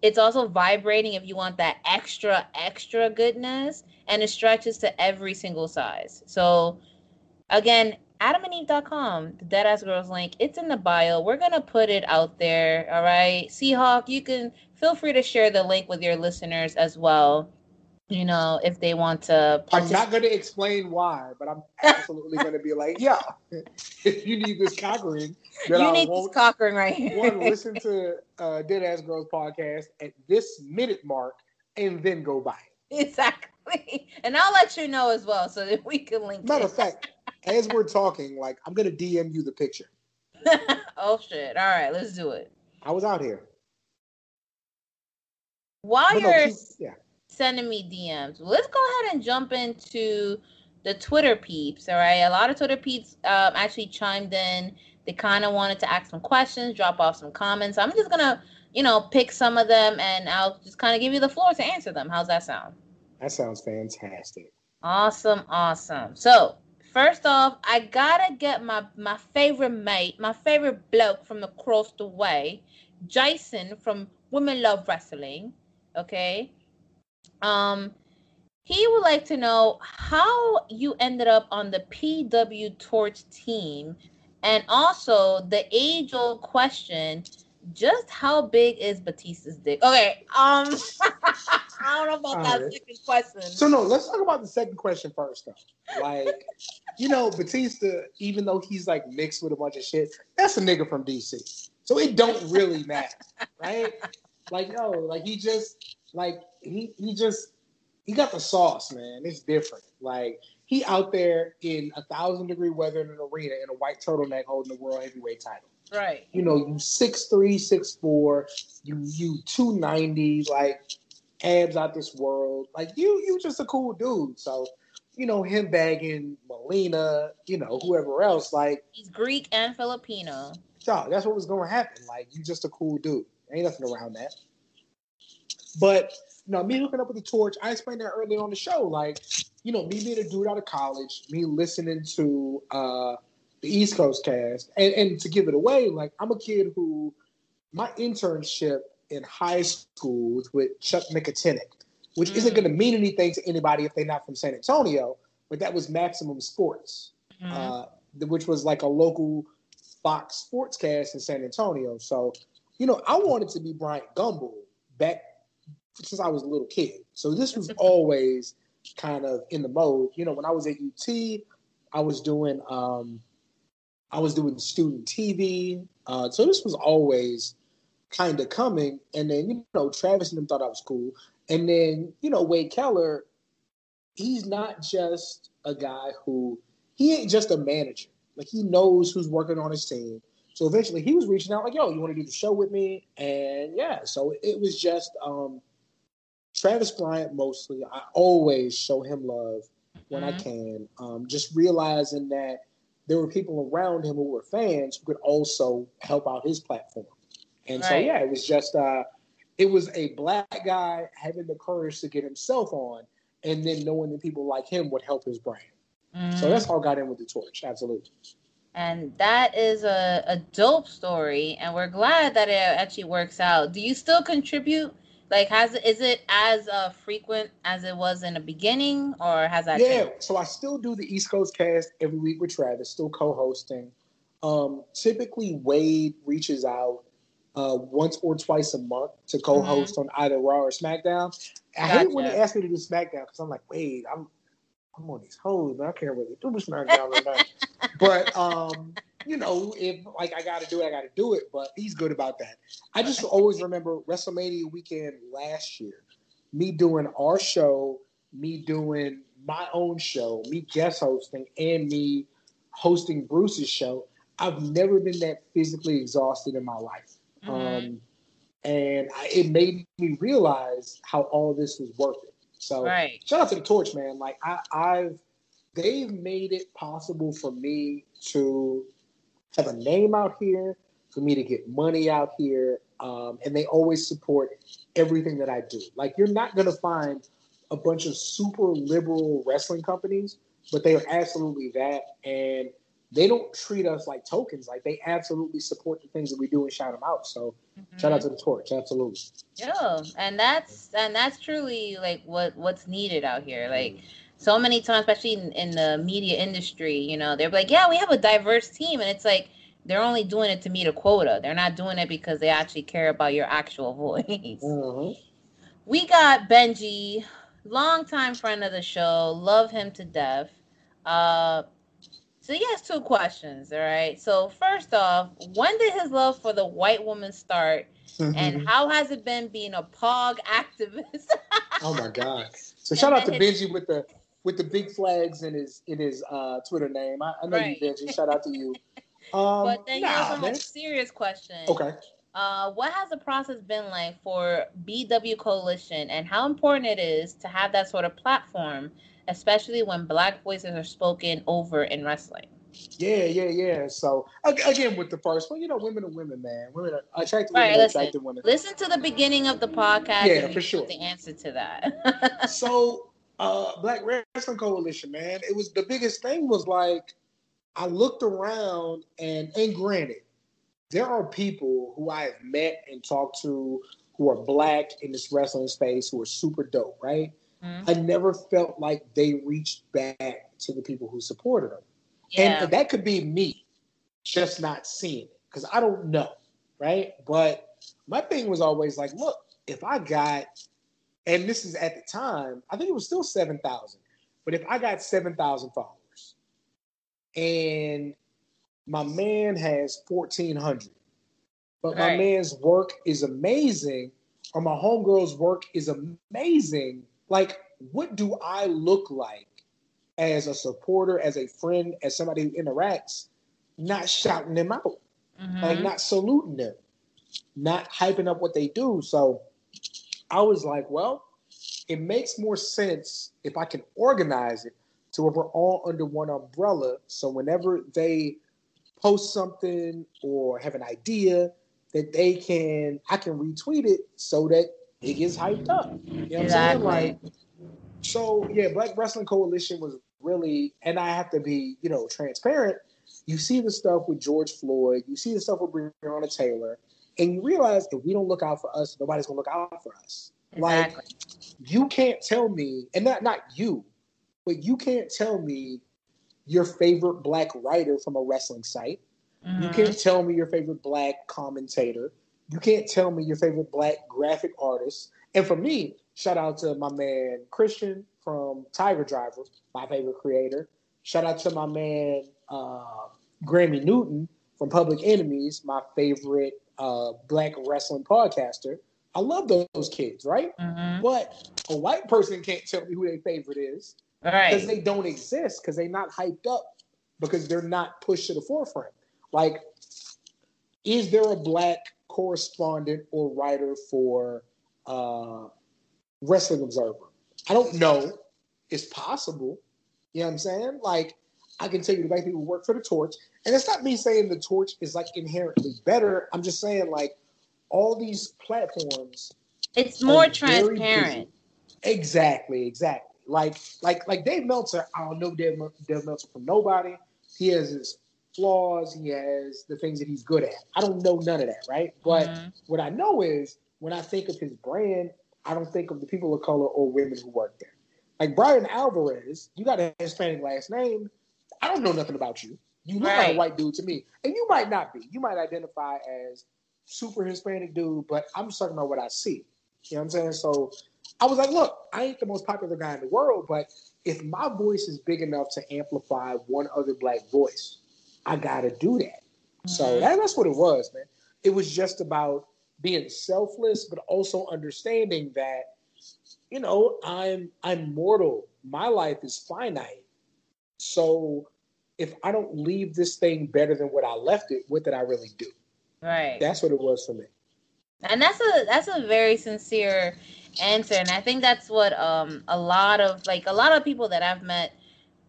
It's also vibrating if you want that extra, extra goodness, and it stretches to every single size. So, again, adam and eve dot com, the Deadass Girls link. It's in the bio. We're going to put it out there, all right? Seahawk, you can feel free to share the link with your listeners as well, you know, if they want to participate. I'm not going to explain why, but I'm absolutely going to be like, yeah, if you need this cock ring, then you I need this cock ring right here. Want to listen to uh, Deadass Girls podcast at this minute mark and then go buy it. Exactly. And I'll let you know as well so that we can link Matter it. Matter of fact, as we're talking, like, I'm going to D M you the picture. Oh, shit. All right, let's do it. I was out here. While no, you're no, yeah. sending me D Ms, let's go ahead and jump into the Twitter peeps, all right? A lot of Twitter peeps um, actually chimed in. They kind of wanted to ask some questions, drop off some comments. I'm just going to, you know, pick some of them, and I'll just kind of give you the floor to answer them. How's that sound? That sounds fantastic. Awesome, awesome. So, first off, I gotta get my, my favorite mate, my favorite bloke from across the way, Jason from Women Love Wrestling, okay? Um, he would like to know how you ended up on the P W Torch team, and also the age-old question, just how big is Batista's dick? Okay, um, I don't know about All that right. second question. So no, let's talk about the second question first, though. Like, you know, Batista, even though he's like mixed with a bunch of shit, that's a nigga from D C. So it don't really matter, right? Like, yo, like he just, like he he just, he got the sauce, man. It's different. Like, he out there in a thousand degree weather in an arena in a white turtleneck holding the world heavyweight title. Right. You know, you six three, six four, you you two ninety, like abs out this world. Like you you just a cool dude. So, you know, him bagging Melina, you know, whoever else, like he's Greek and Filipino. So that's what was gonna happen. Like, you just a cool dude. Ain't nothing around that. But you know, me hooking up with the Torch, I explained that earlier on the show. Like, you know, me being a dude out of college, me listening to uh the East Coast Cast, and, and to give it away, like, I'm a kid who, my internship in high school was with Chuck Miketinec, which mm. isn't going to mean anything to anybody if they're not from San Antonio, but that was Maximum Sports, mm. uh, which was like a local Fox sports cast in San Antonio. So, you know, I wanted to be Bryant Gumbel back since I was a little kid. So this was always kind of in the mode. You know, when I was at U T, I was doing... Um, I was doing student T V. Uh, so this was always kind of coming. And then, you know, Travis and them thought I was cool. And then, you know, Wade Keller, he's not just a guy who, he ain't just a manager. Like, he knows who's working on his team. So eventually he was reaching out like, yo, you want to do the show with me? And yeah, so it was just um, Travis Bryant mostly. I always show him love when mm-hmm. I can. Um, just realizing that there were people around him who were fans who could also help out his platform. And right. so, yeah, it was just, uh, it was a black guy having the courage to get himself on and then knowing that people like him would help his brand. Mm. So that's how I got in with the Torch. Absolutely. And that is a, a dope story. And we're glad that it actually works out. Do you still contribute? Like, has is it as uh, frequent as it was in the beginning, or has that Yeah, changed? So I still do the East Coast Cast every week with Travis, still co-hosting. Um, typically, Wade reaches out uh, once or twice a month to co-host mm-hmm. on either Raw or SmackDown. I gotcha. hate when they ask me to do SmackDown, because I'm like, Wade, I'm I'm on these hoes, man. I can't really do SmackDown right now. But um, you know, if like I got to do it, I got to do it. But he's good about that. I just always remember WrestleMania weekend last year, me doing our show, me doing my own show, me guest hosting, and me hosting Bruce's show. I've never been that physically exhausted in my life. Mm-hmm. Um, and I, it made me realize how all this was worth it. So right. Shout out to the Torch, man. Like I, I've, they've made it possible for me to have a name out here, for me to get money out here. Um, and they always support everything that I do. Like you're not going to find a bunch of super liberal wrestling companies, but they are absolutely that. And they don't treat us like tokens. Like they absolutely support the things that we do and shout them out. So mm-hmm. Shout out to the Torch. Absolutely. Yeah. And that's, and that's truly like what, what's needed out here. Like, mm-hmm. So many times, especially in, in the media industry, you know, they're like, yeah, we have a diverse team. And it's like, they're only doing it to meet a quota. They're not doing it because they actually care about your actual voice. Mm-hmm. We got Benji, longtime friend of the show. Love him to death. Uh, so he has two questions, all right? So first off, when did his love for the white woman start? Mm-hmm. And how has it been being a POG activist? Oh, my God. So shout out to Benji with the... with the big flags in his in his uh, Twitter name. I, I know right. you, Benji. Shout out to you. Um, but then nah, you have a more serious question. Okay. Uh, what has the process been like for B W Coalition and how important it is to have that sort of platform, especially when Black voices are spoken over in wrestling? Yeah, yeah, yeah. So, again, with the first one, you know, women are women, man. Women are attractive women, right, listen, attractive women. Listen to the beginning of the podcast. Yeah, for sure. The answer to that. So... Uh, Black Wrestling Coalition, man. It was the biggest thing was like, I looked around and, and granted, there are people who I have met and talked to who are Black in this wrestling space who are super dope, right? Mm-hmm. I never felt like they reached back to the people who supported them. Yeah. And that could be me just not seeing it because I don't know, right? But my thing was always like, look, if I got... and this is at the time, I think it was still seven thousand. But if I got seven thousand followers and my man has fourteen hundred, but right. my man's work is amazing or my homegirl's work is amazing, like, what do I look like as a supporter, as a friend, as somebody who interacts, not shouting them out, mm-hmm. like not saluting them, not hyping up what they do? So I was like, well, it makes more sense if I can organize it to where we're all under one umbrella. So whenever they post something or have an idea that they can, I can retweet it so that it gets hyped up. You know what exactly. I'm saying? Like, so yeah, Black Wrestling Coalition was really, and I have to be, you know, transparent. You see the stuff with George Floyd, you see the stuff with Breonna Taylor. And you realize if we don't look out for us, nobody's going to look out for us. Exactly. Like, you can't tell me, and not, not you, but you can't tell me your favorite Black writer from a wrestling site. Mm-hmm. You can't tell me your favorite Black commentator. You can't tell me your favorite Black graphic artist. And for me, shout out to my man Christian from Tiger Driver, my favorite creator. Shout out to my man uh, Grammy Newton from Public Enemies, my favorite Uh, Black wrestling podcaster. I love those, those kids, right? Mm-hmm. But a white person can't tell me who their favorite is because right. they don't exist, because they're not hyped up, because they're not pushed to the forefront. Like, is there a Black correspondent or writer for uh, Wrestling Observer? I don't know. It's possible. You know what I'm saying? Like, I can tell you the Black people work for the Torch. And it's not me saying the Torch is like inherently better. I'm just saying like all these platforms. It's more transparent. Exactly, exactly. Like, like, like Dave Meltzer. I don't know Dave, Dave Meltzer from nobody. He has his flaws. He has the things that he's good at. I don't know none of that, right? But mm-hmm. what I know is when I think of his brand, I don't think of the people of color or women who work there. Like Brian Alvarez, you got a Hispanic last name. I don't know nothing about you. You look right. like a white dude to me. And you might not be. You might identify as super Hispanic dude, but I'm just talking about what I see. You know what I'm saying? So I was like, look, I ain't the most popular guy in the world, but if my voice is big enough to amplify one other Black voice, I gotta do that. Mm-hmm. So that, that's what it was, man. It was just about being selfless, but also understanding that, you know, I'm I'm mortal. My life is finite. So if I don't leave this thing better than what I left it, what did I really do? Right. That's what it was for me. And that's a that's a very sincere answer. And I think that's what um a lot of like a lot of people that I've met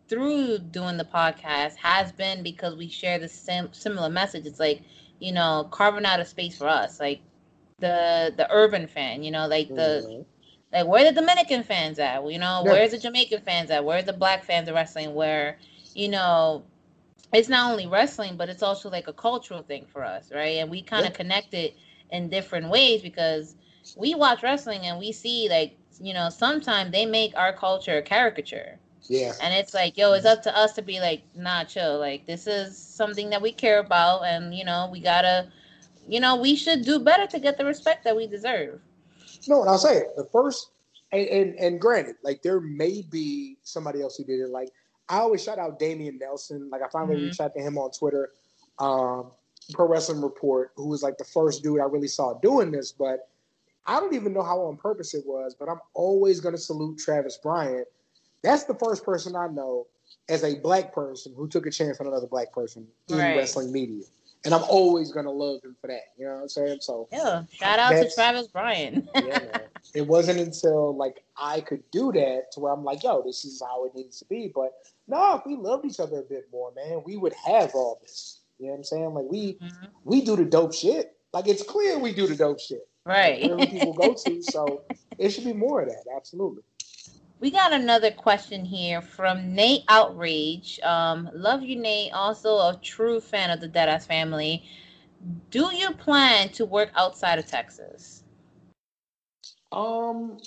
through doing the podcast has been, because we share the sim- similar message. It's like, you know, carving out a space for us, like the the urban fan, you know, like the mm-hmm. like where the Dominican fans at, you know, yeah. where's the Jamaican fans at, where's the Black fans of wrestling, where, you know, it's not only wrestling, but it's also like a cultural thing for us, right? And we kind of yeah. connect it in different ways, because we watch wrestling and we see, like, you know, sometimes they make our culture a caricature. Yeah. And it's like, yo, it's up to us to be like, nah, chill. Like, this is something that we care about. And, you know, we gotta, you know, we should do better to get the respect that we deserve. No, and I'll say it. The first, and, and, and granted, like, there may be somebody else who did it. Like, I always shout out Damian Nelson. Like, I finally mm-hmm. reached out to him on Twitter, um, Pro Wrestling Report, who was like the first dude I really saw doing this. But I don't even know how on purpose it was, but I'm always going to salute Travis Bryant. That's the first person I know as a Black person who took a chance on another Black person in right. wrestling media. And I'm always going to love him for that. You know what I'm saying? So yeah, shout out to Travis Bryant. yeah, man. It wasn't until like I could do that to where I'm like, yo, this is how it needs to be. But no, if we loved each other a bit more, man, we would have all this. You know what I'm saying? Like we mm-hmm. we do the dope shit. Like it's clear we do the dope shit. Right. Like, where people go to. So it should be more of that. Absolutely. We got another question here from Nate Outrage. Um, love you, Nate. Also a true fan of the Deadass family. Do you plan to work outside of Texas? Um,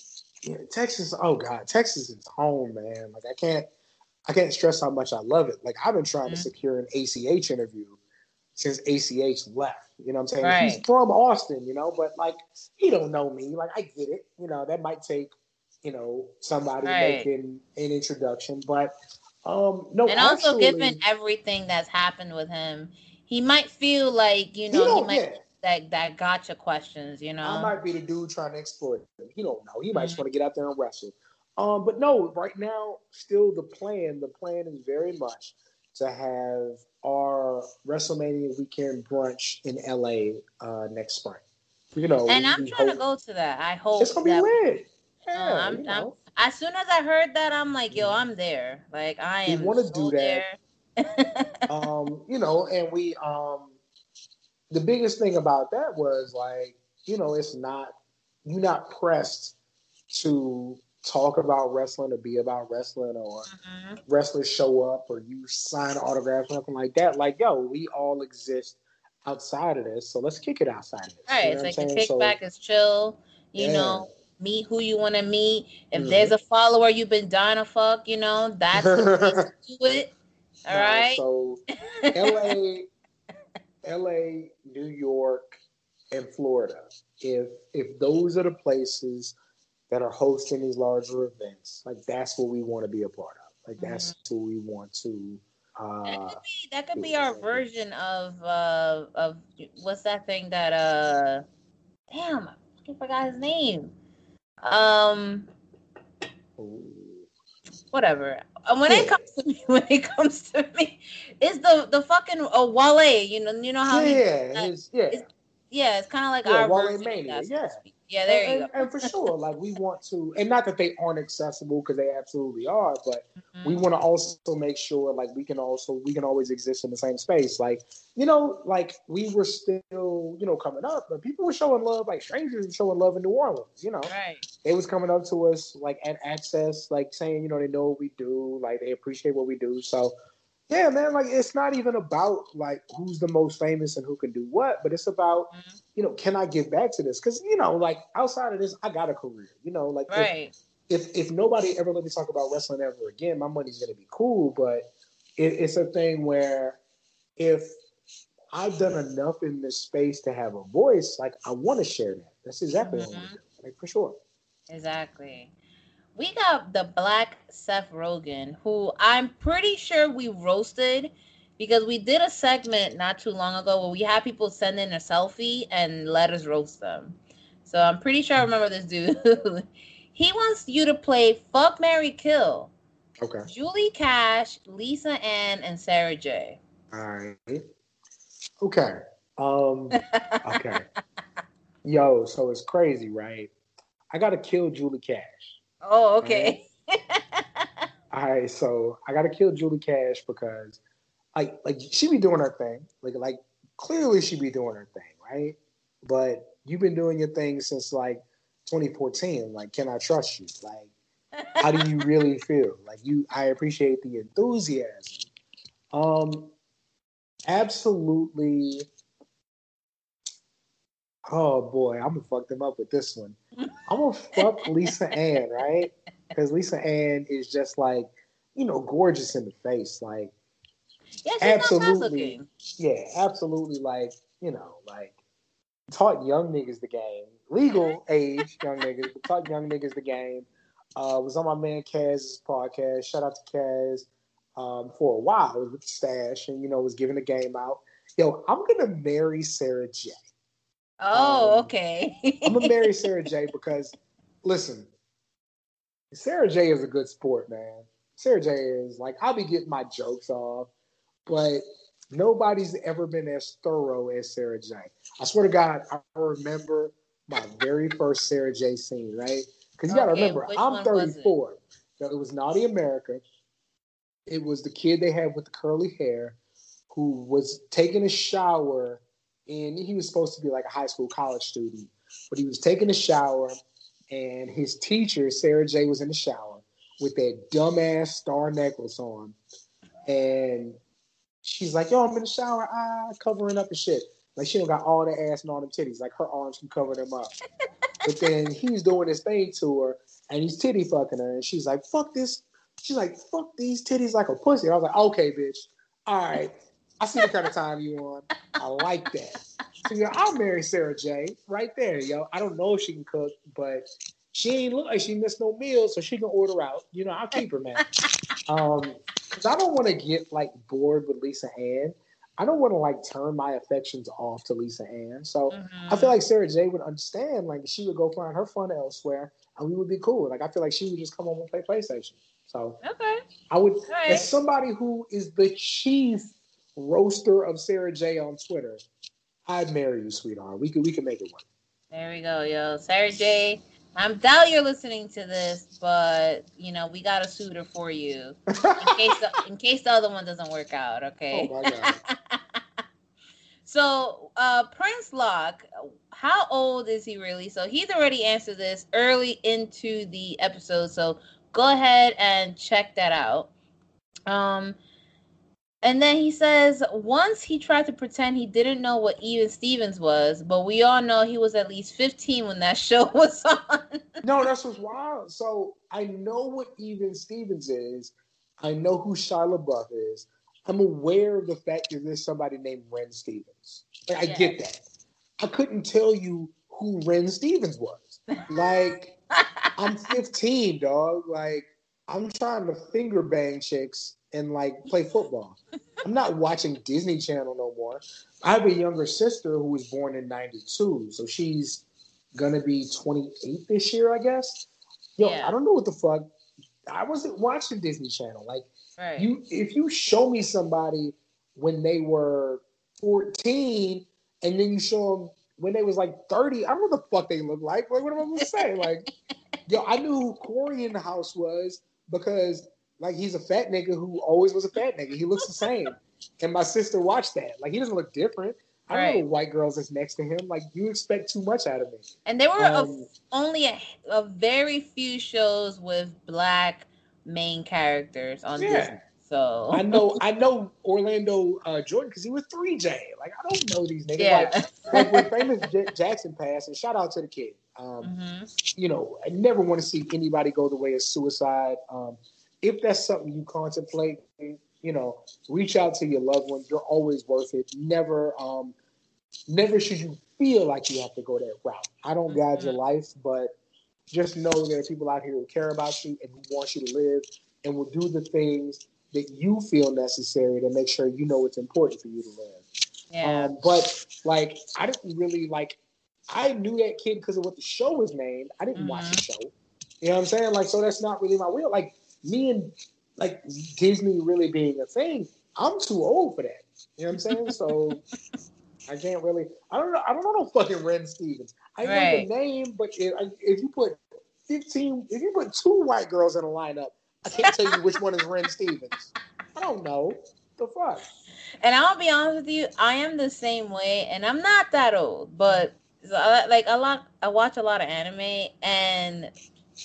yeah, Texas. Oh God, Texas is home, man. Like I can't, I can't stress how much I love it. Like I've been trying mm-hmm. to secure an A C H interview since A C H left. You know what I'm saying? Right. He's from Austin, you know, but like he don't know me. Like I get it. You know, that might take, you know, somebody right. making an introduction, but um, no. And actually, also, given everything that's happened with him, he might feel like, you know, he, he might yeah. that that gotcha questions. You know, I might be the dude trying to exploit him. He don't know. He might mm-hmm. just want to get out there and wrestle. Um, but no, right now, still the plan. The plan is very much to have our WrestleMania weekend brunch in L A uh, next spring. You know, and I'm trying hope, to go to that. I hope it's gonna be lit. Yeah, uh, I'm, you know. I'm, as soon as I heard that, I'm like, yo, I'm there. Like, I am. We want to so do that. um, you know, and we, um, the biggest thing about that was like, you know, it's not, you're not pressed to talk about wrestling or be about wrestling or mm-hmm. wrestlers show up or you sign autographs or nothing like that. Like, yo, we all exist outside of this. So let's kick it outside of this. Right. You know it's like the kickback so, is chill, you yeah. know. Meet who you want to meet. If mm-hmm. there's a follower you've been dying to fuck, you know, that's the place to do it. All no, right. So L A, L A, New York, and Florida. If if those are the places that are hosting these larger events, like that's what we want to be a part of. Like that's mm-hmm. who we want to. Uh, that could be that could be our like version of uh, of what's that thing that uh damn I fucking forgot his name. Um, whatever. When yeah. it comes to me, when it comes to me, it's the the fucking uh, Wale. You know, you know how. Yeah, he, it's, yeah, it's, yeah. It's kind of like yeah, our Wale Mania. Yeah, yeah. There and, you go. And, and for sure, like we want to, and not that they aren't accessible because they absolutely are, but mm-hmm. we want to also make sure like we can also we can always exist in the same space. Like you know, like we were still you know coming up, but people were showing love, like strangers were showing love in New Orleans. You know, right. They was coming up to us like at Access, like saying, you know, they know what we do, like they appreciate what we do. So, yeah, man, like it's not even about like who's the most famous and who can do what, but it's about, mm-hmm. you know, can I give back to this? Because you know, like outside of this, I got a career. You know, like right. if, if if nobody ever let me talk about wrestling ever again, my money's gonna be cool. But it, it's a thing where if I've done enough in this space to have a voice, like I want to share that. That's exactly mm-hmm. what we do, like for sure. Exactly. We got the Black Seth Rogen, who I'm pretty sure we roasted because we did a segment not too long ago where we had people send in a selfie and let us roast them. So I'm pretty sure I remember this dude. He wants you to play Fuck, Marry, Kill. Okay. Julie Cash, Lisa Ann, and Sarah J. All right. Okay. Um, okay. Yo, so it's crazy, right? I got to kill Julie Cash. Oh, okay. All right? All right, so I got to kill Julie Cash because, like, like she be doing her thing. Like, like clearly she be doing her thing, right? But you've been doing your thing since, like, twenty fourteen. Like, can I trust you? Like, how do you really feel? Like, you, I appreciate the enthusiasm. Um, absolutely. Oh boy, I'm gonna fuck them up with this one. I'm gonna fuck Lisa Ann, right? Because Lisa Ann is just like, you know, gorgeous in the face, like, yeah, she's absolutely not bad looking. Yeah, absolutely, like, you know, like taught young niggas the game, legal age young niggas, but taught young niggas the game. Uh, was on my man Kaz's podcast. Shout out to Kaz. Um, for a while, it was with Stash, and you know, was giving the game out. Yo, I'm gonna marry Sarah J. Oh, um, okay. I'm gonna marry Sarah J because, listen, Sarah J is a good sport, man. Sarah J is like, I'll be getting my jokes off, but nobody's ever been as thorough as Sarah J. I swear to God, I remember my very first Sarah J scene, right? Because you gotta okay, remember, I'm thirty-four. Was it? It was Naughty America. It was the kid they had with the curly hair who was taking a shower. And he was supposed to be like a high school college student, but he was taking a shower, and his teacher, Sarah J, was in the shower with that dumbass star necklace on. And she's like, yo, I'm in the shower, ah, covering up and shit. Like, she don't got all the ass and all them titties. Like, her arms can cover them up. But then he's doing this thing to her, and he's titty fucking her. And she's like, fuck this. She's like, fuck these titties like a pussy. And I was like, okay, bitch. All right. I see what kind of time you on. I like that. So, you know, I'll marry Sarah J right there, yo. I don't know if she can cook, but she ain't look like she missed no meals, so she can order out. You know, I'll keep her, man. Um, because I don't want to get, like, bored with Lisa Ann. I don't want to, like, turn my affections off to Lisa Ann. So, mm-hmm. I feel like Sarah J would understand. Like, she would go find her fun elsewhere, and we would be cool. Like, I feel like she would just come home and play PlayStation. So, okay. I would, right. As somebody who is the chief roaster of Sarah J on Twitter, I'd marry you, sweetheart. We can we can make it work. There we go, yo. Sarah J, I doubt you're listening to this, but you know, we got a suitor for you in case the, in case the other one doesn't work out. Okay. Oh my God. So uh, Prince Locke, how old is he really? So he's already answered this early into the episode. So go ahead and check that out. Um. And then he says, once he tried to pretend he didn't know what Even Stevens was, but we all know he was at least fifteen when that show was on. No, that's what's wild. So I know what Even Stevens is. I know who Shia LaBeouf is. I'm aware of the fact that there's somebody named Ren Stevens. Like, I yeah. get that. I couldn't tell you who Ren Stevens was. Like, I'm fifteen, dog. Like, I'm trying to finger bang chicks and, like, play football. I'm not watching Disney Channel no more. I have a younger sister who was born in ninety-two, so she's gonna be twenty-eight this year, I guess. Yo, yeah. I don't know what the fuck. I wasn't watching Disney Channel. Like, right. you, if you show me somebody when they were fourteen, and then you show them when they was, like, thirty, I don't know what the fuck they look like. Like, what am I gonna say? Like, yo, I knew who Corey in the house was because... Like, he's a fat nigga who always was a fat nigga. He looks the same. And my sister watched that. Like, he doesn't look different. I don't right. know the white girls that's next to him. Like, you expect too much out of me. And there were um, a, only a, a very few shows with black main characters on yeah. Disney. So I know I know Orlando uh, Jordan because he was three J. Like, I don't know these niggas. Yeah. Like, like, when Famous J- Jackson passed, and shout out to the kid. Um, mm-hmm. You know, I never want to see anybody go the way of suicide. Um If that's something you contemplate, you know, reach out to your loved ones. You're always worth it. Never, um, never should you feel like you have to go that route. I don't mm-hmm. guide your life, but just know there are people out here who care about you and who want you to live and will do the things that you feel necessary to make sure you know it's important for you to learn. Yeah. Um, but like, I didn't really like, I knew that kid because of what the show was named. I didn't mm-hmm. watch the show. You know what I'm saying? Like, so that's not really my wheel. Like me and like Disney really being a thing, I'm too old for that. You know what I'm saying? So I can't really, I don't know. I don't know no fucking Ren Stevens. I right. know the name, but if, if you put fifteen, if you put two white girls in a lineup, I can't tell you which one is Ren Stevens. I don't know. The fuck? And I'll be honest with you, I am the same way, and I'm not that old, but like a lot, I watch a lot of anime, and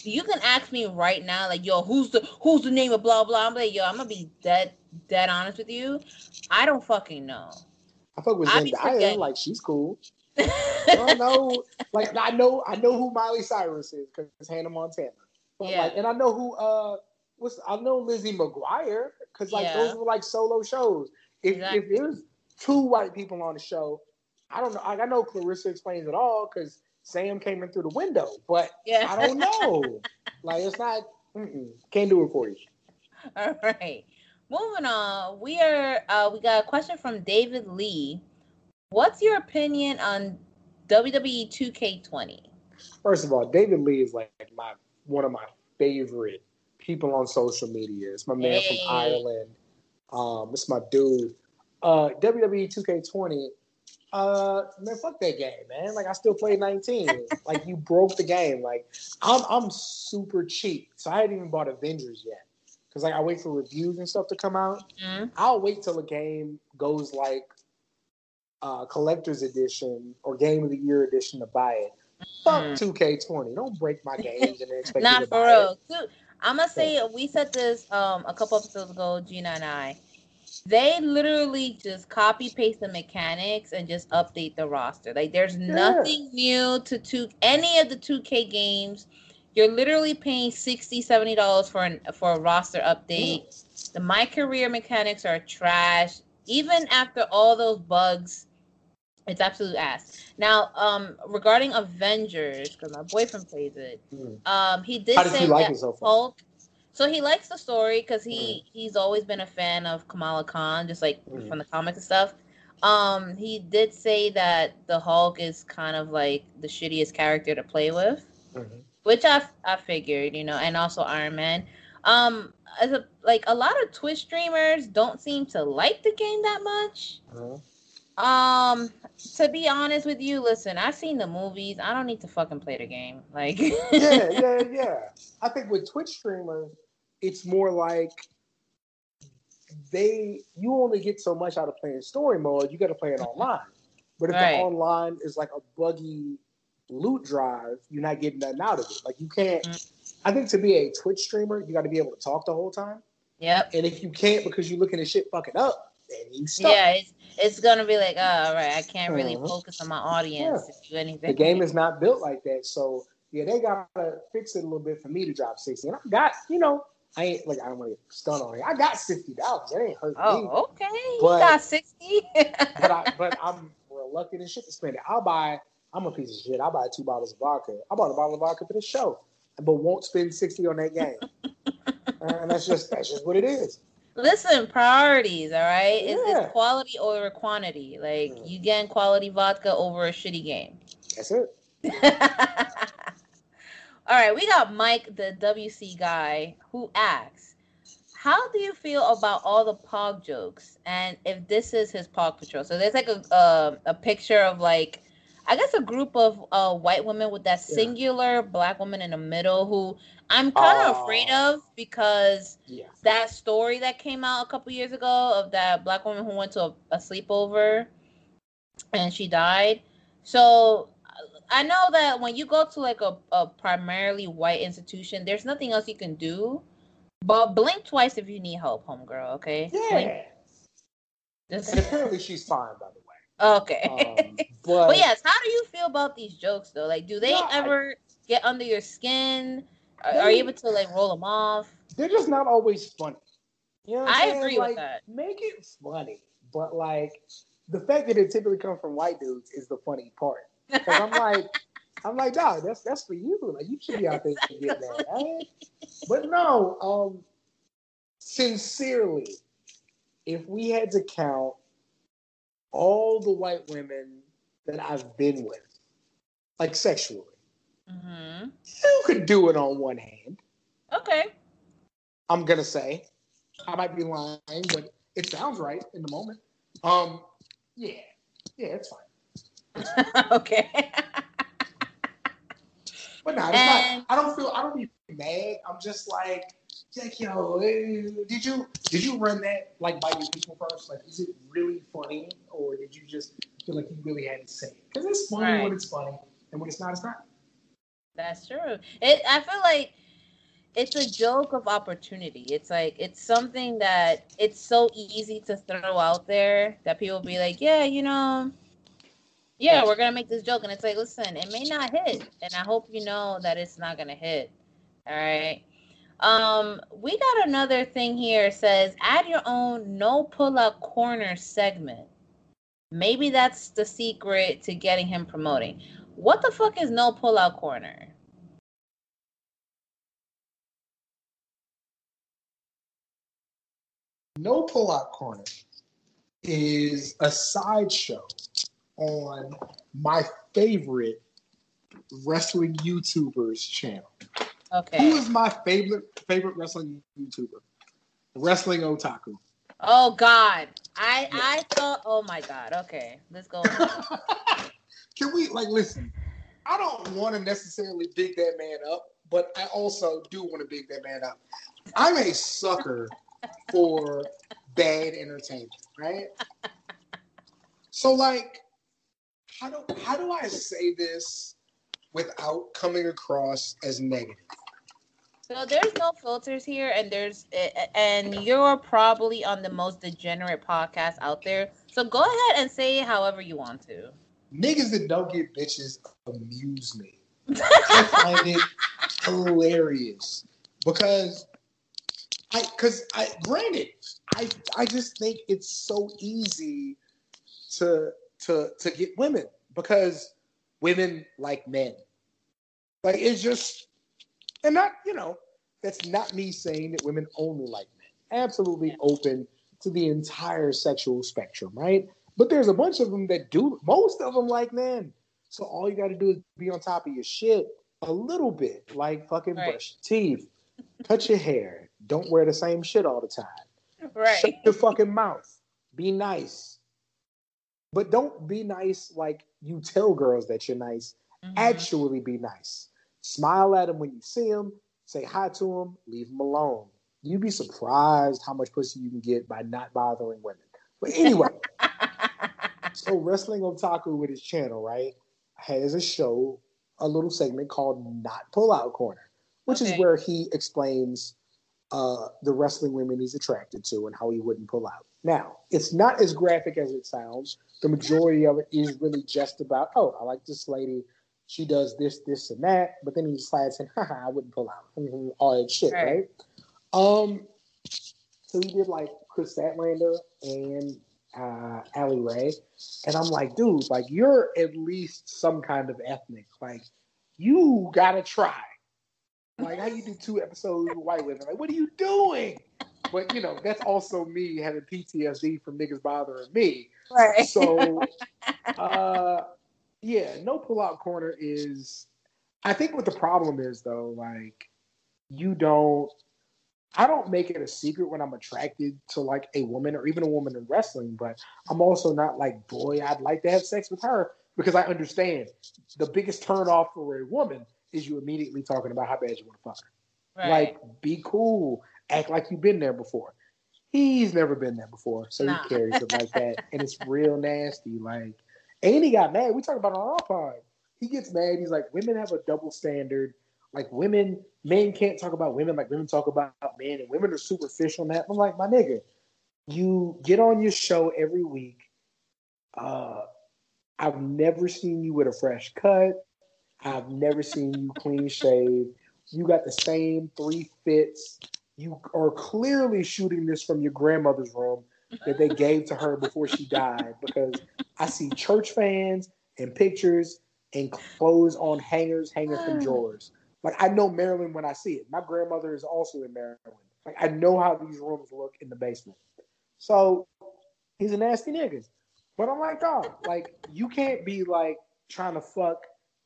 you can ask me right now, like, yo, who's the who's the name of blah blah? I'm like, yo, I'm gonna be dead dead honest with you, I don't fucking know. I fuck with Zendaya, like she's cool. I don't know, like I know I know who Miley Cyrus is because it's Hannah Montana, but, yeah, like, and I know who uh. What's, I know Lizzie McGuire because like yeah. those were like solo shows. If exactly. if there's two white people on the show, I don't know. Like, I know Clarissa Explains It All because Sam came in through the window, but yeah. I don't know. Like it's not mm-mm, can't do it for you. All right, moving on. We are uh, we got a question from David Lee. What's your opinion on W W E two K twenty? First of all, David Lee is like my one of my favorite people on social media. It's my man hey. from Ireland. Um, it's my dude. Uh, W W E two K twenty. Uh, man, fuck that game, man. Like I still play nineteen. Like you broke the game. Like I'm, I'm super cheap, so I hadn't even bought Avengers yet. Cause like I wait for reviews and stuff to come out. Mm-hmm. I'll wait till a game goes like uh, collector's edition or game of the year edition to buy it. Mm-hmm. Fuck two K twenty. Don't break my games and expect Not me to for buy real. It. I'm going to say, we said this um, a couple episodes ago, Gina and I. They literally just copy-paste the mechanics and just update the roster. Like, there's yeah. nothing new to two, any of the two K games. You're literally paying sixty dollars, seventy dollars for, an, for a roster update. Mm. The My Career mechanics are trash. Even after all those bugs, it's absolute ass. Now, um, regarding Avengers, because my boyfriend plays it, mm. um, he did How say did like that so Hulk. So he likes the story because he, mm. he's always been a fan of Kamala Khan, just like mm. from the comics and stuff. Um, he did say that the Hulk is kind of like the shittiest character to play with, mm-hmm. which I, I figured, you know, and also Iron Man. Um, as a, like a lot of Twitch streamers don't seem to like the game that much. Mm. Um, to be honest with you, listen, I've seen the movies. I don't need to fucking play the game. Like, yeah, yeah, yeah. I think with Twitch streamers, it's more like they you only get so much out of playing story mode. You got to play it online. But if right. the online is like a buggy loot drive, you're not getting nothing out of it. Like you can't. Mm-hmm. I think to be a Twitch streamer, you got to be able to talk the whole time. Yep. And if you can't because you're looking at shit fucking up. Yeah, it's, it's gonna be like, oh, all right, I can't really mm-hmm. focus on my audience yeah. to do anything. The game is not built like that, so yeah, they gotta fix it a little bit for me to drop sixty. And I got, you know, I ain't like I don't want to stun on it. I got sixty dollars. That ain't hurt oh, me. Oh, okay, but, you got sixty. but I, but I'm reluctant and shit to spend it. I'll buy. I'm a piece of shit. I'll buy two bottles of vodka. I bought a bottle of vodka for the show, but won't spend sixty on that game. And that's just that's just what it is. Listen, priorities, all right? Yeah. It's, it's quality over quantity. Like, mm. you getting quality vodka over a shitty game. That's it. All right, we got Mike, the W C guy, who asks, how do you feel about all the Pog jokes? And if this is his Pog Patrol. So there's, like, a a, a picture of, like, I guess a group of uh, white women with that singular yeah. black woman in the middle who I'm kind of uh, afraid of because yeah. that story that came out a couple years ago of that black woman who went to a, a sleepover and she died. So I know that when you go to like a, a primarily white institution, there's nothing else you can do, but blink twice if you need help, homegirl, okay? Yeah. Blink. And apparently she's fine, by the way. Okay. Um, but, but yes, how do you feel about these jokes though? Like, do they yeah, ever I, get under your skin? Are, they, are you able to like roll them off? They're just not always funny. You know what I I'm agree like, with that. Make it funny, but like the fact that it typically comes from white dudes is the funny part. Because I'm like, I'm like, dog, that's that's for you. Like, you should be out there to get that. Right? But no, um, sincerely, if we had to count all the white women that I've been with, like sexually, mm-hmm. you could do it on one hand. Okay. I'm going to say. I might be lying, but it sounds right in the moment. Um, yeah. Yeah, it's fine. Okay. But no, it's and... not. I don't feel, I don't be mad. I'm just like, like, yo, did you, did you run that, like, by your people first? Like, is it really funny? Or did you just feel like you really had to say it? Because it's funny right. when it's funny. And when it's not, it's not. That's true. It. I feel like it's a joke of opportunity. It's like, it's something that it's so easy to throw out there that people be like, yeah, you know, yeah, we're going to make this joke. And it's like, listen, it may not hit. And I hope you know that it's not going to hit. All right. Um, we got another thing here. It says, add your own no pull-out corner segment. Maybe that's the secret to getting him promoting. What the fuck is no pull-out corner? No Pull-Out Corner is a sideshow on my favorite wrestling YouTuber's channel. Okay. Who is my favorite favorite wrestling YouTuber? Wrestling Otaku. Oh, God. I, yeah. I thought, oh, my God. Okay. Let's go. Can we, like, listen, I don't want to necessarily big that man up, but I also do want to big that man up. I'm a sucker for bad entertainment, right? So, like, how do how do I say this without coming across as negative? So there's no filters here, and there's and you're probably on the most degenerate podcast out there. So go ahead and say it however you want to. Niggas that don't get bitches amuse me. I find it hilarious because. I, cause I, granted, I, I just think it's so easy to to to get women because women like men. Like it's just, and not you know that's not me saying that women only like men. Absolutely open to the entire sexual spectrum, right? But there's a bunch of them that do. Most of them like men. So all you got to do is be on top of your shit a little bit, like fucking right. brush your teeth, cut your hair. Don't wear the same shit all the time. Right. Shut your fucking mouth. Be nice. But don't be nice like you tell girls that you're nice. Mm-hmm. Actually be nice. Smile at them when you see them. Say hi to them. Leave them alone. You'd be surprised how much pussy you can get by not bothering women. But anyway. So Wrestling Otaku with his channel, right, has a show, a little segment called Not Pull Out Corner, which okay. is where he explains Uh, the wrestling women he's attracted to and how he wouldn't pull out. Now, it's not as graphic as it sounds. The majority of it is really just about, oh, I like this lady. She does this, this, and that. But then he slides in, haha, I wouldn't pull out. All that shit, right? right? Um, so he did like Chris Statlander and uh, Allie Ray. And I'm like, dude, like you're at least some kind of ethnic. Like you gotta try. Like, how you do two episodes with white women? Like, what are you doing? But, you know, that's also me having P T S D from niggas bothering me. Right. So, uh, yeah, no pull-out corner is... I think what the problem is, though, like, you don't... I don't make it a secret when I'm attracted to, like, a woman or even a woman in wrestling, but I'm also not like, boy, I'd like to have sex with her because I understand the biggest turn-off for a woman is you immediately talking about how bad you want to fuck her. Right. Like, be cool. Act like you've been there before. He's never been there before, so nah. he carries it like that. And it's real nasty. Like, and he got mad. We talk about it on our pod. He gets mad. He's like, women have a double standard. Like, women, men can't talk about women like women talk about men, and women are superficial and that. I'm like, my nigga, you get on your show every week. Uh, I've never seen you with a fresh cut. I've never seen you clean shaved. You got the same three fits. You are clearly shooting this from your grandmother's room that they gave to her before she died because I see church fans and pictures and clothes on hangers hanging from drawers. Like, I know Maryland when I see it. My grandmother is also in Maryland. Like, I know how these rooms look in the basement. So he's a nasty nigga. But I'm like, dog, like, you can't be, like, trying to fuck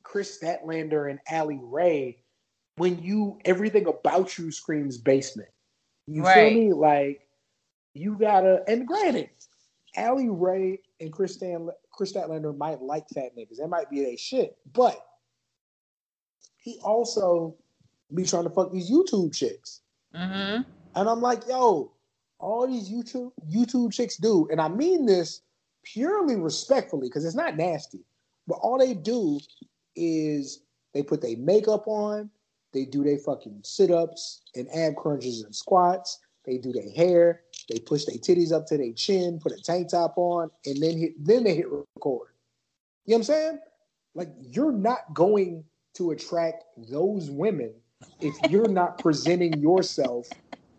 Chris Statlander and Ali Ray when you, everything about you screams basement. You right. feel me? Like, you gotta, and granted, Ali Ray and Chris, Stan, Chris Statlander might like fat niggas. That might be their shit. But he also be trying to fuck these YouTube chicks. Mm-hmm. And I'm like, yo, all these YouTube YouTube chicks do, and I mean this purely respectfully, because it's not nasty, but all they do is they put their makeup on, they do their fucking sit-ups and ab crunches and squats, they do their hair, they push their titties up to their chin, put a tank top on, and then hit, then they hit record. You know what I'm saying? Like, you're not going to attract those women if you're not presenting yourself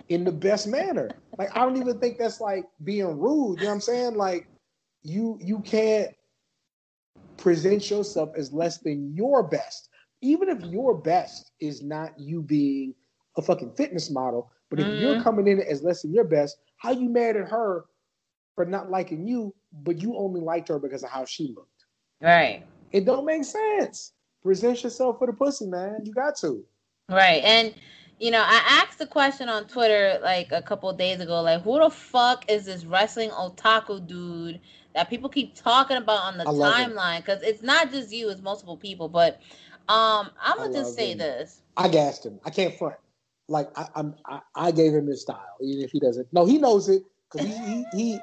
in the best manner. Like, I don't even think that's, like, being rude. You know what I'm saying? Like, you you can't present yourself as less than your best. Even if your best is not you being a fucking fitness model, but if mm-hmm. you're coming in as less than your best, how you mad at her for not liking you, but you only liked her because of how she looked? Right. It don't make sense. Present yourself for the pussy, man. You got to. Right. And, you know, I asked the question on Twitter like a couple of days ago, like, who the fuck is this wrestling otaku dude that people keep talking about on the timeline? Because it. it's not just you, it's multiple people. But um, I'm going to just say him. this. I gassed him. I can't front. Like, I I'm, I, I gave him his style, even if he doesn't. No, he knows it. Cause he he, he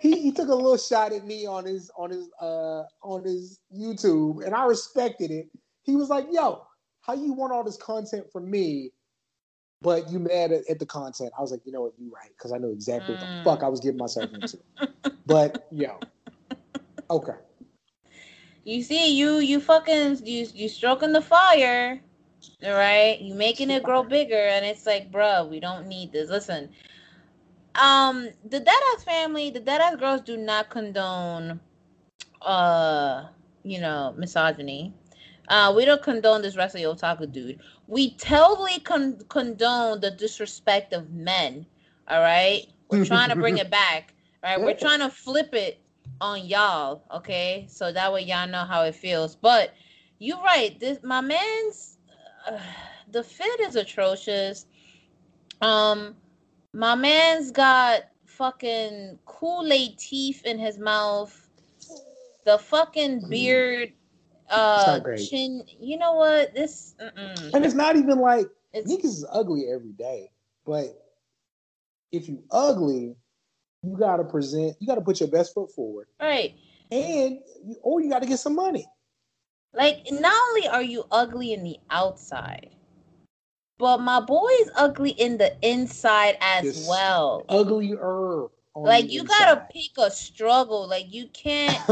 he he took a little shot at me on his on his uh on his YouTube, and I respected it. He was like, "Yo, how you want all this content from me, but you mad at, at the content?" I was like, "You know what? You right, because I know exactly mm. what the fuck I was getting myself into." But yo, okay. You see, you you fucking you you stroking the fire, all right? You making it grow bigger, and it's like, bruh, we don't need this. Listen. Um, the Deadass family, the Deadass girls do not condone, uh, you know, misogyny. Uh, we don't condone this wrestling otaku dude. We totally con- condone the disrespect of men. All right, we're trying to bring it back. All right, we're trying to flip it on y'all. Okay, so that way y'all know how it feels. But you're right. This my man's uh, the fit is atrocious. Um. My man's got fucking Kool-Aid teeth in his mouth. The fucking beard, uh, chin. You know what? This. Mm-mm. And it's not even like niggas is ugly every day. But if you ugly, you gotta present. You gotta put your best foot forward. Right. And or you gotta get some money. Like, not only are you ugly in the outside, but my boy is ugly in the inside as this well. Uglier. Like, you inside. Gotta pick a struggle. Like, you can't,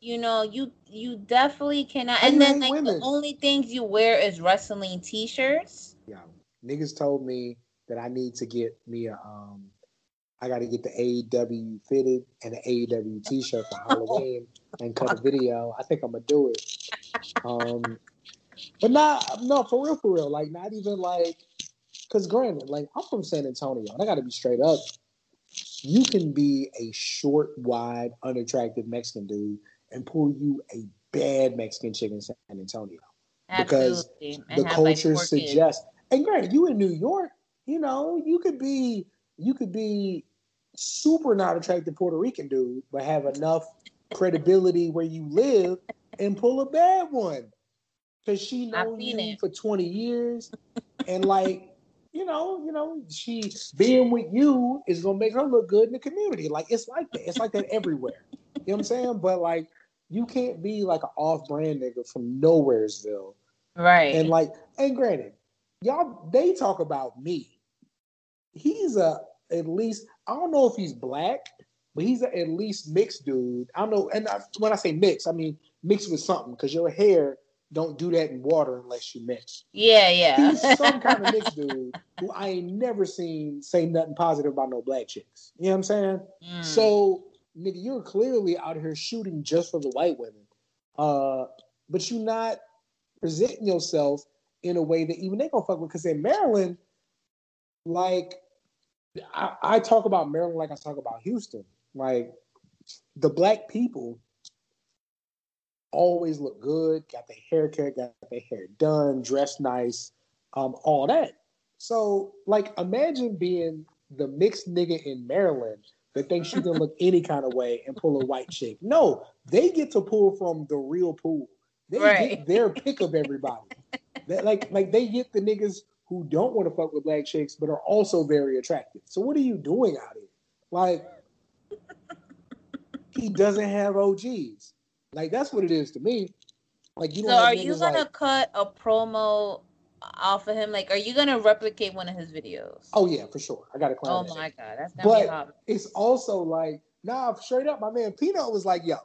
you know, you you definitely cannot. And, and then, like, women. The only things you wear is wrestling t-shirts. Yeah. Niggas told me that I need to get me a, um, I gotta get the A E W fitted and an A E W t-shirt for Halloween and cut a video. I think I'm gonna do it. Um... But not, no, for real, for real. Like, not even like, because granted, like, I'm from San Antonio, and I got to be straight up. You can be a short, wide, unattractive Mexican dude and pull you a bad Mexican chick in San Antonio. Absolutely. Because and the culture like suggests. And granted, you in New York, you know, you could be, you could be super not attractive Puerto Rican dude, but have enough credibility where you live and pull a bad one. Cause she knows you it. for twenty years, and like, you know, you know, she being with you is gonna make her look good in the community. Like, it's like that. It's like that everywhere. You know what I'm saying? But like, you can't be like an off-brand nigga from Nowheresville, right? And like, and granted, y'all they talk about me. He's a at least I don't know if he's black, but he's a, at least mixed dude. I don't know, and I, when I say mixed, I mean mixed with something because your hair. Don't do that in water unless you mix. Yeah, yeah. He's some kind of mixed dude who I ain't never seen say nothing positive about no black chicks. You know what I'm saying? Mm. So, nigga, you're clearly out here shooting just for the white women. Uh, but you're not presenting yourself in a way that even they gonna fuck with. Because in Maryland, like, I, I talk about Maryland like I talk about Houston. Like, the black people always look good, got their haircut, got their hair done, dressed nice, um, all that. So, like, imagine being the mixed nigga in Maryland that thinks she can look any kind of way and pull a white chick. No, they get to pull from the real pool. They right. get their pick of everybody. They, like, like they get the niggas who don't want to fuck with black chicks but are also very attractive. So what are you doing out here? Like, he doesn't have O Gs. Like, that's what it is to me. Like, you don't. So are you gonna like, cut a promo off of him? Like, are you gonna replicate one of his videos? Oh yeah, for sure. I gotta climb. Oh my shit. God, that's gonna be hot. It's also like, nah, straight up, my man Pino was like, yo,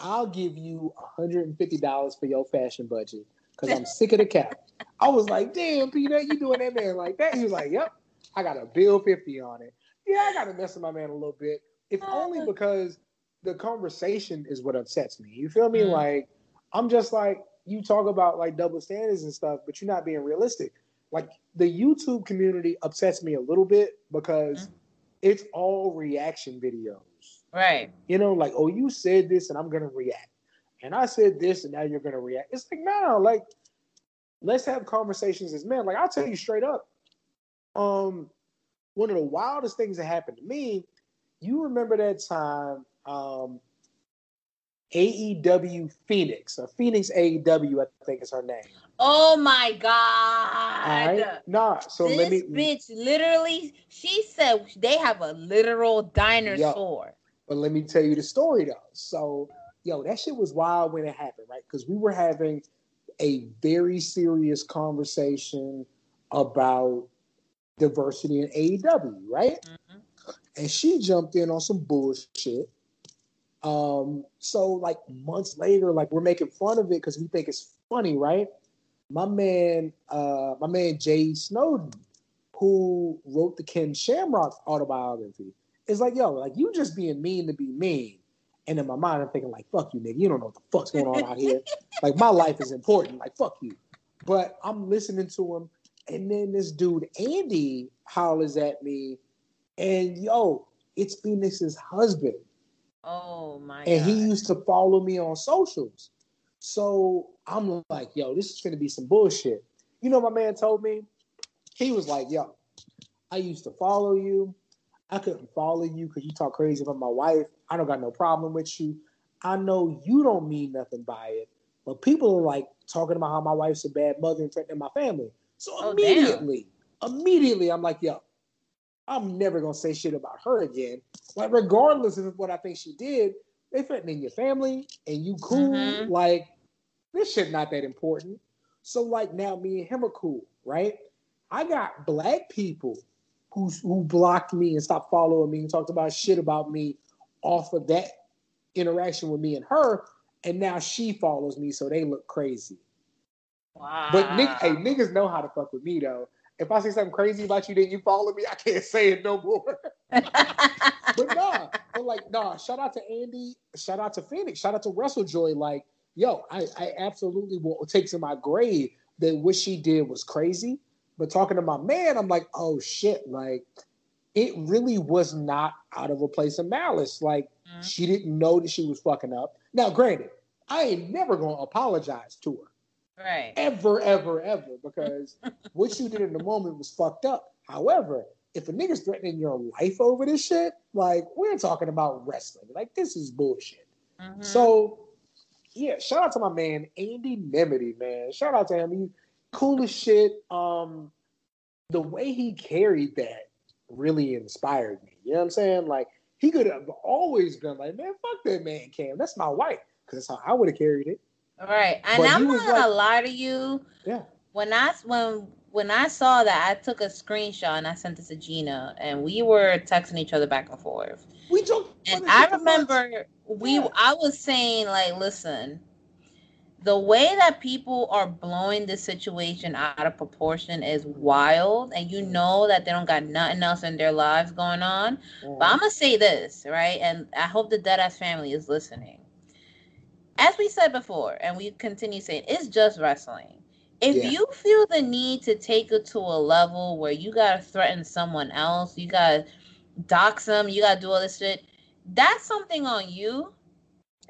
I'll give you one hundred fifty dollars for your fashion budget because I'm sick of the cap. I was like, damn, Peanut, you doing that man like that? He was like, yep, I got a bill fifty on it. Yeah, I got to mess with my man a little bit. If only because the conversation is what upsets me. You feel me? Mm. Like, I'm just like, you talk about like double standards and stuff, but you're not being realistic. Like, the YouTube community upsets me a little bit because mm. it's all reaction videos. Right. You know, like, oh, you said this and I'm going to react. And I said this and now you're going to react. It's like, no, like, let's have conversations as men. Like, I'll tell you straight up, um, one of the wildest things that happened to me, you remember that time um, A E W Phoenix, or Phoenix A E W, I think is her name. Oh, my God. All right? Nah, so this let me... bitch literally, she said they have a literal dinosaur. Yo, but let me tell you the story, though. So, yo, that shit was wild when it happened, right? Because we were having a very serious conversation about diversity in A E W, right? Mm-hmm. And she jumped in on some bullshit. Um, so, like, months later, like, we're making fun of it because we think it's funny, right? My man, uh, my man Jay Snowden, who wrote the Ken Shamrock autobiography, is like, yo, like, you just being mean to be mean. And in my mind, I'm thinking, like, fuck you, nigga. You don't know what the fuck's going on out here. Like, my life is important. Like, fuck you. But I'm listening to him. And then this dude, Andy, hollers at me. And, yo, it's Phoenix's husband. Oh, my and God. And he used to follow me on socials. So I'm like, yo, this is going to be some bullshit. You know what my man told me? He was like, yo, I used to follow you. I couldn't follow you because you talk crazy about my wife. I don't got no problem with you. I know you don't mean nothing by it, but people are like talking about how my wife's a bad mother and threatening my family. So oh, immediately, damn. immediately, I'm like, yo, I'm never going to say shit about her again. Like, regardless of what I think she did, they threatening your family and you cool. Mm-hmm. Like, this shit not that important. So, like, now me and him are cool, right? I got black people who who blocked me and stopped following me and talked about shit about me off of that interaction with me and her, and now she follows me, so they look crazy. Wow. But Nick, hey, niggas know how to fuck with me, though. If I say something crazy about you, then you follow me, I can't say it no more. But nah, but like, nah, shout out to Andy, shout out to Phoenix, shout out to Russell Joy. Like, yo, I, I absolutely will take to my grave that what she did was crazy. But talking to my man, I'm like, oh, shit, like, it really was not out of a place of malice. Like, mm-hmm. she didn't know that she was fucking up. Now, granted, I ain't never going to apologize to her. Right. Ever, ever, ever. Because what you did in the moment was fucked up. However, if a nigga's threatening your life over this shit, like, we're talking about wrestling. Like, this is bullshit. Mm-hmm. So, yeah, shout out to my man, Andy Mimity, man. Shout out to him. He, cool as shit. Um, the way he carried that really inspired me. You know what I'm saying? Like, he could have always been like, man, fuck that man, Cam. That's my wife. Because that's how I would have carried it. All right. And but I'm not going like, to lie to you. Yeah. When I, when, when I saw that, I took a screenshot and I sent it to Gina. And we were texting each other back and forth. We don't. And I remember we. Yeah. I was saying, like, listen, the way that people are blowing this situation out of proportion is wild, and you know that they don't got nothing else in their lives going on. Mm. But I'm going to say this, right? And I hope the Deadass family is listening. As we said before, and we continue saying, it's just wrestling. If yeah. you feel the need to take it to a level where you got to threaten someone else, you got to dox them, you got to do all this shit, that's something on you.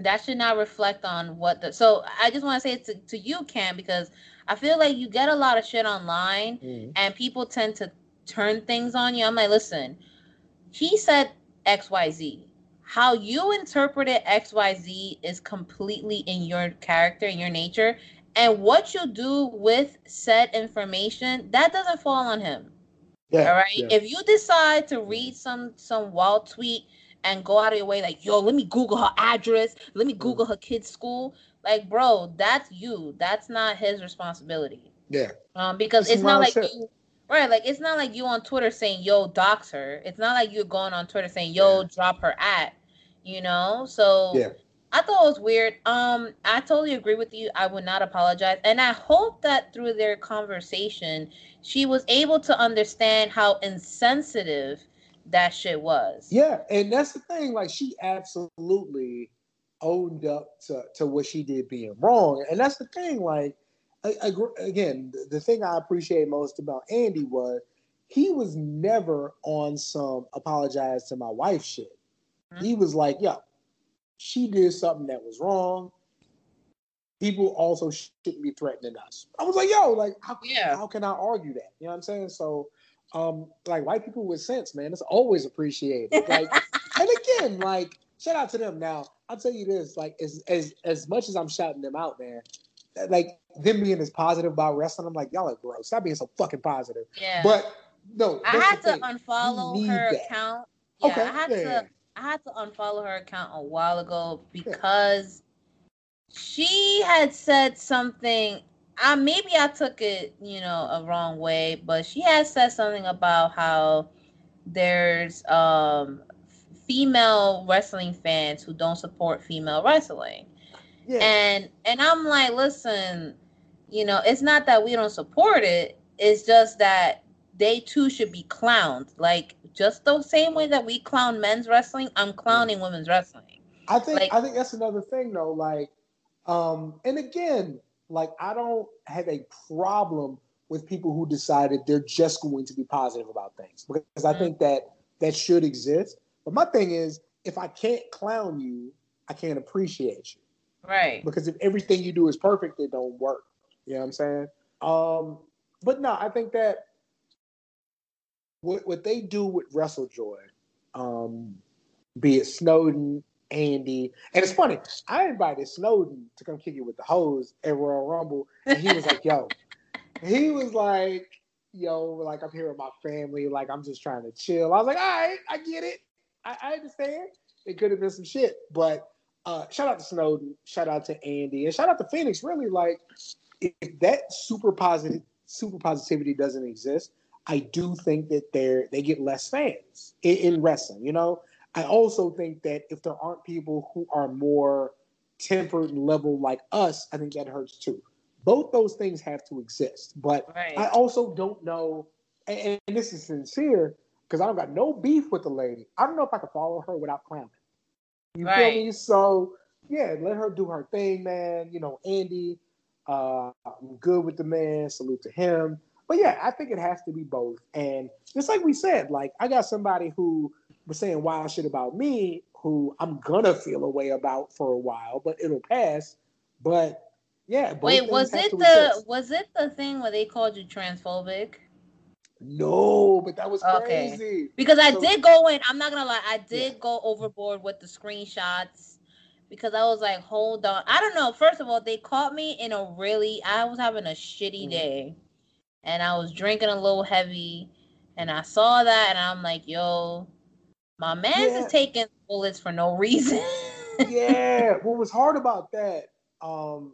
That should not reflect on what the... So I just want to say it to, to you, Cam, because I feel like you get a lot of shit online mm. and people tend to turn things on you. I'm like, listen, he said X Y Z. How you interpreted X Y Z is completely in your character, in your nature. And what you do with said information, that doesn't fall on him. Yeah, all right? Yeah. If you decide to read some some wild tweet and go out of your way like, yo, let me Google her address, let me Google her kid's school, like, bro, that's you. That's not his responsibility. Yeah. Um, because it's, it's not like you, right, like, it's not like you on Twitter saying, yo, dox her. It's not like you're going on Twitter saying, yo, yeah. drop her at, you know? So... Yeah. I thought it was weird. Um, I totally agree with you. I would not apologize. And I hope that through their conversation, she was able to understand how insensitive that shit was. Yeah, and that's the thing. Like, she absolutely owned up to, to what she did being wrong. And that's the thing. Like, I, I, again, the, the thing I appreciate most about Andy was he was never on some apologize to my wife shit. Mm-hmm. He was like, yo, she did something that was wrong. People also shouldn't be threatening us. I was like, yo, like, how, yeah. how can I argue that? You know what I'm saying? So, um, like, white people with sense, man, it's always appreciated. Like, and again, like, shout out to them. Now, I'll tell you this, like, as as as much as I'm shouting them out, man, like, them being as positive about wrestling, I'm like, y'all are gross. Stop being so fucking positive. Yeah. But, no. I had to unfollow her that. account. Yeah, okay, I had yeah. to... I had to unfollow her account a while ago because she had said something. I maybe I took it, you know, a wrong way, but she had said something about how there's um, female wrestling fans who don't support female wrestling. Yeah. And and I'm like, listen, you know, it's not that we don't support it. It's just that they too should be clowned. Like, just the same way that we clown men's wrestling, I'm clowning women's wrestling. I think like, I think that's another thing, though. Like, um, and again, like, I don't have a problem with people who decided they're just going to be positive about things, because I mm-hmm. think that that should exist. But my thing is, if I can't clown you, I can't appreciate you. Right. Because if everything you do is perfect, it don't work. You know what I'm saying? Um, but no, I think that What what they do with WrestleJoy, um, be it Snowden, Andy, and it's funny, I invited Snowden to come kick it with the hoes at Royal Rumble, and he was like, yo, he was like, yo, like, I'm here with my family, like, I'm just trying to chill. I was like, all right, I get it. I, I understand. It could have been some shit, but uh, shout out to Snowden, shout out to Andy, and shout out to Phoenix, really. Like, if that super positive, super positivity doesn't exist, I do think that they they get less fans in, in wrestling, you know? I also think that if there aren't people who are more tempered and level like us, I think that hurts too. Both those things have to exist. But right. I also don't know, and, and this is sincere, because I don't got no beef with the lady. I don't know if I can follow her without clowning. You right. feel me? So, yeah, let her do her thing, man. You know, Andy, uh, I'm good with the man. Salute to him. But yeah, I think it has to be both. And just like we said, like, I got somebody who was saying wild shit about me, who I'm gonna feel a way about for a while, but it'll pass. But yeah, both wait, was it the was it the thing where they called you transphobic? No, but that was okay. crazy. Because I so, did go in. I'm not gonna lie, I did yeah. go overboard with the screenshots. Because I was like, hold on. I don't know. First of all, they caught me in a really. I was having a shitty mm. day. And I was drinking a little heavy, and I saw that, and I'm like, yo, my man's yeah. is taking bullets for no reason. yeah, what was hard about that, um,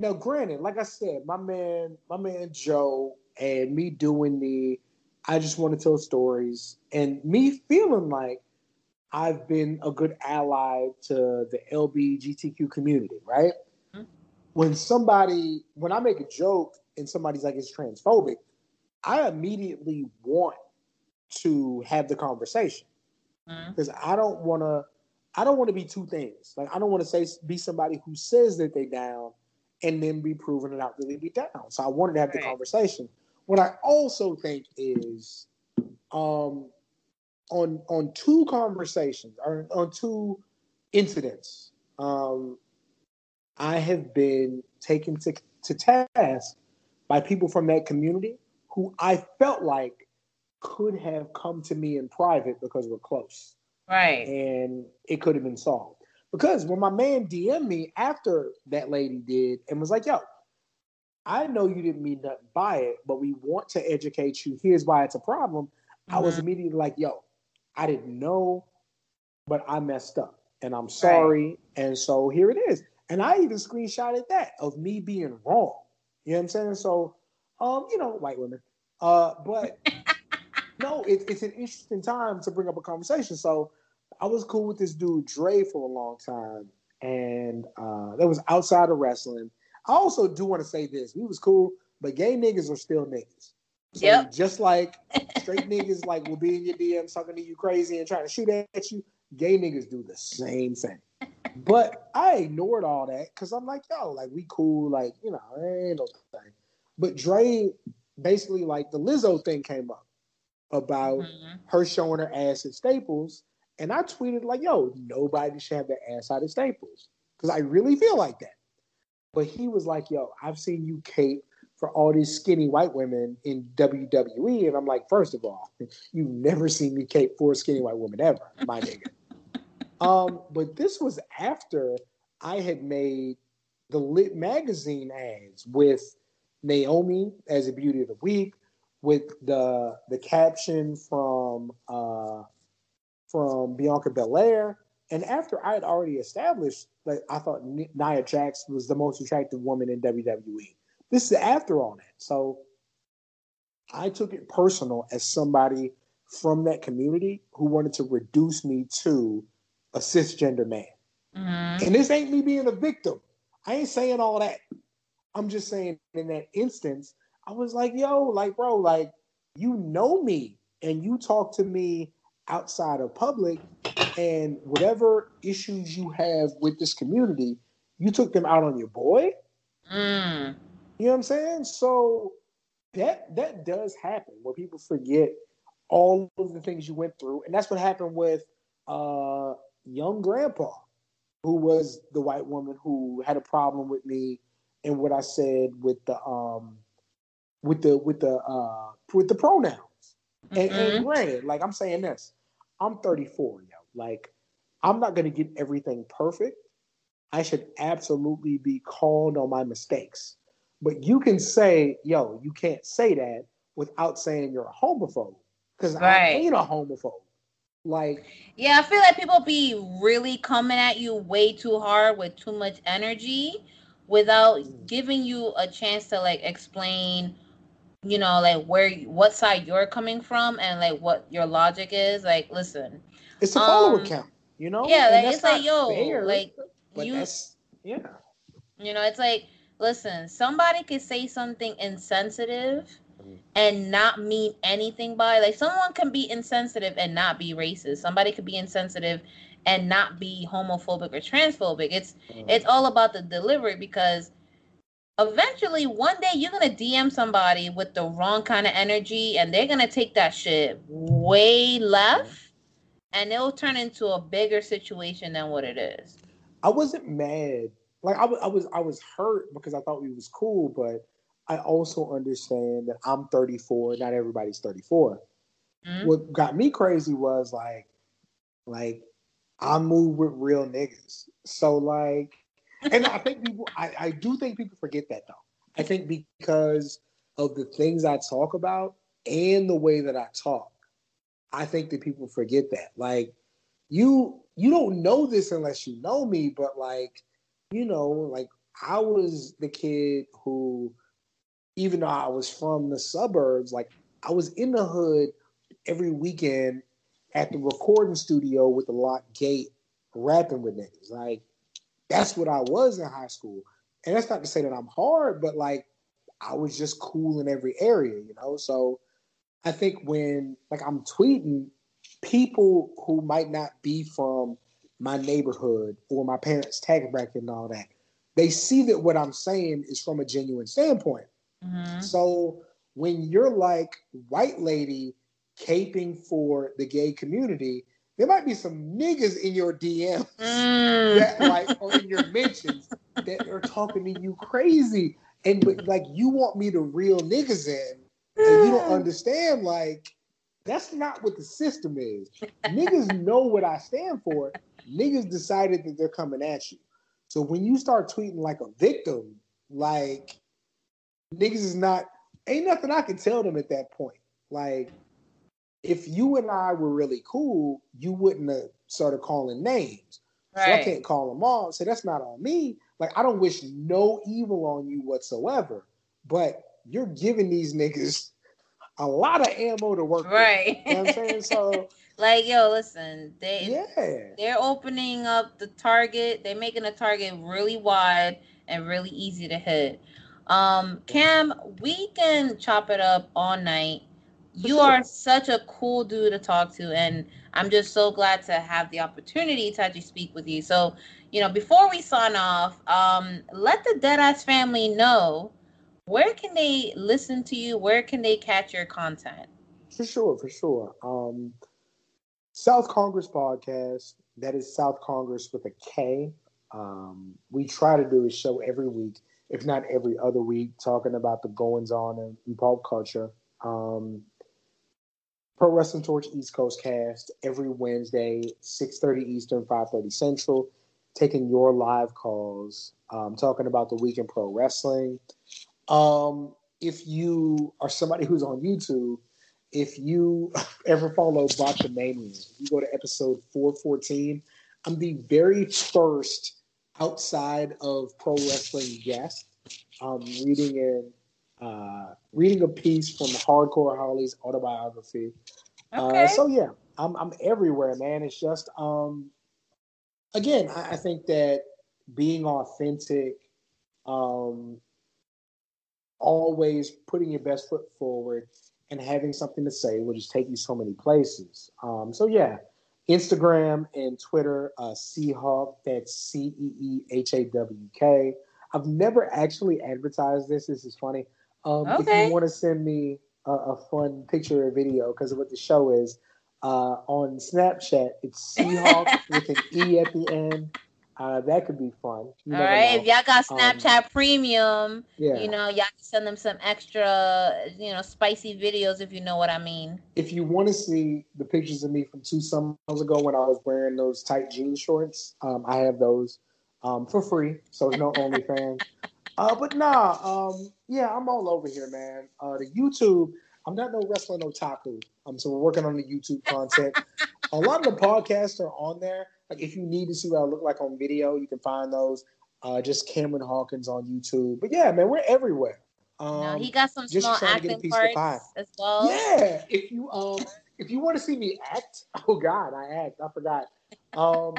now granted, like I said, my man, my man Joe, and me doing the I Just Want to Tell Stories, and me feeling like I've been a good ally to the L G B T Q community, right? Mm-hmm. When somebody, when I make a joke, and somebody's like, it's transphobic, I immediately want to have the conversation. Because mm-hmm. I don't want to, I don't want to be two things. Like, I don't want to say be somebody who says that they down and then be proven and not really be down. So I wanted to have right. the conversation. What I also think is um, on on two conversations, or on two incidents, um, I have been taken to, to task by people from that community who I felt like could have come to me in private because we're close. Right. And it could have been solved. Because when my man D M'd me after that lady did and was like, yo, I know you didn't mean nothing by it, but we want to educate you. Here's why it's a problem. Mm-hmm. I was immediately like, yo, I didn't know, but I messed up and I'm sorry. Right. And so here it is. And I even screenshotted that of me being wrong. You know what I'm saying? So, um, you know, white women. Uh, but no, it, it's an interesting time to bring up a conversation. So I was cool with this dude, Dre, for a long time. And uh, that was outside of wrestling. I also do want to say this. We was cool, but gay niggas are still niggas. So yep. Just like straight niggas like will be in your D Ms talking to you crazy and trying to shoot at you, gay niggas do the same thing. But I ignored all that because I'm like, yo, like we cool, like, you know, ain't no thing. But Dre, basically like the Lizzo thing came up about mm-hmm. her showing her ass at Staples. And I tweeted like, yo, nobody should have their ass out of Staples because I really feel like that. But he was like, yo, I've seen you cape for all these skinny white women in W W E. And I'm like, first of all, you've never seen me cape for a skinny white woman ever, my nigga. Um, but this was after I had made the Lit magazine ads with Naomi as a beauty of the week, with the the caption from uh, from Bianca Belair. And after I had already established, like I thought Nia Jax was the most attractive woman in W W E. This is after all that. So I took it personal as somebody from that community who wanted to reduce me to a cisgender man. Mm-hmm. And this ain't me being a victim. I ain't saying all that. I'm just saying in that instance, I was like, yo, like, bro, like, you know me and you talk to me outside of public, and whatever issues you have with this community, you took them out on your boy. Mm. You know what I'm saying? So that that does happen where people forget all of the things you went through. And that's what happened with uh, young grandpa, who was the white woman who had a problem with me and what I said with the um with the with the uh with the pronouns. Mm-hmm. And, and granted, like I'm saying this, I'm thirty-four, yo. Like I'm not gonna get everything perfect. I should absolutely be called on my mistakes. But you can say, yo, you can't say that without saying you're a homophobe. Because right. I ain't a homophobe. Like, yeah, I feel like people be really coming at you way too hard with too much energy without giving you a chance to like explain, you know, like where, what side you're coming from and like what your logic is. Like, listen, it's a um, follower count, you know? Yeah, like, it's like, yo, fair, like you, that's, yeah, you know, it's like, listen, somebody could say something insensitive and not mean anything by it. Like someone can be insensitive and not be racist. Somebody could be insensitive and not be homophobic or transphobic. It's mm. it's all about the delivery, because eventually one day you're gonna D M somebody with the wrong kind of energy and they're gonna take that shit way left and it'll turn into a bigger situation than what it is. I wasn't mad. Like I, w- I was I was hurt because I thought we was cool, but I also understand that I'm thirty-four. Not everybody's thirty-four. Mm-hmm. What got me crazy was like, like I move with real niggas. So like, and I think people, I, I do think people forget that though. I think because of the things I talk about and the way that I talk, I think that people forget that. Like you, you don't know this unless you know me, but like, you know, like I was the kid who, even though I was from the suburbs, like I was in the hood every weekend at the recording studio with the locked gate rapping with niggas. Like that's what I was in high school. And that's not to say that I'm hard, but like I was just cool in every area, you know? So I think when like I'm tweeting, people who might not be from my neighborhood or my parents' tax bracket and all that, they see that what I'm saying is from a genuine standpoint. Mm-hmm. So when you're like white lady caping for the gay community, there might be some niggas in your D Ms mm. that, like, or in your mentions that are talking to you crazy. And but, like, you want me to reel niggas in, and you don't understand, like, that's not what the system is. Niggas know what I stand for. Niggas decided that they're coming at you. So when you start tweeting like a victim, like, niggas is not, ain't nothing I can tell them at that point. Like, if you and I were really cool, you wouldn't have started calling names. Right. So I can't call them all. So that's not on me. Like, I don't wish no evil on you whatsoever, but you're giving these niggas a lot of ammo to work right. with. Right. You know what I'm saying? So, like, yo, listen, they, yeah. they're opening up the target. They're making the target really wide and really easy to hit. Um, Cam, we can chop it up all night. You are such a cool dude to talk to, and I'm just so glad to have the opportunity to actually speak with you. So, you know, before we sign off, um, let the Deadass family know, where can they listen to you? Where can they catch your content? For sure, for sure. Um, South Congress podcast, that is South Congress with a K. Um, we try to do a show every week, if not every other week, talking about the goings-on in pop culture. Um, Pro Wrestling Torch East Coast Cast every Wednesday, six thirty Eastern, five thirty Central, taking your live calls, um, talking about the week in pro wrestling. Um, if you are somebody who's on YouTube, if you ever follow Botchamania, you go to episode four fourteen. I'm the very first outside of pro wrestling guest. I'm reading in Uh, reading a piece from Hardcore Holly's autobiography. Okay. Uh, so yeah, I'm I'm everywhere, man. It's just um, again, I, I think that being authentic, um, always putting your best foot forward, and having something to say will just take you so many places. Um, so yeah, Instagram and Twitter, uh, Seehawk. That's C E E H A W K. I've never actually advertised this. This is funny. Um, okay. If you want to send me a, a fun picture or video, because of what the show is, uh, on Snapchat, it's Seahawk with an E at the end. Uh, that could be fun. You All right. Know. If y'all got Snapchat um, Premium, yeah. you know, y'all can send them some extra, you know, spicy videos, if you know what I mean. If you want to see the pictures of me from two summers ago when I was wearing those tight jean shorts, um, I have those um, for free. So no OnlyFans. Uh, but nah, um, yeah, I'm all over here, man. Uh, the YouTube, I'm not no wrestling otaku. Um, so we're working on the YouTube content. A lot of the podcasts are on there. Like, if you need to see what I look like on video, you can find those. Uh, just Cameron Hawkins on YouTube. But yeah, man, we're everywhere. Um, no, he got some small acting parts as well. Yeah, if you um, if you want to see me act, oh God, I act, I forgot. Um,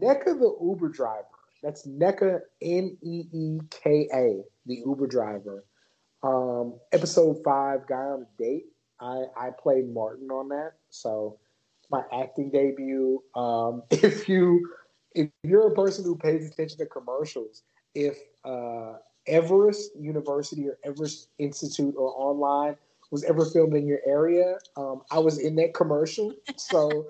N E C A the Uber driver. That's N E C A, N E E K A, the Uber driver. Um, episode five, Guy on a Date. I, I played Martin on that. So my acting debut. Um, if you if you're a person who pays attention to commercials, if uh, Everest University or Everest Institute or online was ever filmed in your area, um, I was in that commercial. So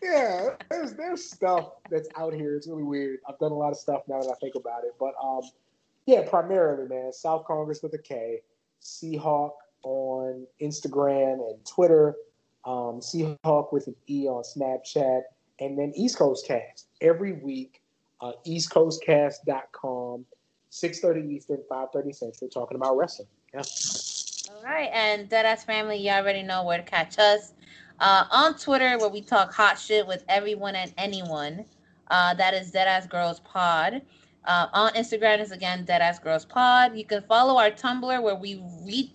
yeah, there's there's stuff that's out here. It's really weird. I've done a lot of stuff now that I think about it. But um, yeah, primarily, man, South Congress with a K, Seahawk on Instagram and Twitter, um, Seahawk with an E on Snapchat, and then East Coast Cast every week, uh, east coast cast dot com, six thirty Eastern, five thirty Central, talking about wrestling. Yeah. All right, and Deadass family, you already know where to catch us. Uh, on Twitter, where we talk hot shit with everyone and anyone. Uh, that is Deadass Girls Pod. Uh, on Instagram is, again, Deadass Girls Pod. You can follow our Tumblr, where we re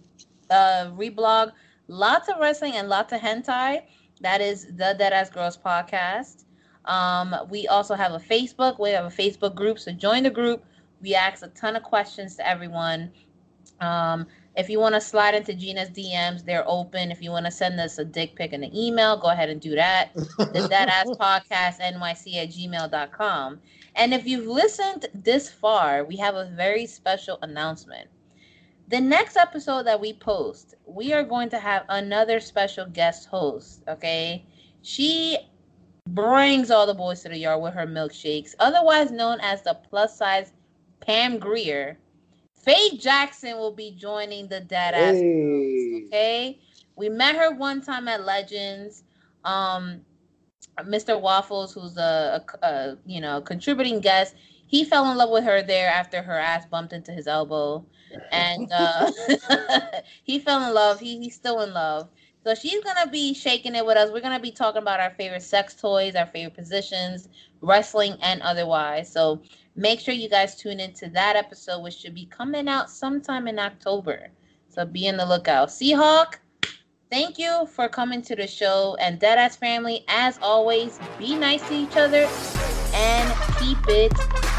uh, reblog lots of wrestling and lots of hentai. That is the Deadass Girls Podcast. Um, we also have a Facebook. We have a Facebook group, so join the group. We ask a ton of questions to everyone. Um, If you want to slide into Gina's D Ms, they're open. If you want to send us a dick pic in an email, go ahead and do that. It's that ass podcast N Y C at gmail dot com. And if you've listened this far, we have a very special announcement. The next episode that we post, we are going to have another special guest host, okay? She brings all the boys to the yard with her milkshakes, otherwise known as the plus-size Pam Grier. Faye Jackson will be joining the Deadass Girls, okay? We met her one time at Legends. Um, Mister Waffles, who's a, a, a you know contributing guest, he fell in love with her there after her ass bumped into his elbow, and uh, he fell in love. He he's still in love. So she's gonna be shaking it with us. We're gonna be talking about our favorite sex toys, our favorite positions, wrestling, and otherwise. So make sure you guys tune into that episode, which should be coming out sometime in October. So be on the lookout. Seahawk, thank you for coming to the show. And Deadass family, as always, be nice to each other and keep it